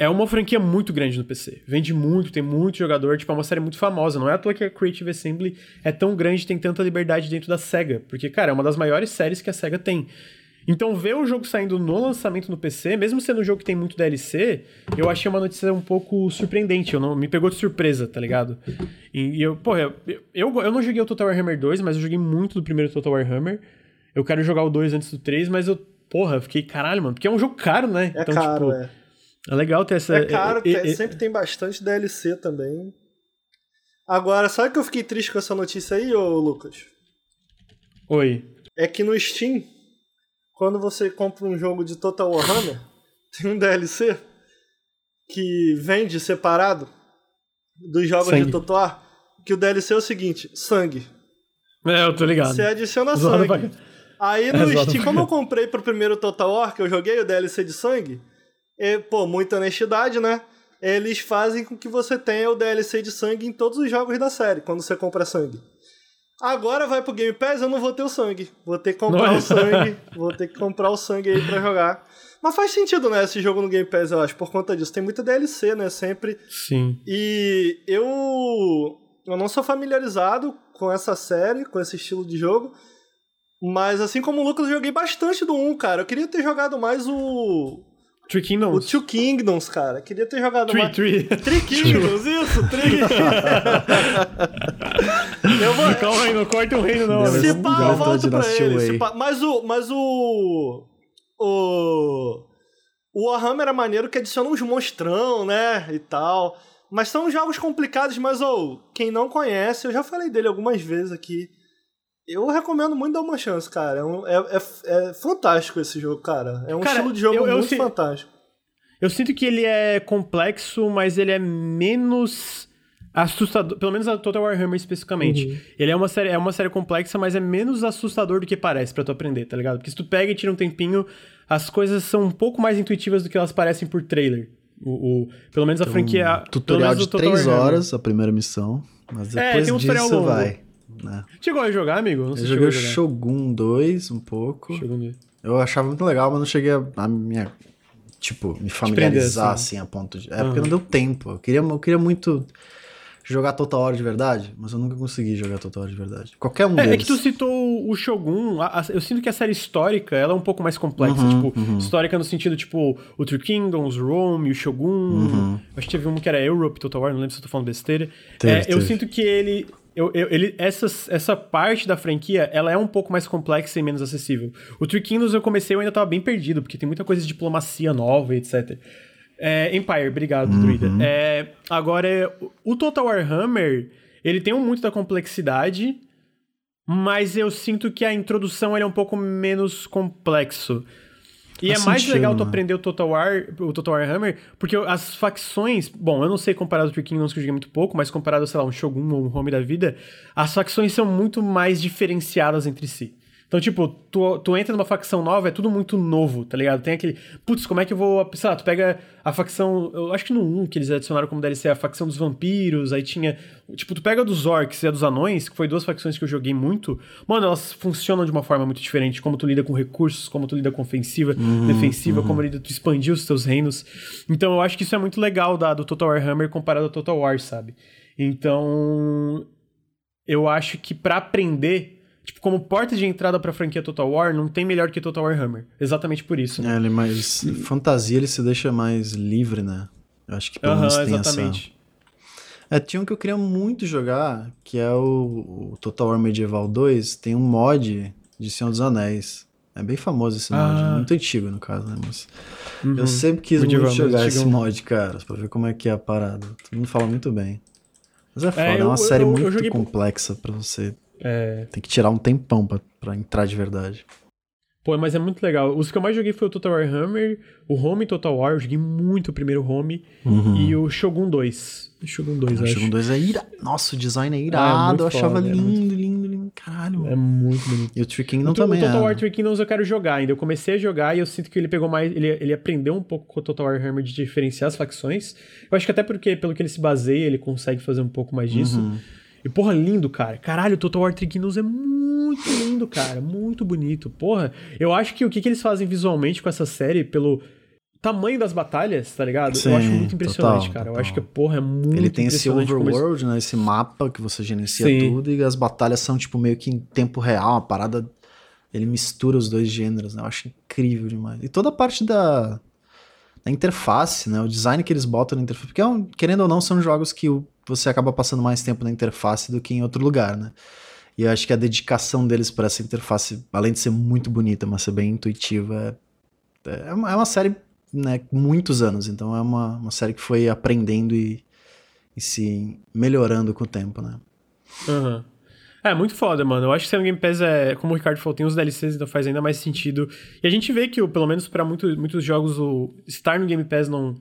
é uma franquia muito grande no P C. Vende muito, tem muito jogador. Tipo, é uma série muito famosa. Não é à toa que a Creative Assembly é tão grande, tem tanta liberdade dentro da SEGA. Porque, cara, é uma das maiores séries que a SEGA tem. Então, ver o jogo saindo no lançamento no P C, mesmo sendo um jogo que tem muito D L C, eu achei uma notícia um pouco surpreendente. Eu não, me pegou de surpresa, tá ligado? E, e eu, porra, eu, eu, eu não joguei o Total Warhammer dois, mas eu joguei muito do primeiro Total Warhammer. Eu quero jogar o dois antes do três, mas eu, porra, fiquei, caralho, mano. Porque é um jogo caro, né? É então, caro, tipo, é. É legal ter essa... É caro, é, é, sempre é... tem bastante D L C também. Agora, sabe que eu fiquei triste com essa notícia aí, ô Lucas? Oi. É que no Steam, quando você compra um jogo de Total Warhammer, tem um D L C que vende separado dos jogos sangue. de Total War, que o D L C é o seguinte, sangue. É, eu tô ligado. Você adiciona Zona sangue. Pra... Aí no é, Steam, Zona como pra... eu comprei pro primeiro Total War, que eu joguei o D L C de sangue... E, pô, muita honestidade, né? Eles fazem com que você tenha o D L C de sangue em todos os jogos da série, quando você compra sangue. Agora vai pro Game Pass, eu não vou ter o sangue. Vou ter que comprar não. o sangue. Vou ter que comprar o sangue aí pra jogar. Mas faz sentido, né? Esse jogo no Game Pass, eu acho, por conta disso. Tem muita D L C, né? Sempre. Sim. E eu... Eu não sou familiarizado com essa série, com esse estilo de jogo. Mas, assim como o Lucas, eu joguei bastante do um, cara. Eu queria ter jogado mais o... Three Kingdoms. O Two Kingdoms, cara. Queria ter jogado Three, mais... Three. Three Kingdoms, isso. Three Eu vou... Calma aí, não corta o reino, não. Se pá, eu volto pra ele. Se pá... Mas o... Mas o... O... O Warhammer era maneiro que adiciona uns monstrão, né? E tal. Mas são jogos complicados, mas, ô... Oh, quem não conhece, eu já falei dele algumas vezes aqui. Eu recomendo muito dar uma chance, cara. É, um, é, é, é fantástico esse jogo, cara. É um cara, estilo de jogo eu, eu muito si... fantástico. Eu sinto que ele é complexo, mas ele é menos... assustador, pelo menos a Total Warhammer especificamente. Uhum. Ele é uma série, é uma série complexa, mas é menos assustador do que parece pra tu aprender, tá ligado? Porque se tu pega e tira um tempinho, as coisas são um pouco mais intuitivas do que elas parecem por trailer. O, o, pelo menos a então, franquia... Tutorial de três horas, a primeira missão, mas depois é, tem um disso longo. Vai. Né? Chegou a jogar, amigo? Não sei eu joguei o Shogun dois um pouco. Shogun dois. Eu achava muito legal, mas não cheguei a, a minha... Tipo, me familiarizar, assim, né? Assim, a ponto de... É, uhum. Porque não deu tempo. Eu queria, eu queria muito... jogar Total War de verdade, mas eu nunca consegui jogar Total War de verdade. Qualquer um é, deles. É que tu citou o Shogun, a, a, eu sinto que a série histórica, ela é um pouco mais complexa, uhum, tipo, uhum. histórica no sentido, tipo, o Three Kingdoms, Rome, o Shogun, uhum. acho que teve um que era Europe, Total War, não lembro se eu tô falando besteira. Teve, é, teve. Eu sinto que ele... Eu, eu, ele, essas, essa parte da franquia, ela é um pouco mais complexa e menos acessível. O Three Kingdoms eu comecei, eu ainda tava bem perdido, porque tem muita coisa de diplomacia nova, etcétera. É, Empire, obrigado, uhum. Druida. É, agora, o Total Warhammer, ele tem muito da complexidade, mas eu sinto que a introdução ele é um pouco menos complexo. E Faz é mais sentido, legal tu né? aprender o Total War, o Total Warhammer, porque as facções... Bom, eu não sei comparado ao Three Kingdoms, que eu joguei muito pouco, mas comparado, sei lá, um Shogun ou um Home da vida, as facções são muito mais diferenciadas entre si. Então, tipo, tu, tu entra numa facção nova, é tudo muito novo, tá ligado? Tem aquele... Putz, como é que eu vou... Sei lá, tu pega a facção... Eu acho que no um que eles adicionaram como D L C a facção dos vampiros, aí tinha... Tipo, tu pega a dos orcs e a dos anões, que foi duas facções que eu joguei muito. Mano, elas funcionam de uma forma muito diferente. Como tu lida com recursos, como tu lida com ofensiva, uhum, defensiva, uhum. como lida, tu expandir os teus reinos. Então, eu acho que isso é muito legal da, do Total Warhammer comparado ao Total War, sabe? Então... Eu acho que pra aprender... Tipo, como porta de entrada pra franquia Total War, não tem melhor que Total Warhammer. Exatamente por isso. Né? É, ele mais... Fantasia, ele se deixa mais livre, né? Eu acho que pelo menos uh-huh, tem exatamente. Essa... É, tinha um que eu queria muito jogar, que é o, o Total War Medieval dois. Tem um mod de Senhor dos Anéis. É bem famoso esse mod. Ah. Muito antigo, no caso, né? Mas uhum. Eu sempre quis Medieval, muito jogar esse um... mod, cara. Pra ver como é que é a parada. Todo mundo fala muito bem. Mas é foda. É, eu, é uma eu, série eu, muito eu joguei... complexa pra você... É... Tem que tirar um tempão pra, pra entrar de verdade. Pô, mas é muito legal. Os que eu mais joguei foi o Total Warhammer, o Home Total War, eu joguei muito o primeiro Home, uhum. e o Shogun dois. O Shogun dois, ah, acho. O Shogun dois é irado. Nossa, o design é irado. Ah, é eu achava foda, lindo, é muito... lindo, lindo. Caralho. É muito bonito. E o Three Kingdoms também. O Total War Three Kingdoms eu quero jogar ainda. Eu comecei a jogar e eu sinto que ele pegou mais... Ele, ele aprendeu um pouco com o Total Warhammer de diferenciar as facções. Eu acho que até porque, pelo que ele se baseia, ele consegue fazer um pouco mais disso. Uhum. E, porra, lindo, cara. Caralho, o Total War Three Kingdoms é muito lindo, cara. Muito bonito. Porra, eu acho que o que, que eles fazem visualmente com essa série, pelo tamanho das batalhas, tá ligado? Sim, eu acho muito impressionante, total, cara. Total. Eu acho que, porra, é muito impressionante. Ele tem impressionante esse overworld, como... né? Esse mapa que você gerencia Sim. tudo e as batalhas são, tipo, meio que em tempo real. Uma parada... Ele mistura os dois gêneros, né? Eu acho incrível demais. E toda a parte da... da interface, né? O design que eles botam na interface. Porque, querendo ou não, são jogos que o você acaba passando mais tempo na interface do que em outro lugar, né? E eu acho que a dedicação deles para essa interface, além de ser muito bonita, mas ser bem intuitiva, é, é uma série, né, muitos anos, então é uma, uma série que foi aprendendo e, e se melhorando com o tempo, né? Uhum. É, muito foda, mano. Eu acho que sendo Game Pass, é, como o Ricardo falou, tem os D L Cs, então faz ainda mais sentido. E a gente vê que, pelo menos para muito, muitos jogos, o estar no Game Pass não...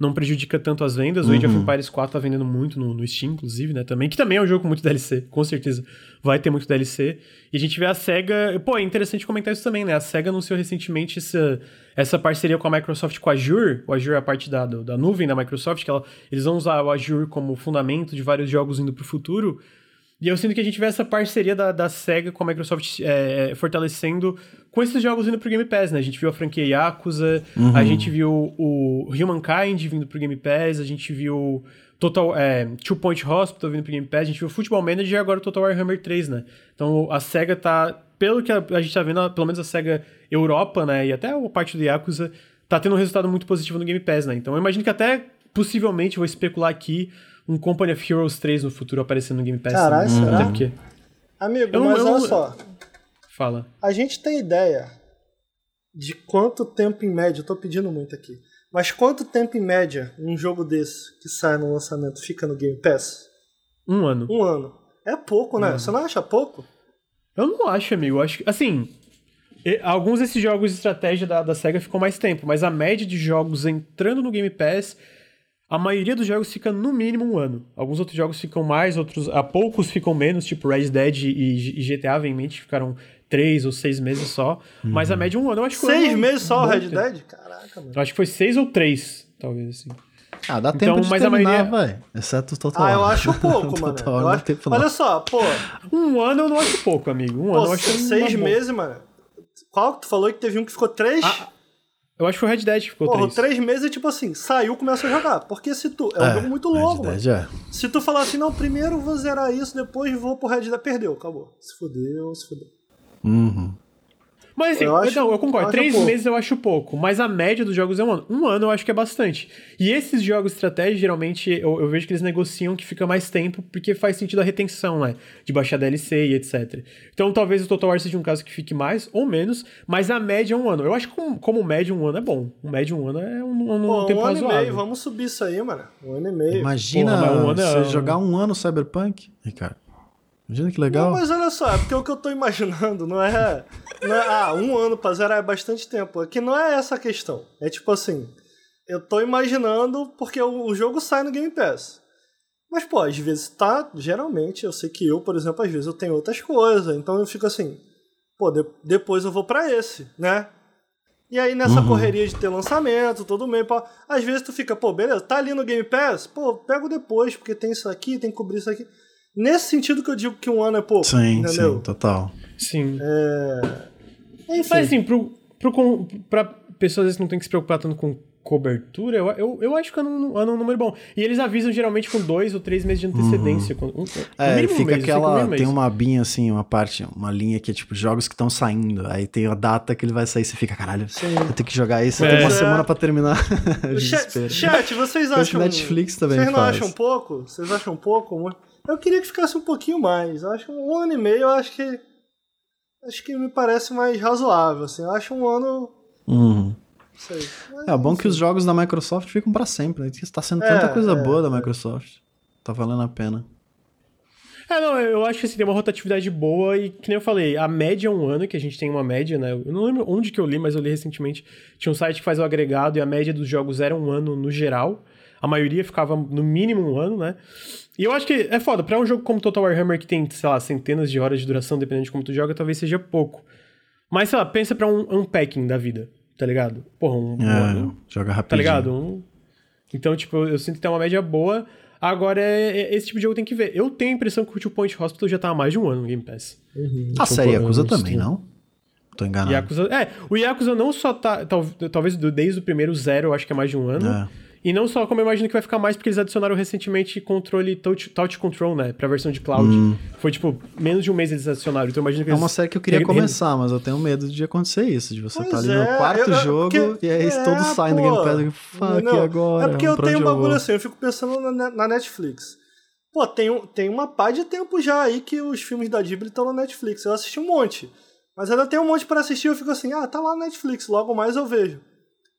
não prejudica tanto as vendas. Uhum. O Age of Empires quatro tá vendendo muito no, no Steam, inclusive, né? Também, que também é um jogo com muito D L C, com certeza. Vai ter muito D L C. E a gente vê a SEGA... Pô, é interessante comentar isso também, né? A SEGA anunciou recentemente essa, essa parceria com a Microsoft, com a Azure. O Azure é a parte da, do, da nuvem da Microsoft, que ela, eles vão usar o Azure como fundamento de vários jogos indo pro futuro. E eu sinto que a gente vê essa parceria da, da SEGA com a Microsoft é, fortalecendo com esses jogos vindo pro Game Pass, né? A gente viu a franquia Yakuza, uhum. a gente viu o Humankind vindo pro Game Pass, a gente viu Total, é, Two Point Hospital vindo pro Game Pass, a gente viu o Football Manager e agora o Total Warhammer três, né? Então a SEGA tá, pelo que a, a gente tá vendo, pelo menos a SEGA Europa, né? E até a parte do Yakuza, tá tendo um resultado muito positivo no Game Pass, né? Então eu imagino que até, possivelmente, vou especular aqui, um Company of Heroes três no futuro aparecendo no Game Pass. Caralho, será? Até porque... Amigo, eu, mas eu, olha eu... só. Fala. A gente tem ideia de quanto tempo em média, eu tô pedindo muito aqui, mas quanto tempo em média um jogo desse que sai no lançamento fica no Game Pass? Um ano. Um ano. É pouco, né? Um Você não acha pouco? Eu não acho, amigo. Eu acho que, assim... Alguns desses jogos de estratégia da, da SEGA ficou mais tempo, mas a média de jogos entrando no Game Pass... a maioria dos jogos fica no mínimo um ano. Alguns outros jogos ficam mais, outros a poucos ficam menos, tipo Red Dead e G T A, vem em mente, ficaram três ou seis meses só. Uhum. Mas a média um ano, eu acho que... Seis meses só o Red Dead? Caraca, mano. Eu acho que foi seis ou três, talvez, assim. Ah, dá tempo então, de mas terminar, a maioria... velho. Exceto o Total War. Ah, eu acho pouco, mano. Eu acho... tempo, olha só, pô. Um ano eu não acho pouco, amigo. Um pô, ano eu acho seis meses, mano. Qual que tu falou que teve um que ficou três? Ah. Eu acho que o Red Dead ficou Porra, três. Porra, três meses é tipo assim, saiu, começa a jogar. Porque se tu... É um é, jogo muito longo, mano. É. Se tu falar assim, não, primeiro eu vou zerar isso, depois vou pro Red Dead. Perdeu, acabou. Se fodeu, se fodeu. Uhum. Mas assim, eu, acho, não, eu concordo. Eu três meses eu acho pouco, mas a média dos jogos é um ano. Um ano eu acho que é bastante. E esses jogos estratégias, geralmente, eu, eu vejo que eles negociam que fica mais tempo, porque faz sentido a retenção, né? De baixar D L C e et cetera. Então talvez o Total War seja um caso que fique mais ou menos, mas a média é um ano. Eu acho que como, como média um ano é bom. O média um ano é um, um, Pô, um tempo um ano razoável. E meio, vamos subir isso aí, mano. Um ano e meio. Imagina Porra, um ano você é... jogar um ano Cyberpunk, Ricardo. Imagina que legal. Não, mas olha só, é porque o que eu tô imaginando não é, não é... Ah, um ano pra zerar é bastante tempo. Aqui não é essa a questão. É tipo assim, eu tô imaginando porque o, o jogo sai no Game Pass. Mas, pô, às vezes tá... Geralmente, eu sei que eu, por exemplo, às vezes eu tenho outras coisas. Então eu fico assim, pô, de, depois eu vou pra esse, né? E aí nessa uhum. correria de ter lançamento, todo meio... Pá, às vezes tu fica, pô, beleza, tá ali no Game Pass? Pô, pego depois, porque tem isso aqui, tem que cobrir isso aqui... Nesse sentido que eu digo que um ano é pouco, sim, entendeu? Sim, total. Sim. É... Enfim. Mas assim, pro, pro, pra pessoas às vezes, não tem que se preocupar tanto com cobertura, eu, eu, eu acho que é um, é um número bom. E eles avisam geralmente com dois ou três meses de antecedência. Uhum. Com, um, é, mínimo fica um mês, aquela... Tem uma abinha assim, uma parte, uma linha que é tipo jogos que estão saindo. Aí tem a data que ele vai sair, você fica, caralho, sim. eu tenho que jogar isso, é. eu tenho uma é. semana pra terminar. Chat, chat, vocês acham... Netflix também vocês não faz. acham pouco? Vocês acham pouco, amor? Eu queria que ficasse um pouquinho mais. Eu acho que um ano e meio, eu acho que... Acho que me parece mais razoável, assim. Eu acho um ano... Uhum. Não sei. É bom que os jogos da Microsoft ficam pra sempre, né? Está sendo é, tanta coisa é, boa da Microsoft. É. Tá valendo a pena. É, não, eu acho que assim, tem uma rotatividade boa e, que nem eu falei, a média é um ano, que a gente tem uma média, né? Eu não lembro onde que eu li, mas eu li recentemente. Tinha um site que faz o agregado e a média dos jogos era um ano no geral. A maioria ficava no mínimo um ano, né? E eu acho que é foda. Pra um jogo como Total Warhammer, que tem, sei lá, centenas de horas de duração, dependendo de como tu joga, talvez seja pouco. Mas, sei lá, pensa pra um unpacking da vida, tá ligado? Porra, um... É, um, joga rapidinho. Tá ligado? Um, então, tipo, eu, eu sinto que tem uma média boa. Agora, é, é, esse tipo de jogo tem que ver. Eu tenho a impressão que o Two Point Hospital já tá há mais de um ano no Game Pass. Uhum. Ah, sério, Yakuza também, não? Tô enganado. Yakuza, é, o Yakuza não só tá... Tal, talvez desde o primeiro zero, eu acho que é mais de um ano. É. E não só, como eu imagino que vai ficar mais, porque eles adicionaram recentemente controle touch, touch control, né? Pra versão de cloud. Hum. Foi, tipo, menos de um mês eles adicionaram. Então, eu imagino que eles... É uma série que eu queria começar, mas eu tenho medo de acontecer isso. De você pois tá ali é, no quarto eu, jogo porque, e aí é, todos saem do Game Pass e fuck, não, e agora? É porque eu tenho um bagulho assim, eu fico pensando na, na Netflix. Pô, tem, um, tem uma pá de tempo já aí que os filmes da Ghibli estão na Netflix. Eu assisti um monte. Mas ainda tem um monte pra assistir, eu fico assim, ah, tá lá na Netflix, logo mais eu vejo.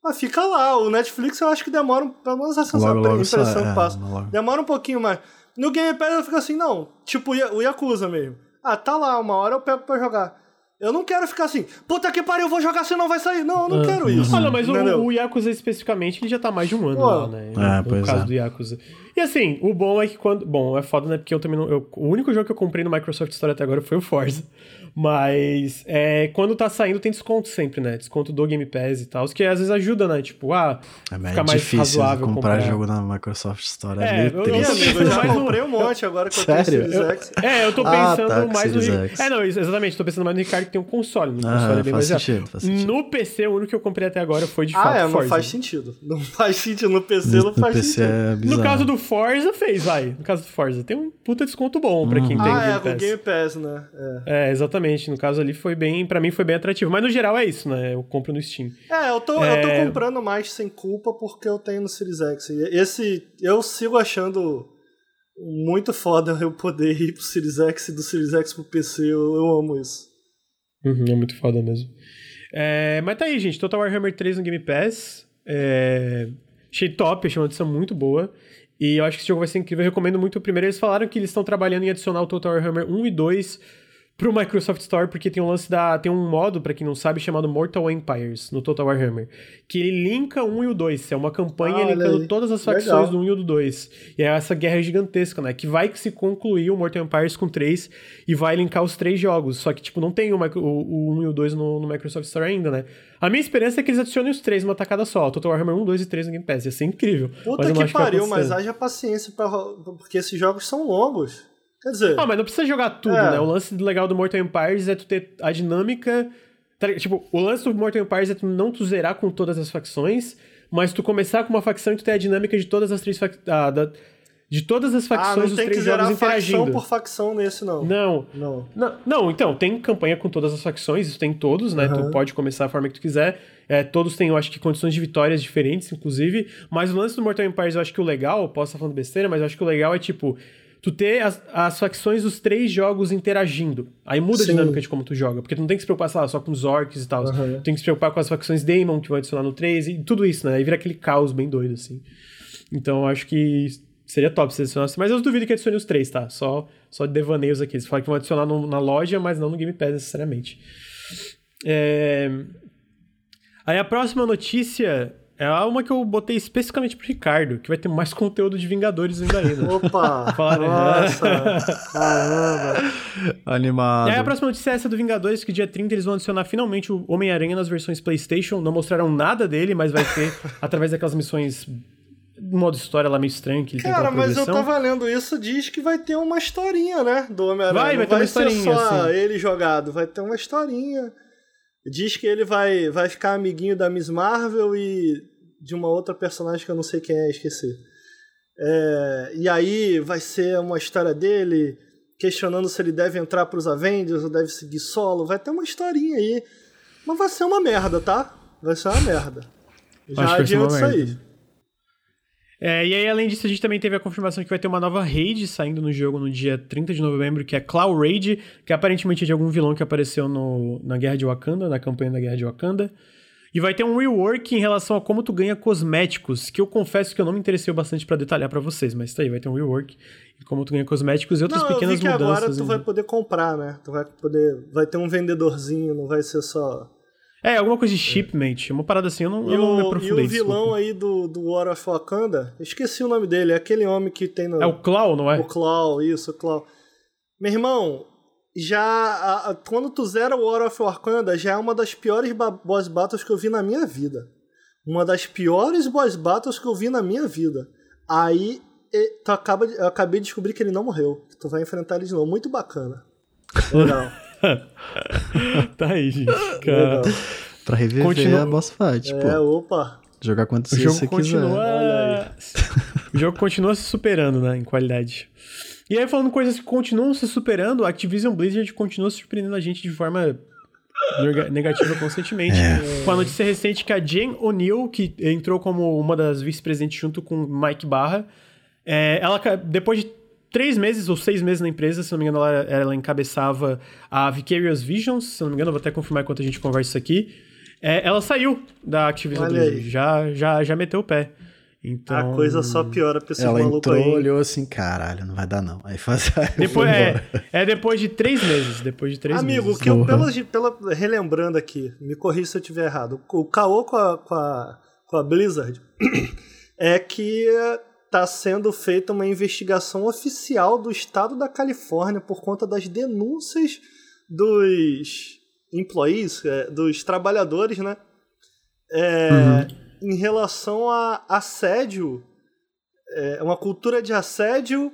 Mas fica lá, o Netflix eu acho que demora, pelo menos essa impressão que passa, demora um pouquinho mais. No Game Pass eu fico assim, não, tipo o Yakuza mesmo. Ah, tá lá, uma hora eu pego pra jogar. Eu não quero ficar assim, puta que pariu, eu vou jogar senão vai sair. Não, eu não uhum. quero isso. Olha, mas o, o Yakuza especificamente, ele já tá mais de um ano oh. lá, né? Ah, no caso é. do Yakuza. E assim, o bom é que quando... Bom, é foda, né? Porque eu também não... Eu, o único jogo que eu comprei no Microsoft Store até agora foi o Forza. Mas é, quando tá saindo tem desconto sempre, né? Desconto do Game Pass e tal. Os que às vezes ajuda, né? Tipo, ah, é, fica é mais razoável comprar. É difícil comprar jogo na Microsoft Store. É, é eu, eu, eu já comprei um monte agora que eu tenho Series X. É, eu tô pensando ah, tá, mais no... É, não, exatamente. Tô pensando mais no Ricardo que tem um console. No console ah, é bem mais sentido, faz sentido. No P C, o único que eu comprei até agora foi de ah, fato é, Forza. Ah, é, não faz sentido. Não faz sentido. No P C no, não faz P C sentido. É bizarro. No caso do Forza fez, vai. No caso do Forza, tem um puta desconto bom pra quem hum. tem ah, o Game Pass. Ah, é, o Game Pass, né? É. é, exatamente. No caso ali foi bem, pra mim foi bem atrativo. Mas no geral é isso, né? Eu compro no Steam. É, eu tô, é... eu tô comprando mais sem culpa porque eu tenho no Series X. Esse, eu sigo achando muito foda eu poder ir pro Series X e do Series X pro P C. Eu, eu amo isso. Uhum, é muito foda mesmo. É, mas tá aí, gente. Total Warhammer três no Game Pass. É, achei top, achei uma edição muito boa. E eu acho que esse jogo vai ser incrível, eu recomendo muito. Primeiro, eles falaram que eles estão trabalhando em adicionar o Total Warhammer um e dois pro Microsoft Store, porque tem um lance da... tem um modo, pra quem não sabe, chamado Mortal Empires, no Total Warhammer, que ele linka um e o dois, é uma campanha ah, linkando todas as facções do um e do dois, e é essa guerra gigantesca, né, que vai que se concluir o Mortal Empires com três, e vai linkar os três jogos, só que, tipo, não tem o, micro, o, o um e o dois no, no Microsoft Store ainda, né. A minha esperança é que eles adicionem os três numa tacada só, Total Warhammer um, dois e três no Game Pass, ia ser incrível. Puta mas que pariu, que mas haja paciência, pra... porque esses jogos são longos. Quer dizer... Ah, mas não precisa jogar tudo, é. né? O lance legal do Mortal Empires é tu ter a dinâmica... Tá, tipo, o lance do Mortal Empires é tu não tu zerar com todas as facções, mas tu começar com uma facção e tu ter a dinâmica de todas as três facções... Ah, da... De todas as facções, ah, dos três jogos interagindo. Não tem que zerar facção por facção nesse, não. Não. Não. Não. Não, então, tem campanha com todas as facções, isso tem todos, né? Uhum. Tu pode começar a forma que tu quiser. É, todos têm, eu acho que, condições de vitórias diferentes, inclusive. Mas o lance do Mortal Empires, eu acho que o legal, posso estar falando besteira, mas eu acho que o legal é, tipo... tu ter as, as facções dos três jogos interagindo. Aí muda Sim. a dinâmica de como tu joga. Porque tu não tem que se preocupar, sei lá, só com os orcs e tal. Uhum. Tu tem que se preocupar com as facções Daemon, que vão adicionar no três, e tudo isso, né? Aí vira aquele caos bem doido, assim. Então, eu acho que seria top se adicionasse. Mas eu duvido que adicione os três, tá? Só, só devaneios aqui. Eles falam que vão adicionar no, na loja, mas não no Game Pass, necessariamente. É... Aí a próxima notícia... é uma que eu botei especificamente pro Ricardo, que vai ter mais conteúdo de Vingadores ainda aí, né? Opa! Fala, nossa! Caramba! Animado. E aí a próxima notícia é essa do Vingadores, que dia trinta eles vão adicionar finalmente o Homem-Aranha nas versões PlayStation. Não mostraram nada dele, mas vai ser através daquelas missões... modo história lá meio estranho que ele tem. Cara, mas eu tava lendo isso, diz que vai ter uma historinha, né? Do Homem-Aranha. Vai, vai ter uma historinha. Não vai ser só ele jogado, vai ter uma historinha. Diz que ele vai, vai ficar amiguinho da Miss Marvel e de uma outra personagem que eu não sei quem é, esqueci. É, e aí vai ser uma história dele questionando se ele deve entrar pros Avengers ou deve seguir solo. Vai ter uma historinha aí. Mas vai ser uma merda, tá? Vai ser uma merda. Já adianto isso aí. É, e aí, além disso, a gente também teve a confirmação que vai ter uma nova raid saindo no jogo no dia trinta de novembro, que é Claw Raid, que aparentemente é de algum vilão que apareceu no, na Guerra de Wakanda, na campanha da Guerra de Wakanda. E vai ter um rework em relação a como tu ganha cosméticos, que eu confesso que eu não me interessei bastante pra detalhar pra vocês, mas tá aí, vai ter um rework em como tu ganha cosméticos e outras não, pequenas mudanças. Não, eu vi que agora tu ainda vai poder comprar, né? Tu vai poder... vai ter um vendedorzinho, não vai ser só... É, alguma coisa de shipment, uma parada assim, eu não, eu, eu não me aprofundei. E o vilão desculpa. aí do, do War of Wakanda, esqueci o nome dele, é aquele homem que tem no... É o Claw, não é? O Claw, isso, o Claw. Meu irmão, já... A, a, quando tu zera o War of Wakanda, já é uma das piores ba- boss battles que eu vi na minha vida. Uma das piores boss battles que eu vi na minha vida. Aí, e, tu acaba, eu acabei de descobrir que ele não morreu, que tu vai enfrentar ele de novo. Muito bacana. Legal. Tá aí, gente. Cara. Pra reviver continua... a boss fight, é, pô. Opa. Jogar quanto você quiser. Continua... O jogo continua se superando, né, em qualidade. E aí, falando coisas que continuam se superando, a Activision Blizzard continua surpreendendo a gente de forma negativa constantemente. É. Com a notícia recente que a Jen O'Neill, que entrou como uma das vice-presidentes junto com Mike Barra, é, ela, depois de três meses ou seis meses na empresa, se não me engano, ela, ela encabeçava a Vicarious Visions, se não me engano, eu vou até confirmar enquanto a gente conversa isso aqui. É, ela saiu da Activision Blizzard, já, já, já meteu o pé. Então... a coisa só piora pra esse maluco aí. Ela entrou, olhou assim, caralho, não vai dar não. Aí faz... Aí depois, é, é depois de três meses, depois de três Amigo, meses. Amigo, pela, pela, relembrando aqui, me corri se eu tiver errado, o caô com a, com a, com a Blizzard é que... tá sendo feita uma investigação oficial do estado da Califórnia por conta das denúncias dos employees, dos trabalhadores, né? É, uhum. Em relação a assédio, é, uma cultura de assédio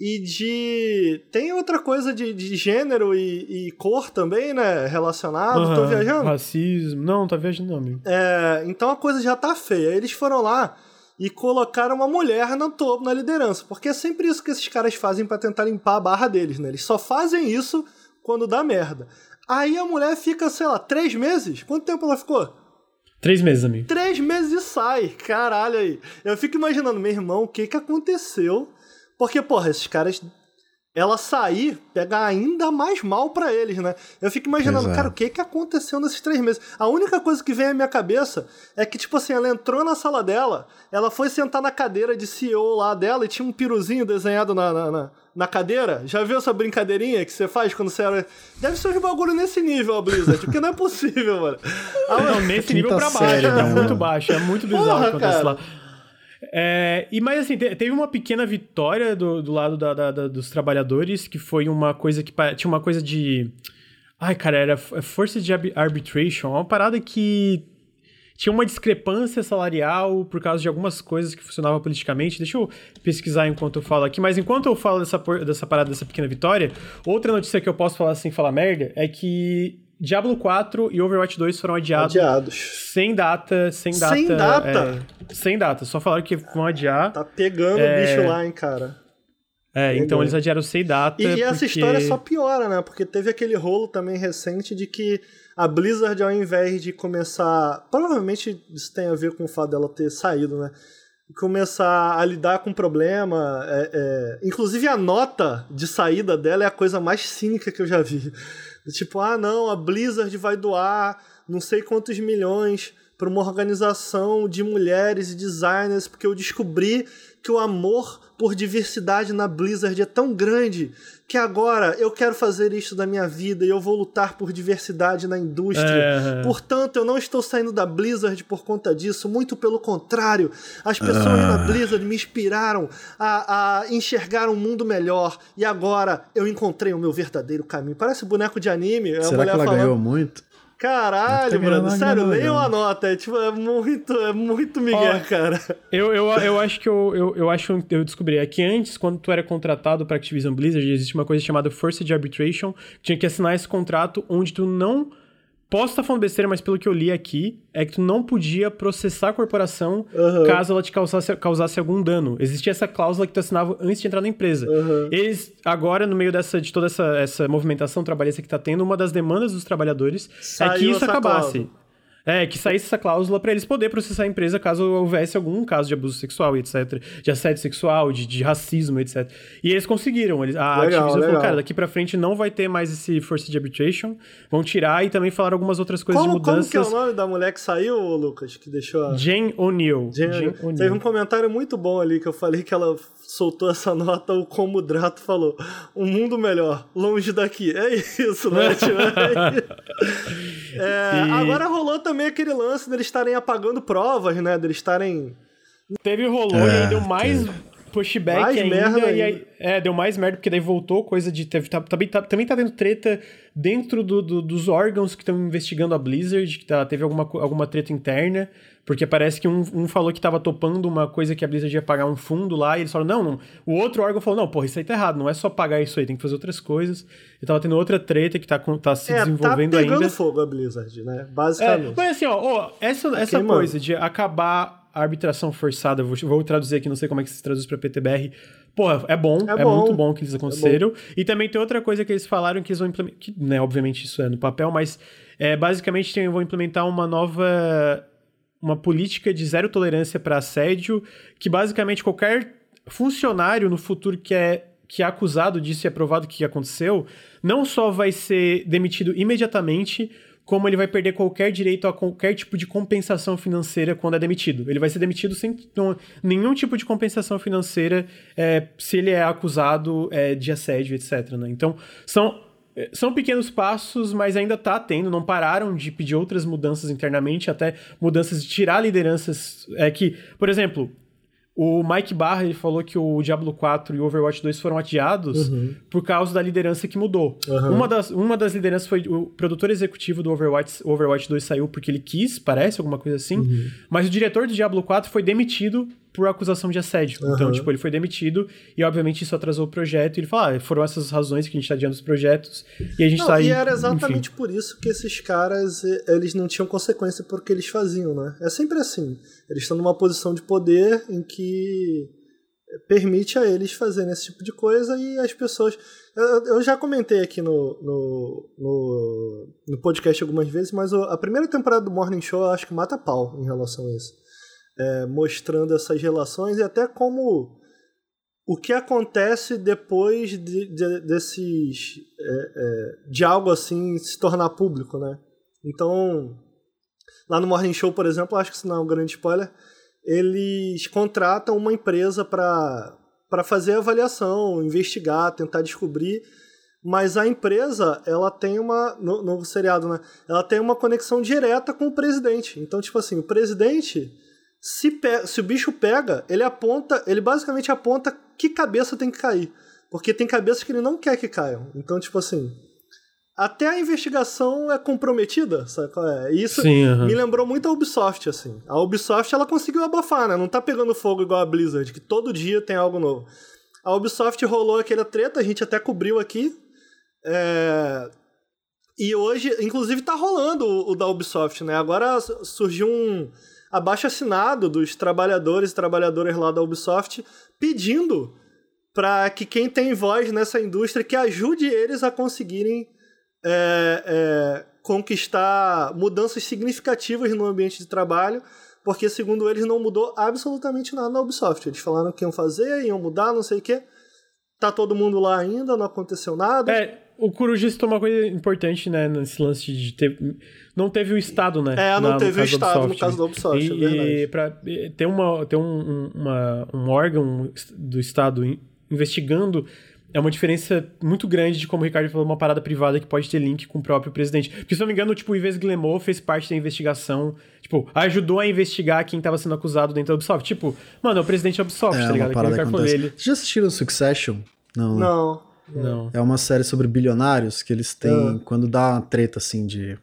e de... tem outra coisa de, de gênero e, e cor também, né? Relacionado. Uhum. Tô viajando? Racismo. Não, tá viajando não, amigo. É, então a coisa já tá feia. Eles foram lá e colocaram uma mulher no topo, na liderança. Porque é sempre isso que esses caras fazem pra tentar limpar a barra deles, né? Eles só fazem isso quando dá merda. Aí a mulher fica, sei lá, três meses? Quanto tempo ela ficou? Três meses, amigo. Três meses e sai. Caralho aí. Eu fico imaginando, meu irmão, o que que aconteceu? Porque, porra, esses caras... ela sair, pega ainda mais mal pra eles, né? Eu fico imaginando, Exato. cara, o que que aconteceu nesses três meses? A única coisa que vem à minha cabeça é que, tipo assim, ela entrou na sala dela, ela foi sentar na cadeira de C E O lá dela e tinha um piruzinho desenhado na, na, na, na cadeira. Já viu essa brincadeirinha que você faz quando você era... Deve ser um bagulho nesse nível, a Blizzard, porque não é possível, mano. Ah, não, nesse nível tá pra sério, baixo, né? Muito baixo, é muito bizarro Porra, o que acontece cara. lá. É, e, mas assim, teve uma pequena vitória do, do lado da, da, da, dos trabalhadores, que foi uma coisa que tinha uma coisa de... Ai, cara, era força de arbitration, uma parada que tinha uma discrepância salarial por causa de algumas coisas que funcionavam politicamente. Deixa eu pesquisar enquanto eu falo aqui, mas enquanto eu falo dessa, dessa parada, dessa pequena vitória, outra notícia que eu posso falar sem falar merda é que Diablo quatro e Overwatch dois foram adiados. Adiados. Sem data, sem data. Sem data? É, sem data, só falaram que vão adiar. Tá pegando é... o bicho lá, hein, cara. É, Entendeu? Então eles adiaram sem data. E, porque... e essa história só piora, né? Porque teve aquele rolo também recente de que a Blizzard, ao invés de começar... Provavelmente isso tem a ver com o fato dela ter saído, né? Começar a lidar com problema. É, é... Inclusive a nota de saída dela é a coisa mais cínica que eu já vi. Tipo, ah, não, a Blizzard vai doar não sei quantos milhões para uma organização de mulheres e designers, porque eu descobri que o amor por diversidade na Blizzard é tão grande que agora eu quero fazer isso da minha vida e eu vou lutar por diversidade na indústria. É. Portanto, eu não estou saindo da Blizzard por conta disso, muito pelo contrário. As pessoas ah. na Blizzard me inspiraram a, a enxergar um mundo melhor e agora eu encontrei o meu verdadeiro caminho. Parece boneco de anime. Será a mulher que ela falando... ganhou muito? Caralho, mano, sério, leiam a nota, é, tipo, é muito, é muito migué, oh, cara. Eu, eu, eu acho que eu, eu, eu, acho, eu descobri, é que antes, quando tu era contratado pra Activision Blizzard, existe uma coisa chamada força de arbitration, que tinha que assinar esse contrato onde tu não... Posso estar falando besteira, mas pelo que eu li aqui, é que tu não podia processar a corporação uhum. caso ela te causasse, causasse algum dano. Existia essa cláusula que tu assinava antes de entrar na empresa. Uhum. Eles, agora, no meio dessa, de toda essa, essa movimentação trabalhista que tá tendo, uma das demandas dos trabalhadores Saiu é que isso acabasse. Cláusula. É, que saísse essa cláusula pra eles poderem processar a empresa caso houvesse algum caso de abuso sexual, etcétera. De assédio sexual, de, de racismo, etcétera. E eles conseguiram. Eles, a legal, Activision legal. falou, cara, daqui pra frente não vai ter mais esse force de arbitration. Vão tirar e também falaram algumas outras coisas como, de mudanças. Como que é o nome da mulher que saiu, Lucas? Que deixou a... Jen O'Neill. Jen... Jen O'Neill. Teve um comentário muito bom ali que eu falei que ela... soltou essa nota, o Comodrato falou, um mundo melhor, longe daqui. É isso, né? é, e... Agora rolou também aquele lance deles estarem apagando provas, né? Deles estarem... Teve rolou é, e aí deu mais teve. pushback mais ainda. Merda e aí, ainda. É, deu mais merda, porque daí voltou coisa de... Teve, tá, também, tá, também tá dando treta dentro do, do, dos órgãos que estão investigando a Blizzard, que tá, teve alguma, alguma treta interna. Porque parece que um, um falou que tava topando uma coisa que a Blizzard ia pagar um fundo lá, e eles falaram, não, não. O outro órgão falou, não, porra, isso aí tá errado, não é só pagar isso aí, tem que fazer outras coisas. E tava tendo outra treta que tá, tá se é, desenvolvendo ainda. É, tá pegando ainda. fogo a Blizzard, né? Basicamente. É, mas assim, ó, ó essa, tá essa coisa de acabar a arbitração forçada, vou, vou traduzir aqui, não sei como é que se traduz pra P T B R. Porra, é bom, é, é bom. muito bom que eles aconteceram. É e também tem outra coisa que eles falaram que eles vão implementar, que, né, obviamente isso é no papel, mas é, basicamente tem, vão implementar uma nova... uma política de zero tolerância para assédio, que basicamente qualquer funcionário no futuro que é, que é acusado disso e é provado que aconteceu, não só vai ser demitido imediatamente, como ele vai perder qualquer direito a qualquer tipo de compensação financeira quando é demitido. Ele vai ser demitido sem nenhum tipo de compensação financeira é, se ele é acusado é, de assédio, etcétera, né? Então, são... São pequenos passos, mas ainda tá tendo, não pararam de pedir outras mudanças internamente, até mudanças de tirar lideranças é que, por exemplo, o Mike Barra, ele falou que o Diablo quatro e o Overwatch dois foram adiados uhum. por causa da liderança que mudou. Uhum. Uma das, uma das lideranças foi o produtor executivo do Overwatch, o Overwatch dois saiu porque ele quis, parece, alguma coisa assim, uhum. mas o diretor do Diablo quatro foi demitido por acusação de assédio. Uhum. Então, tipo, ele foi demitido e, obviamente, isso atrasou o projeto. E ele falou, ah, foram essas razões que a gente tá adiando os projetos e a gente não, tá aí... E era exatamente enfim. por isso que esses caras, eles não tinham consequência por que eles faziam, né? É sempre assim. Eles estão numa posição de poder em que permite a eles fazerem esse tipo de coisa e as pessoas... Eu, eu já comentei aqui no, no, no, no podcast algumas vezes, mas a primeira temporada do Morning Show eu acho que mata pau em relação a isso. É, mostrando essas relações e até como o que acontece depois de, de, desses é, é, de algo assim se tornar público, né? Então, lá no Morning Show, por exemplo, acho que isso não é um grande spoiler, eles contratam uma empresa para para fazer a avaliação, investigar, tentar descobrir, mas a empresa, ela tem uma, no, no seriado, né? Ela tem uma conexão direta com o presidente. Então, tipo assim, o presidente, se, pe- se o bicho pega, ele aponta, ele basicamente aponta que cabeça tem que cair, porque tem cabeças que ele não quer que caiam. Então, tipo assim, até a investigação é comprometida, sabe qual é? Isso Sim, uhum. me lembrou muito a Ubisoft, assim. A Ubisoft, ela conseguiu abafar, né? Não tá pegando fogo igual a Blizzard, que todo dia tem algo novo. A Ubisoft rolou aquela treta, a gente até cobriu aqui, é... e hoje, inclusive, tá rolando o, o da Ubisoft, né? Agora surgiu um abaixo-assinado dos trabalhadores e trabalhadoras lá da Ubisoft pedindo para que quem tem voz nessa indústria que ajude eles a conseguirem É, é, conquistar mudanças significativas no ambiente de trabalho, porque, segundo eles, não mudou absolutamente nada na Ubisoft. Eles falaram que iam fazer, iam mudar, não sei o quê. Tá todo mundo lá ainda, não aconteceu nada. É, o Kuru disse uma coisa importante, né, nesse lance de ter... Não teve o Estado, né? É, não na, teve o Estado Ubisoft, no caso da Ubisoft, e, é verdade. E pra ter, uma, ter um, uma, um órgão do Estado investigando... É uma diferença muito grande de, como o Ricardo falou, uma parada privada que pode ter link com o próprio presidente. Porque, se não me engano, tipo, o Yves Guillemot fez parte da investigação, tipo, ajudou a investigar quem tava sendo acusado dentro da Ubisoft. Tipo, mano, é o presidente da Ubisoft, é, tá ligado? Aquele cara falou ele. Vocês já assistiram Succession? Não, não, né? Não. É uma série sobre bilionários que eles têm, não. Quando dá uma treta, assim, de...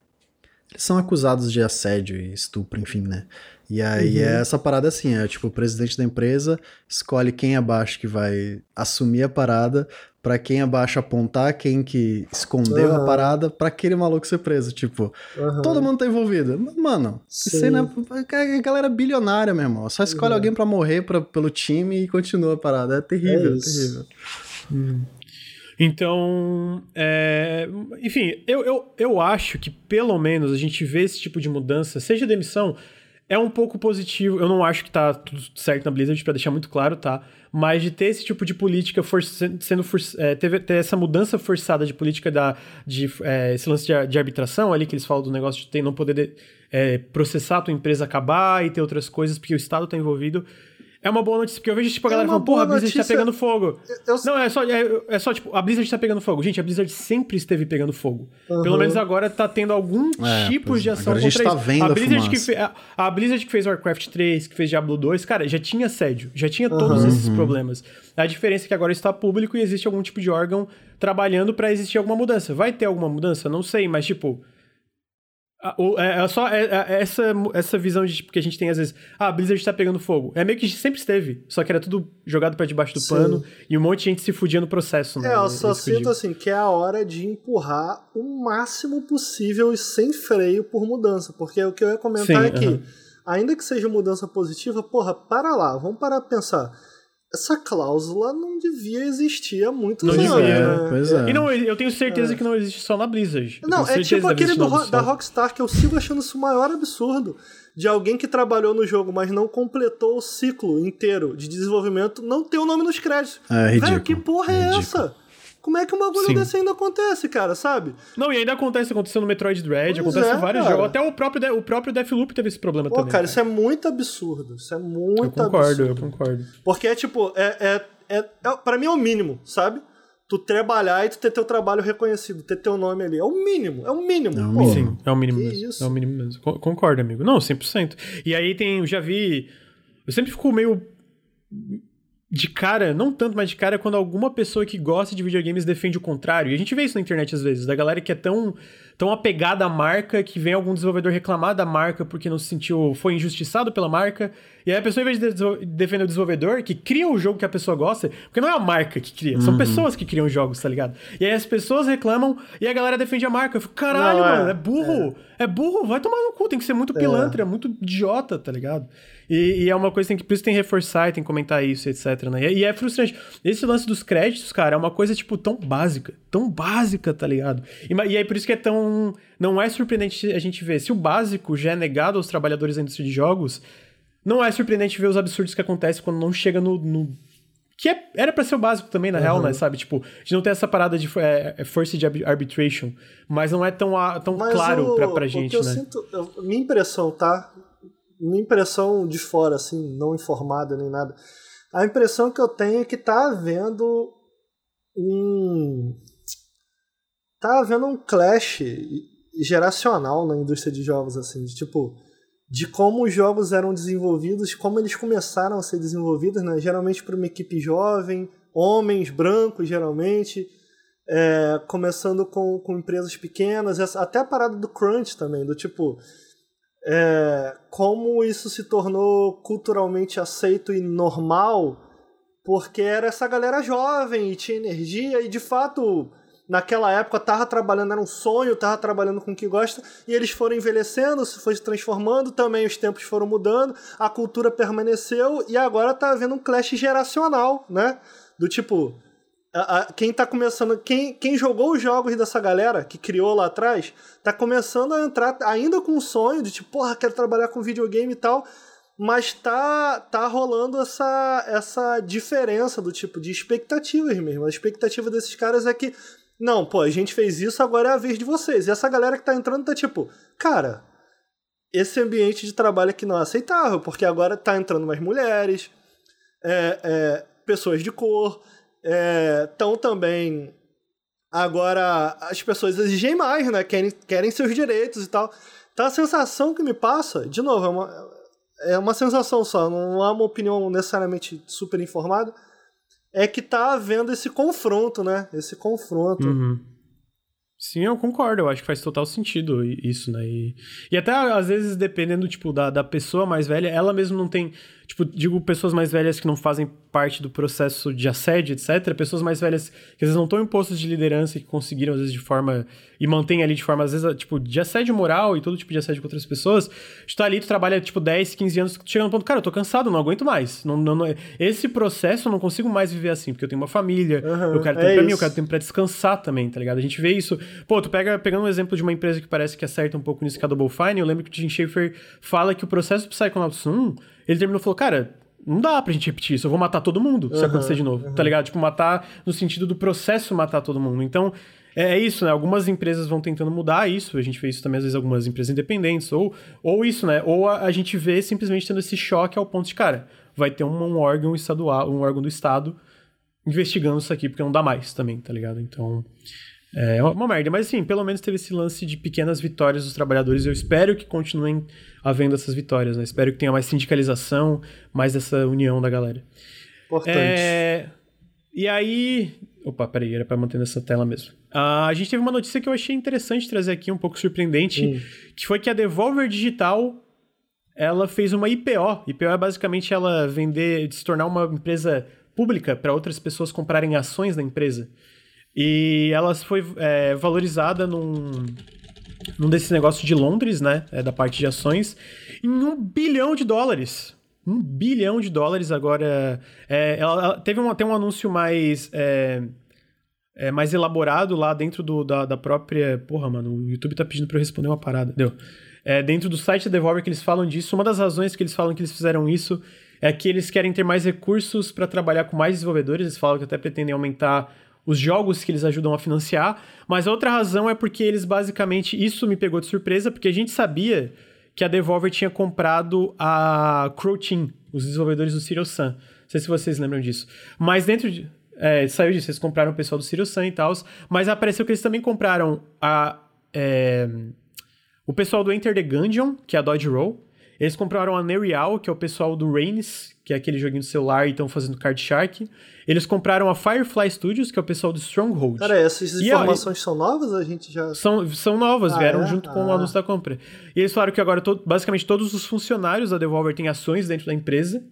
Eles são acusados de assédio e estupro, enfim, né? E aí uhum. é essa parada assim, é tipo, o presidente da empresa escolhe quem abaixo que vai assumir a parada, pra quem abaixo apontar, quem que escondeu uhum. a parada, pra aquele maluco ser preso, tipo, uhum. todo mundo tá envolvido. Mano, isso aí, né? A galera é bilionária, meu irmão, só escolhe uhum. alguém pra morrer pra, pelo time e continua a parada, é terrível, é terrível. Hum. Então, é... enfim, eu, eu, eu acho que pelo menos a gente vê esse tipo de mudança, seja demissão, é um pouco positivo. Eu não acho que tá tudo certo na Blizzard, pra deixar muito claro, tá? Mas de ter esse tipo de política for, sendo for, é, ter, ter essa mudança forçada de política da, de, é, esse lance de, de arbitração ali, que eles falam do negócio de ter, não poder de, é, processar a tua empresa acabar e ter outras coisas, porque o Estado tá envolvido. É uma boa notícia, porque eu vejo, tipo, a galera é falando, porra, a Blizzard notícia. tá pegando fogo. Eu, eu... Não, é só, é, é só, tipo, a Blizzard tá pegando fogo. Gente, a Blizzard sempre esteve pegando fogo. Uhum. Pelo menos agora tá tendo algum é, tipo de ação contra isso. Tá vendo a, a, Blizzard que fe... a Blizzard que fez Warcraft três, que fez Diablo dois, cara, já tinha assédio, já tinha uhum. todos esses problemas. A diferença é que agora está público e existe algum tipo de órgão trabalhando pra existir alguma mudança. Vai ter alguma mudança? Não sei, mas, tipo... É só essa, essa visão de, tipo, que a gente tem às vezes, ah, a Blizzard tá pegando fogo. É meio que sempre esteve, só que era tudo jogado pra debaixo do Sim. pano e um monte de gente se fudia no processo. Né? É, eu só é sinto eu assim, que é a hora de empurrar o máximo possível e sem freio por mudança, porque o que eu ia comentar Sim, é que, uh-huh. ainda que seja mudança positiva, porra, para lá, vamos parar pra pensar. Essa cláusula não devia existir há muitos anos. Não devia, né? Pois é. E não, eu tenho certeza é. que não existe só na Blizzard. Eu não, é tipo aquele do, da Rockstar, que eu sigo achando isso o maior absurdo, de alguém que trabalhou no jogo, mas não completou o ciclo inteiro de desenvolvimento, não ter o nome nos créditos. É ridículo. Velho, que porra é, é essa? Como é que uma coisa dessa ainda acontece, cara, sabe? Não, e ainda acontece, aconteceu no Metroid Dread, pois acontece é, em vários cara. jogos, até o próprio, De- o próprio Deathloop teve esse problema Pô, também. Pô, cara, cara, isso é muito absurdo, isso é muito absurdo. Eu concordo, absurdo. eu concordo. Porque é tipo, é, é, é, é, pra mim é o mínimo, sabe? Tu trabalhar e tu ter teu trabalho reconhecido, ter teu nome ali, é o mínimo, é o mínimo. É o mínimo, Sim, é o mínimo mesmo, isso? é o mínimo mesmo. Concordo, amigo, não, cem por cento. E aí tem, eu já vi, eu sempre fico meio... de cara, não tanto, mas de cara, quando alguma pessoa que gosta de videogames defende o contrário. E a gente vê isso na internet às vezes, da galera que é tão, tão apegada à marca, que vem algum desenvolvedor reclamar da marca porque não se sentiu, foi injustiçado pela marca. E aí a pessoa, em vez de defender o desenvolvedor, que cria o jogo que a pessoa gosta, porque não é a marca que cria, são uhum. pessoas que criam jogos, tá ligado? E aí as pessoas reclamam e a galera defende a marca. Eu fico, caralho, não, é, mano, é burro, é. é burro, vai tomar no cu, tem que ser muito pilantra, é. muito idiota, tá ligado? E, e é uma coisa que tem que, por isso tem que reforçar e tem que comentar isso, etcétera. Né? E, e é frustrante. Esse lance dos créditos, cara, é uma coisa, tipo, tão básica. Tão básica, tá ligado? E, e aí por isso que é tão... Não é surpreendente a gente ver. Se o básico já é negado aos trabalhadores da indústria de jogos, não é surpreendente ver os absurdos que acontecem quando não chega no... no Que é, era pra ser o básico também, na uhum. real, né? Sabe? Tipo, a gente não tem essa parada de é, força de arbitration, mas não é tão, a, tão claro eu, pra, pra gente, né? Mas eu sinto... Eu, minha impressão, tá? Minha impressão de fora, assim, não informada nem nada. A impressão que eu tenho é que tá havendo um... Tá havendo um clash geracional na indústria de jogos, assim, de tipo... de como os jogos eram desenvolvidos, como eles começaram a ser desenvolvidos, né? Geralmente por uma equipe jovem, homens, brancos, geralmente, é, começando com, com empresas pequenas, até a parada do crunch também, do tipo, é, como isso se tornou culturalmente aceito e normal, porque era essa galera jovem e tinha energia e, de fato... Naquela época tava trabalhando, era um sonho, tava trabalhando com o que gosta, e eles foram envelhecendo, se foi se transformando, também os tempos foram mudando, a cultura permaneceu, e agora tá havendo um clash geracional, né? Do tipo, a, a, quem tá começando, quem, quem jogou os jogos dessa galera, que criou lá atrás, tá começando a entrar ainda com o sonho de tipo, porra, quero trabalhar com videogame e tal, mas tá, tá rolando essa, essa diferença do tipo de expectativas mesmo. A expectativa desses caras é que não, pô, a gente fez isso, agora é a vez de vocês. E essa galera que tá entrando tá tipo... Cara, esse ambiente de trabalho aqui não é aceitável, porque agora tá entrando mais mulheres, é, é, pessoas de cor, estão é, também... Agora as pessoas exigem mais, né? Querem, querem seus direitos e tal. Então a sensação que me passa... De novo, é uma, é uma sensação só, não é uma opinião necessariamente super informada. É que tá havendo esse confronto, né? Esse confronto. Uhum. Sim, eu concordo. Eu acho que faz total sentido isso, né? E, e até, às vezes, dependendo, tipo, da, da pessoa mais velha, ela mesmo não tem... Tipo, digo, pessoas mais velhas que não fazem parte do processo de assédio, etcétera. Pessoas mais velhas que, às vezes, não estão em postos de liderança e que conseguiram, às vezes, de forma... E mantêm ali de forma, às vezes, tipo, de assédio moral e todo tipo de assédio contra as pessoas. Tu tá ali, tu trabalha, tipo, dez, quinze anos, chegando no ponto, cara, eu tô cansado, não aguento mais. Não, não, não, esse processo eu não consigo mais viver assim, porque eu tenho uma família, uhum, eu quero tempo é pra isso. mim, eu quero tempo pra descansar também, tá ligado? A gente vê isso... Pô, tu pega, pegando um exemplo de uma empresa que parece que acerta um pouco nisso, que é a Double Fine, eu lembro que o Tim Schafer fala que o processo do Psychonauts um... Ele terminou e falou, cara, não dá pra gente repetir isso, eu vou matar todo mundo se uhum, acontecer de novo, uhum. tá ligado? Tipo, matar no sentido do processo matar todo mundo. Então, é isso, né? Algumas empresas vão tentando mudar isso, a gente vê isso também, às vezes, algumas empresas independentes, ou, ou isso, né? Ou a, a gente vê simplesmente tendo esse choque ao ponto de, cara, vai ter um, um órgão estadual, um órgão do Estado investigando isso aqui, porque não dá mais também, tá ligado? Então... É uma merda, mas assim, pelo menos teve esse lance de pequenas vitórias dos trabalhadores. Eu espero que continuem havendo essas vitórias, né? Espero que tenha mais sindicalização, mais essa união da galera. Importante. É... E aí... Opa, peraí, era pra manter nessa tela mesmo. Ah, a gente teve uma notícia que eu achei interessante trazer aqui, um pouco surpreendente, hum. que foi que a Devolver Digital... Ela fez uma I P O. I P O é basicamente ela vender, se tornar uma empresa pública para outras pessoas comprarem ações da empresa. E ela foi é, valorizada num, num desse negócio de Londres, né? É, da parte de ações, em um bilhão de dólares. Um bilhão de dólares agora. É, ela, ela teve um, até um anúncio mais, é, é, mais elaborado lá dentro do, da, da própria... Porra, mano, o YouTube tá pedindo pra eu responder uma parada. Deu. É, dentro do site da Devolver que eles falam disso, uma das razões que eles falam que eles fizeram isso é que eles querem ter mais recursos pra trabalhar com mais desenvolvedores. Eles falam que até pretendem aumentar... os jogos que eles ajudam a financiar, mas a outra razão é porque eles basicamente... Isso me pegou de surpresa, porque a gente sabia que a Devolver tinha comprado a Crow Team, os desenvolvedores do Serial Sam. Não sei se vocês lembram disso. Mas dentro de... É, saiu disso, eles compraram o pessoal do Serial Sam e tal, mas apareceu que eles também compraram a, é, o pessoal do Enter the Gungeon, que é a Dodge Roll. Eles compraram a Nereal, que é o pessoal do Reigns, que é aquele joguinho do celular e estão fazendo Card Shark. Eles compraram a Firefly Studios, que é o pessoal do Stronghold. Cara, essas e informações a... são novas? A gente já... São, são novas, ah, vieram é? junto ah. com o anúncio da compra. E eles falaram que agora to... basicamente todos os funcionários da Devolver têm ações dentro da empresa.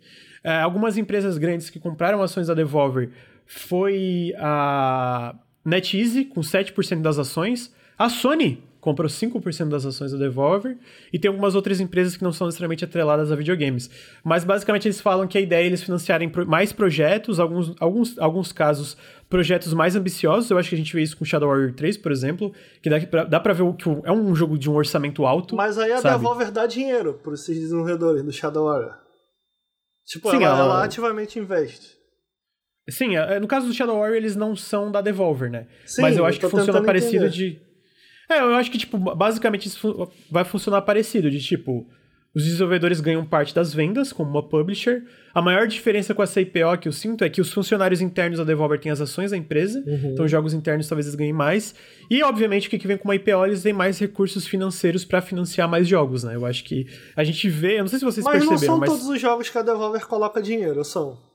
É, algumas empresas grandes que compraram ações da Devolver foi a NetEase, com sete por cento das ações. A Sony... comprou cinco por cento das ações da Devolver, e tem algumas outras empresas que não são necessariamente atreladas a videogames. Mas, basicamente, eles falam que a ideia é eles financiarem mais projetos, alguns, alguns, alguns casos, projetos mais ambiciosos. Eu acho que a gente vê isso com Shadow Warrior três, por exemplo, que dá pra, dá pra ver que é um jogo de um orçamento alto. Mas aí a sabe? Devolver dá dinheiro para esses desenvolvedores do Shadow Warrior. Tipo, Sim, ela, ela... ela ativamente investe. Sim, no caso do Shadow Warrior, eles não são da Devolver, né? Sim, mas eu acho eu que funciona parecido entender. de... É, eu acho que, tipo, basicamente isso vai funcionar parecido, de, tipo, os desenvolvedores ganham parte das vendas, como uma publisher. A maior diferença com a C I P O que eu sinto é que os funcionários internos da Devolver têm as ações da empresa, uhum. então jogos internos talvez eles ganhem mais. E, obviamente, o que vem com uma I P O, eles têm mais recursos financeiros pra financiar mais jogos, né? Eu acho que a gente vê... Eu não sei se vocês mas perceberam, mas... Mas não são todos os jogos que a Devolver coloca dinheiro, são...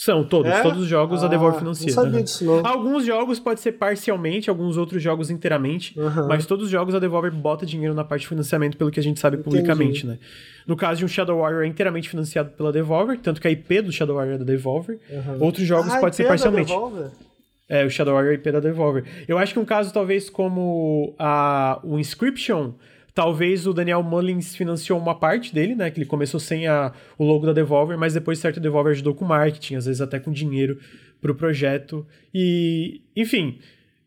São, todos. É? Todos os jogos ah, a Devolver financia. Não sabia disso, não. Alguns jogos pode ser parcialmente, alguns outros jogos inteiramente, uhum. mas todos os jogos a Devolver bota dinheiro na parte de financiamento, pelo que a gente sabe Entendi. publicamente, né? No caso de um Shadow Warrior é inteiramente financiado pela Devolver, tanto que a I P do Shadow Warrior é da Devolver. Uhum. Outros jogos ah, pode ser parcialmente. É, o Shadow Warrior é I P da Devolver. Eu acho que um caso talvez como a, o Inscription... Talvez o Daniel Mullins financiou uma parte dele, né? Que ele começou sem a, o logo da Devolver, mas depois, certo, a Devolver ajudou com marketing, às vezes até com dinheiro pro projeto. E, enfim,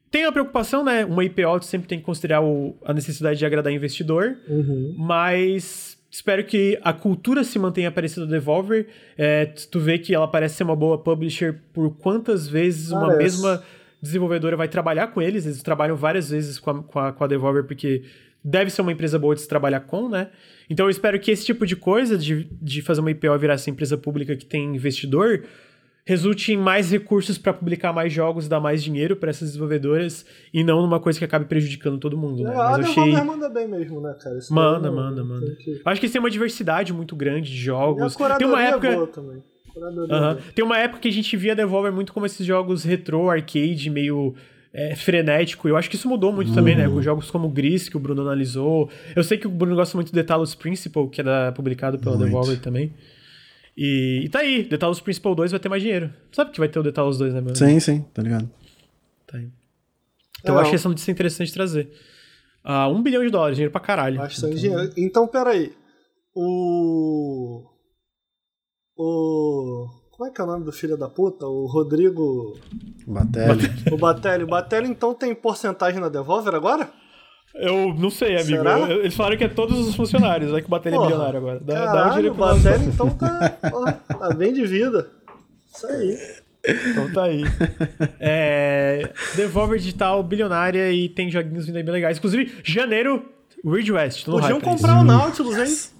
tem a preocupação, né? Uma I P O sempre tem que considerar o, a necessidade de agradar investidor, uhum. mas... Espero que a cultura se mantenha parecida da Devolver. É, tu vê que ela parece ser uma boa publisher por quantas vezes parece. uma mesma desenvolvedora vai trabalhar com eles. Eles trabalham várias vezes com a, com a, com a Devolver, porque... Deve ser uma empresa boa de se trabalhar com, né? Então eu espero que esse tipo de coisa, de, de fazer uma I P O virar essa empresa pública que tem investidor, resulte em mais recursos para publicar mais jogos e dar mais dinheiro para essas desenvolvedoras e não numa coisa que acabe prejudicando todo mundo, né? É, mas eu achei... manda bem mesmo, né, cara? Isso manda, é manda, manda. manda. Que... Acho que tem uma diversidade muito grande de jogos. E a tem uma época... é boa também. Uhum. Tem uma época que a gente via a Devolver muito como esses jogos retrô, arcade, meio... É, frenético, eu acho que isso mudou muito uhum. também, né, com jogos como Gris, que o Bruno analisou. Eu sei que o Bruno gosta muito de The Talos Principle, que é da, publicado pela muito. Devolver também, e, e tá aí, The Talos Principle dois vai ter mais dinheiro, sabe que vai ter o The Talos dois, né, meu? Sim, amigo? sim, tá ligado tá aí. Então é, eu acho que essa notícia é interessante trazer. Ah, um bilhão de dólares, dinheiro pra caralho. Bastante então... dinheiro, então peraí, o... o... Como é que é o nome do filho da puta? O Rodrigo... Batelli. O Batelli. O Batelli, então, tem porcentagem na Devolver agora? Eu não sei, amigo. Será? Eu, eles falaram que é todos os funcionários. É que o Batelli Porra, é milionário agora. Dá, caralho, dá o Batelli, então, tá, ó, tá bem de vida. Isso aí. Então tá aí. É, Devolver digital, bilionária e tem joguinhos vindo aí bem legais. Inclusive, janeiro, Ridge West. Podiam comprar o Nautilus, hein?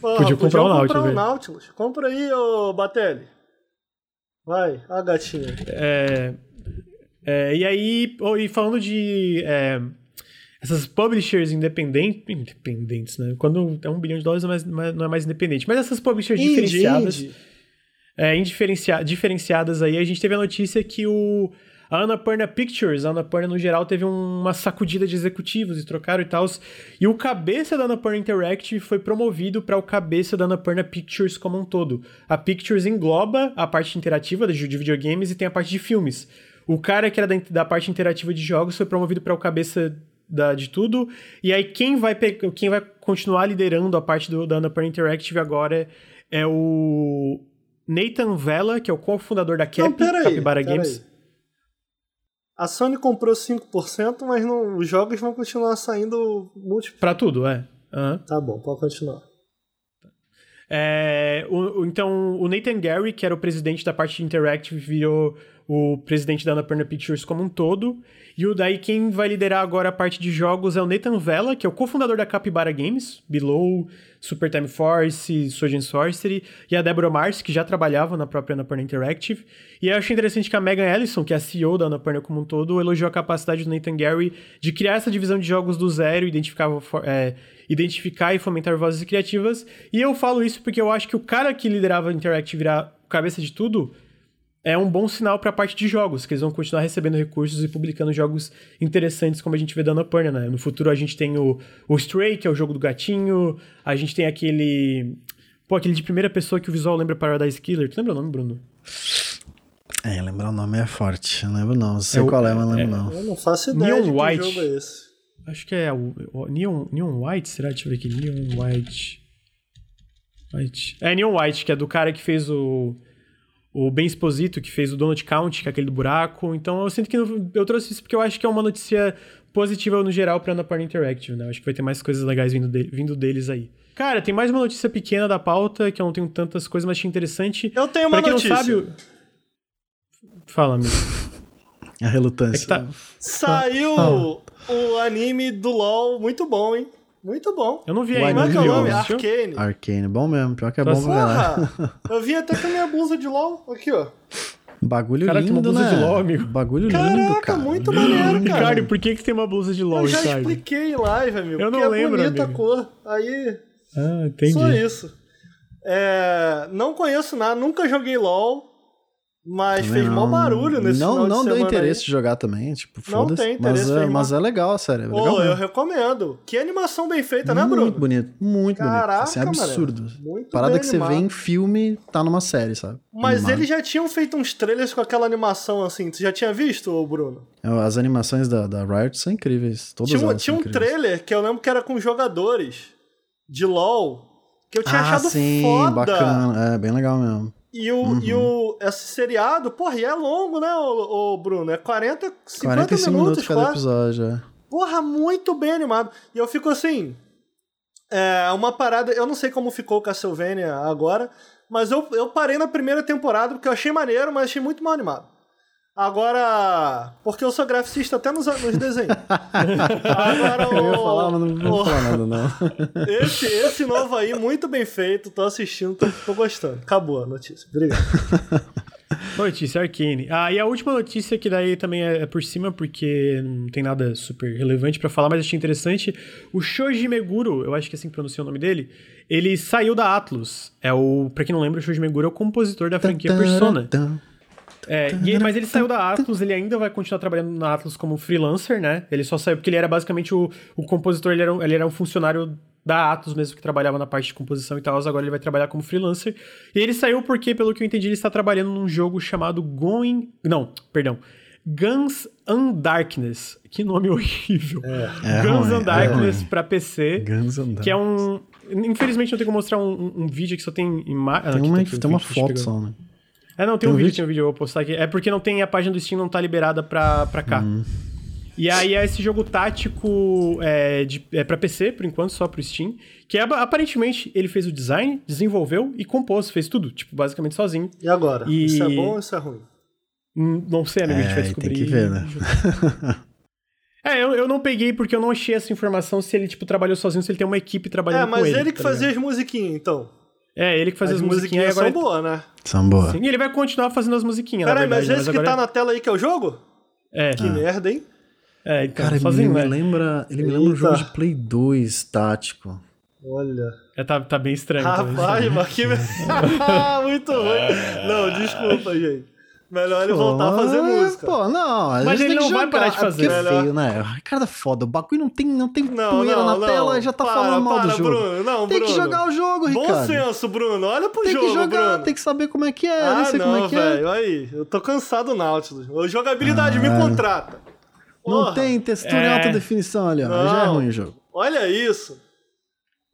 Porra, Podia comprar o Nautilus. Comprar o Nautilus. Compra aí, ô Batelli. Vai, a gatinha. É, é, e aí, oh, e falando de é, essas publishers independentes, independentes, né? Quando é um bilhão de dólares não é mais, não é mais independente. Mas essas publishers indie, diferenciadas, indie. É, indiferencia, diferenciadas aí, a gente teve a notícia que o a Annapurna Pictures, a Annapurna no geral, teve uma sacudida de executivos e trocaram e tal. E o cabeça da Annapurna Interactive foi promovido para o cabeça da Annapurna Pictures como um todo. A Pictures engloba a parte interativa de videogames e tem a parte de filmes. O cara que era da, da parte interativa de jogos foi promovido para o cabeça da, de tudo. E aí quem vai, quem vai continuar liderando a parte do, da Annapurna Interactive agora é o Nathan Vella, que é o cofundador da Cap, Não, Capybara Games. Aí. A Sony comprou cinco por cento, mas não, os jogos vão continuar saindo múltiplos. Pra tudo, é. Uhum. Tá bom, pode continuar. É, o, o, então, o Nathan Gary, que era o presidente da parte de Interactive, virou o presidente da Annapurna Pictures como um todo. E o daí quem vai liderar agora a parte de jogos é o Nathan Vella, que é o cofundador da Capybara Games, Below, Super Time Force, Sword and Sorcery, e a Deborah Mars, que já trabalhava na própria Annapurna Interactive. E eu achei interessante que a Megan Ellison, que é a C E O da Annapurna como um todo, elogiou a capacidade do Nathan Gary de criar essa divisão de jogos do zero, identificar, é, identificar e fomentar vozes criativas. E eu falo isso porque eu acho que o cara que liderava a Interactive virar cabeça de tudo... é um bom sinal para a parte de jogos, que eles vão continuar recebendo recursos e publicando jogos interessantes, como a gente vê da Annapurna, né? No futuro a gente tem o, o Stray, que é o jogo do gatinho, a gente tem aquele... Pô, aquele de primeira pessoa que o visual lembra Paradise Killer. Tu lembra o nome, Bruno? É, lembrar o nome é forte. Eu não lembro não, não sei é, qual é, mas não lembro é, não. Eu não faço ideia Neon de que White. jogo é esse. Acho que é o, o Neon, Neon White, será? Deixa eu ver aqui. Neon White... White... É, Neon White, que é do cara que fez o... O Ben Esposito, que fez o Donut Count, que é aquele do buraco. Então, eu sinto que eu, eu trouxe isso porque eu acho que é uma notícia positiva no geral pra Annapurna Interactive, né? Eu acho que vai ter mais coisas legais vindo, de, vindo deles aí. Cara, tem mais uma notícia pequena da pauta, que eu não tenho tantas coisas, mas achei interessante. Eu tenho uma notícia. Pra quem não sabe... Fala, amigo. A relutância. É que tá... Saiu ah. o anime do LoL, muito bom, hein? Muito bom. Eu não vi ainda. Como é que é o nome? Arcane. Arcane, bom mesmo. Pior que é Nossa, bom pra galera. Eu vi até com a minha blusa de LoL. Aqui, ó. Bagulho Caraca, lindo, né? Caraca, tem uma blusa né? de LoL, amigo. Bagulho Caraca, lindo, cara. muito maneiro, cara. Ricardo, por que que tem uma blusa de LoL, Ricardo? Eu já Ricardo? expliquei em live, amigo. Eu não porque lembro, é bonita amigo. a cor. Aí... Ah, entendi. Só isso. É... Não conheço nada. Nunca joguei LoL. Mas também fez não, mó barulho nesse não, final Não de deu interesse aí. de jogar também, tipo, foda-se. Não tem interesse. Mas, é, mas é legal, sério. É legal oh, eu recomendo. Que animação bem feita, né, Bruno? Muito bonito, muito Caraca, bonito. Assim, é absurdo. Muito Parada que animado. Você vê em filme, tá numa série, sabe? Mas animado. Eles já tinham feito uns trailers com aquela animação, assim. Tu já tinha visto, Bruno? As animações da, da Riot são incríveis. Todas tinha elas tinha são um incríveis. Trailer que eu lembro que era com jogadores de LoL, que eu tinha ah, achado sim, foda. Bacana. É, bem legal mesmo. E, o, uhum. e o, esse seriado, porra, e é longo, né, o, o Bruno? É quarenta, cinquenta minutos cada episódio, é. Porra, muito bem animado. E eu fico assim, é uma parada, eu não sei como ficou Castlevania agora, mas eu, eu parei na primeira temporada porque eu achei maneiro, mas achei muito mal animado. Agora, porque eu sou graficista até nos, nos desenhos. Agora o... Eu ia falar, mas não vou falar nada, não. Esse, esse novo aí, muito bem feito, tô assistindo, tô, tô gostando. Acabou a notícia, obrigado. Notícia, Arcane. Ah, e a última notícia que daí também é por cima, porque não tem nada super relevante pra falar, mas achei interessante. O Shoji Meguro, eu acho que é assim que pronuncia o nome dele, ele saiu da Atlus. É o, pra quem não lembra, o Shoji Meguro é o compositor da franquia Persona. É, e, mas ele saiu da Atlus, ele ainda vai continuar trabalhando na Atlus como freelancer, né? Ele só saiu porque ele era basicamente o, o compositor, ele era, um, ele era um funcionário da Atlus mesmo, que trabalhava na parte de composição e tal, agora ele vai trabalhar como freelancer. E ele saiu porque, pelo que eu entendi, ele está trabalhando num jogo chamado Going... Não, perdão. Guns and Darkness. Que nome horrível. É, é Guns ruim, and Darkness é pra P C, Guns and que é um... Infelizmente não tem como mostrar um, um, um vídeo que só tem imagem... Tem, ah, uma, tá aqui, tem um uma foto só, né? É, não, tem, tem um vídeo, vídeo, tem um vídeo, eu vou postar aqui. É porque não tem, a página do Steam não tá liberada pra, pra cá. Hum. E aí é esse jogo tático é, de, é pra P C, por enquanto, só pro Steam. Que é, aparentemente ele fez o design, desenvolveu e compôs, fez tudo, tipo, basicamente sozinho. E agora? E... Isso é bom ou isso é ruim? Não sei, amigo, é, a gente vai descobrir. Tem que ver, né? É, eu, eu não peguei porque eu não achei essa informação se ele, tipo, trabalhou sozinho, se ele tem uma equipe trabalhando é, com ele. É, mas ele que tá fazia ligado? as musiquinhas, então. É, ele que faz as, as musiquinhas, musiquinhas agora. São boas, né? São boas. Sim, ele vai continuar fazendo as musiquinhas, Peraí, na verdade. Peraí, mas esse mas agora... que tá na tela aí que é o jogo? É. Que ah. merda, hein? É, então, cara, sozinho, ele, né? me lembra, ele me lembra um jogo de Play dois tático. Olha. É, tá, tá bem estranho. Rapaz, mas que... Muito ruim. Não, desculpa, gente. Melhor ele voltar a fazer música. Pô, não, a gente mas ele tem que não jogar. vai parar de fazer. É feio, né? Cara, foda. O bagulho não tem, não tem não, poeira não, na não. tela e já tá para, falando mal para, do jogo. Bruno, não, tem Bruno. que jogar o jogo, Ricardo. Bom senso, Bruno. Olha pro tem jogo, Tem que jogar, Bruno. tem que saber como é que é. Ah, não sei não, como é que véio. é. Aí, eu tô cansado do Nautilus. O jogabilidade ah, me contrata. Não Orra. tem textura é. em alta definição ali, ó. Não. Já é ruim o jogo. Olha isso.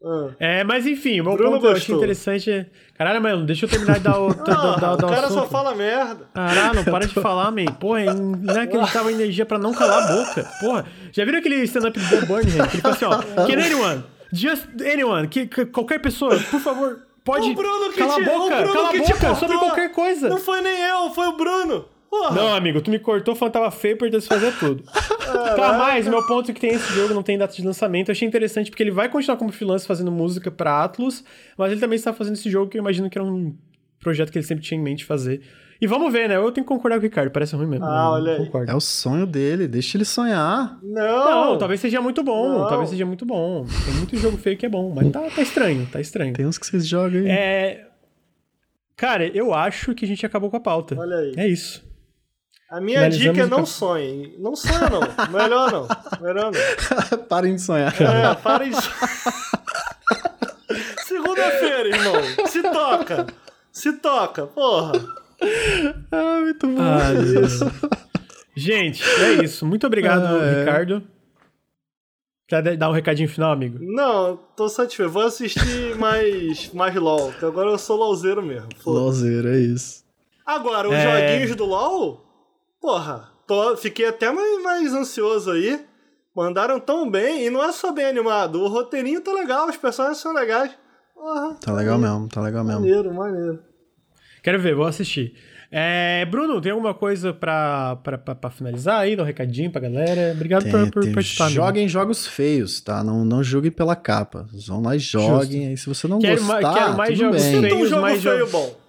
Ah. É, mas enfim, o meu Bruno ponto eu achei interessante. Caralho, mano, deixa eu terminar de dar o. Ah, da, da, o da cara assunto. só fala merda. Caralho, não para de falar, man. Porra, não é que ele tava energia pra não calar a boca. Porra, já viram aquele stand-up do Bob Burns, gente? Ele falou assim: ó, can anyone, just anyone, que, que, qualquer pessoa, por favor, pode. Cala a boca, cala a boca sobre qualquer coisa. Não foi nem eu, foi o Bruno. Porra. Não, amigo, tu me cortou falando que tava feio e perdeu se fazer tudo. Caraca. Tá, mas o meu ponto é que tem esse jogo, não tem data de lançamento. Eu achei interessante porque ele vai continuar como freelancer fazendo música pra Atlus, mas ele também está fazendo esse jogo que eu imagino que era um projeto que ele sempre tinha em mente fazer. E vamos ver, né? Eu tenho que concordar com o Ricardo, parece ruim mesmo. Ah, olha aí. É o sonho dele, deixa ele sonhar. Não! Não, talvez seja muito bom, não. talvez seja muito bom. Tem muito jogo feio que é bom, mas tá, tá estranho, tá estranho. Tem uns que vocês jogam aí. É... Cara, eu acho que a gente acabou com a pauta. Olha aí. É isso. A minha Analisamos dica é não sonhe. Não sonha, não. Melhor não. Melhor não. Parem de sonhar. É, parem de sonhar. Segunda-feira, irmão. Se toca. Se toca, porra. Ah, muito bom. Ah, isso. Gente, é isso. Muito obrigado, ah, Ricardo. Quer dar um recadinho final, amigo? Não, tô satisfeito. Vou assistir mais, mais LOL. Agora eu sou LOLzeiro mesmo. LOLzeiro, é isso. Agora, os é... joguinhos do LOL... Porra, tô, fiquei até mais, mais ansioso aí. Mandaram tão bem, e não é só bem animado. O roteirinho tá legal, os personagens são legais. Porra, tá legal mesmo, tá legal mesmo. Maneiro, maneiro. Quero ver, vou assistir. É, Bruno, tem alguma coisa pra, pra, pra, pra finalizar aí? Dar um recadinho pra galera? Obrigado tem, por, por tem, participar. Joguem amigo. Jogos feios, tá? Não, não julguem pela capa. Vão lá e joguem. Aí, se você não quero gostar, ma, quero mais tudo jogos bem. Sinta um jogo mais feio jogos... bom.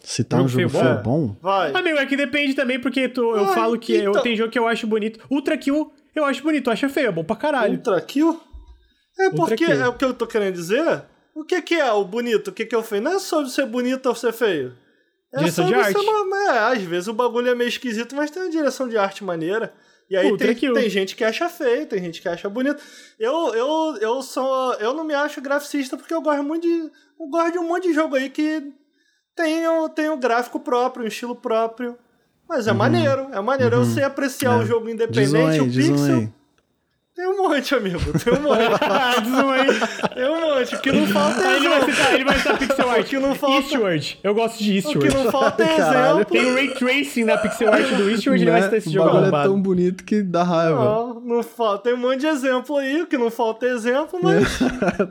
Se tá um jogo feio bom... Vai. Amigo, é que depende também, porque tu, eu Ai, falo que então... eu, tem jogo que eu acho bonito. Ultra Kill eu acho bonito, eu acho feio, é bom pra caralho. Ultra Kill? É porque Kill. É o que eu tô querendo dizer... O que, que é o bonito? O que, que é o feio? Não é só de ser bonito ou ser feio. É direção de arte. Uma... É, às vezes o bagulho é meio esquisito, mas tem uma direção de arte maneira. E aí tem, tem gente que acha feio, tem gente que acha bonito. Eu, eu, eu, sou, eu não me acho graficista porque eu gosto muito de... Eu gosto de um monte de jogo aí que tem, tem um gráfico próprio, um estilo próprio. Mas é uhum. maneiro, é maneiro. Uhum. Eu sei apreciar o é. um jogo independente, o um pixel... Tem um monte, amigo. Tem um monte. Tem um monte. O que não falta é exemplo. Ele vai estar pixel art. O que não falta... Eastward. Eu gosto de Eastward. O que não falta é exemplo. Tem o Ray Tracing na pixel art do Eastward. Ele vai estar esse jogo arrombado. O bagulho é tão bonito que dá raiva. Não, não falta. Tem um monte de exemplo aí. O que não falta é exemplo, mas...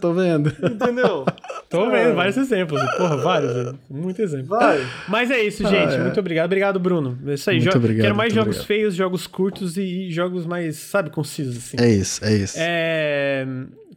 Tô vendo. Entendeu? Tô é. vendo. Vários exemplos. Porra, vários. Muito exemplo. Vai. Mas é isso, gente. Ah, é. Muito obrigado. Obrigado, Bruno. É isso aí. Muito jo... obrigado. Quero mais jogos obrigado. feios, jogos curtos e jogos mais, sabe, concisos, assim. É isso. É isso, é isso. É...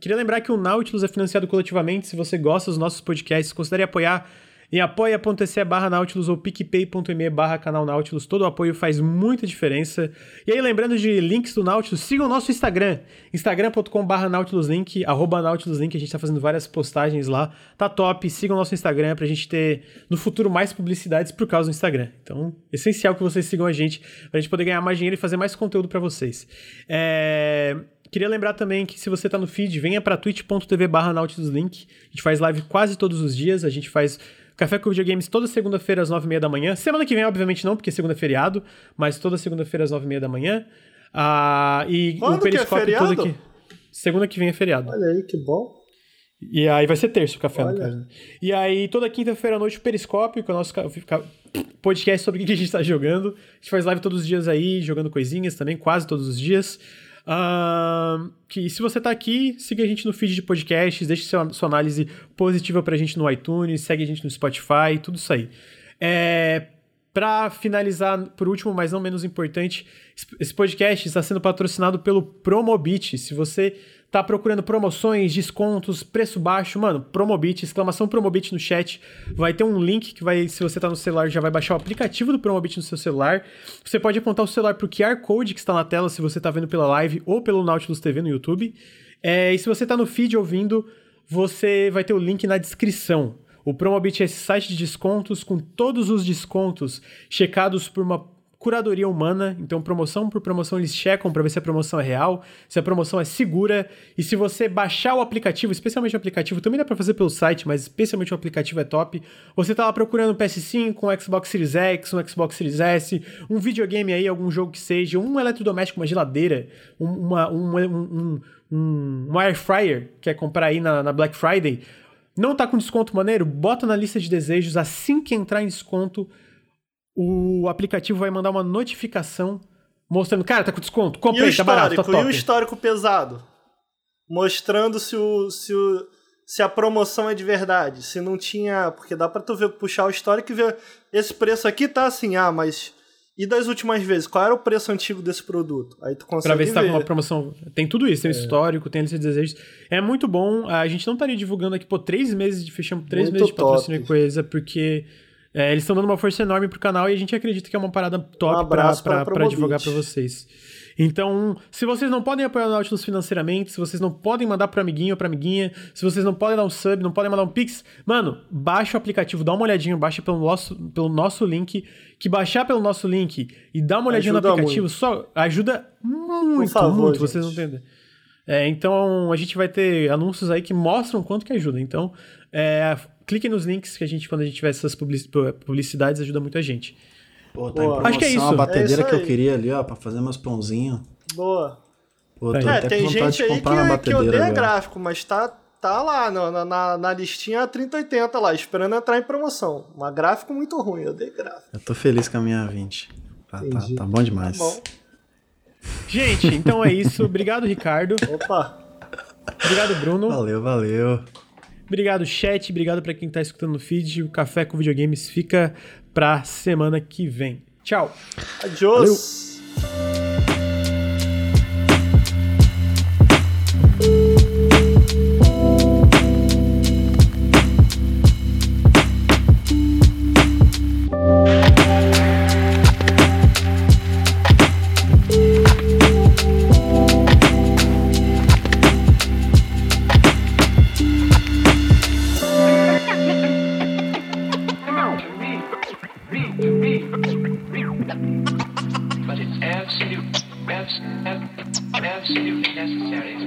Queria lembrar que o Nautilus é financiado coletivamente. Se você gosta dos nossos podcasts, considere apoiar em apoia.se barra Nautilus ou picpay.me barra canal Nautilus. Todo o apoio faz muita diferença. E aí, lembrando de links do Nautilus, sigam o nosso Instagram, instagram.com barra nautiluslink, arroba nautiluslink. A gente tá fazendo várias postagens lá. Tá top, sigam o nosso Instagram pra gente ter, no futuro, mais publicidades por causa do Instagram. Então, é essencial que vocês sigam a gente pra gente poder ganhar mais dinheiro e fazer mais conteúdo pra vocês. É... Queria lembrar também que se você tá no feed, venha pra twitch.tv barra nautiluslink. A gente faz live quase todos os dias, a gente faz... Café com Videogames toda segunda-feira às nove e meia da manhã. Semana que vem, obviamente, não, porque segunda é feriado. Mas toda segunda-feira às nove e meia da manhã. Ah, e quando o Periscópio que é feriado? Todo aqui. Segunda que vem é feriado. Olha aí, que bom. E aí vai ser terça o café, Olha. no caso. E aí toda quinta-feira à noite o Periscópio, que é o nosso podcast sobre o que a gente tá jogando. A gente faz live todos os dias aí, jogando coisinhas também, quase todos os dias. Uh, que se você tá aqui, siga a gente no feed de podcasts, deixe sua, sua análise positiva pra gente no iTunes, segue a gente no Spotify, tudo isso aí. É, pra finalizar, por último, mas não menos importante, esse podcast está sendo patrocinado pelo Promobit. Se você tá procurando promoções, descontos, preço baixo, mano, Promobit, exclamação Promobit no chat, vai ter um link que vai, se você tá no celular, já vai baixar o aplicativo do Promobit no seu celular. Você pode apontar o celular pro Q R Code que está na tela, se você tá vendo pela live ou pelo Nautilus T V no YouTube. É, e se você tá no feed ouvindo, você vai ter o link na descrição. O Promobit é esse site de descontos com todos os descontos checados por uma curadoria humana, então promoção por promoção eles checam pra ver se a promoção é real, se a promoção é segura, e se você baixar o aplicativo, especialmente o aplicativo, também dá pra fazer pelo site, mas especialmente o aplicativo é top, você tá lá procurando um P S cinco, um Xbox Series X, um Xbox Series S, um videogame aí, algum jogo que seja, um eletrodoméstico, uma geladeira, uma, um, um, um, um air fryer, que é comprar aí na, na Black Friday, não tá com desconto maneiro? Bota na lista de desejos, assim que entrar em desconto, o aplicativo vai mandar uma notificação mostrando, cara, tá com desconto, compra aí, tá barato, tá top. E o histórico pesado, mostrando se, o, se, o, se a promoção é de verdade, se não tinha, porque dá pra tu ver, puxar o histórico e ver, esse preço aqui tá assim, ah, mas e das últimas vezes, qual era o preço antigo desse produto? Aí tu consegue ver. Pra ver se tá com uma promoção, tem tudo isso, tem o é. histórico, tem a lista de desejos, é muito bom, a gente não estaria divulgando aqui, pô, três meses, de fechamos três muito meses de patrocínio top. E coisa, porque... É, eles estão dando uma força enorme pro canal e a gente acredita que é uma parada top um pra, pra, pra divulgar pra vocês. Então, se vocês não podem apoiar o Nautilus financeiramente, se vocês não podem mandar pro amiguinho ou pra amiguinha, se vocês não podem dar um sub, não podem mandar um pix, mano, baixa o aplicativo, dá uma olhadinha, baixa pelo nosso, pelo nosso link, que baixar pelo nosso link e dar uma olhadinha ajuda no aplicativo muito. Só ajuda muito, favor, muito, gente. Vocês não entendem. É, então, a gente vai ter anúncios aí que mostram quanto que ajuda. Então, é... cliquem nos links que a gente, quando a gente tiver essas publicidades, ajuda muito a gente. Pô, tá boa. Em promoção, acho que é isso. A batedeira é isso que eu queria ali, ó, pra fazer meus pãozinhos. Boa. Pô, tô é, até tem gente aí que, que odeia gráfico, mas tá, tá lá na, na, na listinha trinta e oitenta lá, esperando entrar em promoção. Uma gráfico muito ruim, eu odeio gráfico. Eu tô feliz com a minha vinte. Tá, tá, tá bom demais. Tá bom. Gente, então é isso. Obrigado, Ricardo. Opa. Obrigado, Bruno. Valeu, valeu. Obrigado, chat. Obrigado para quem tá escutando no feed. O Café com Videogames fica pra semana que vem. Tchau. Adiós. Valeu. Absolutely necessary.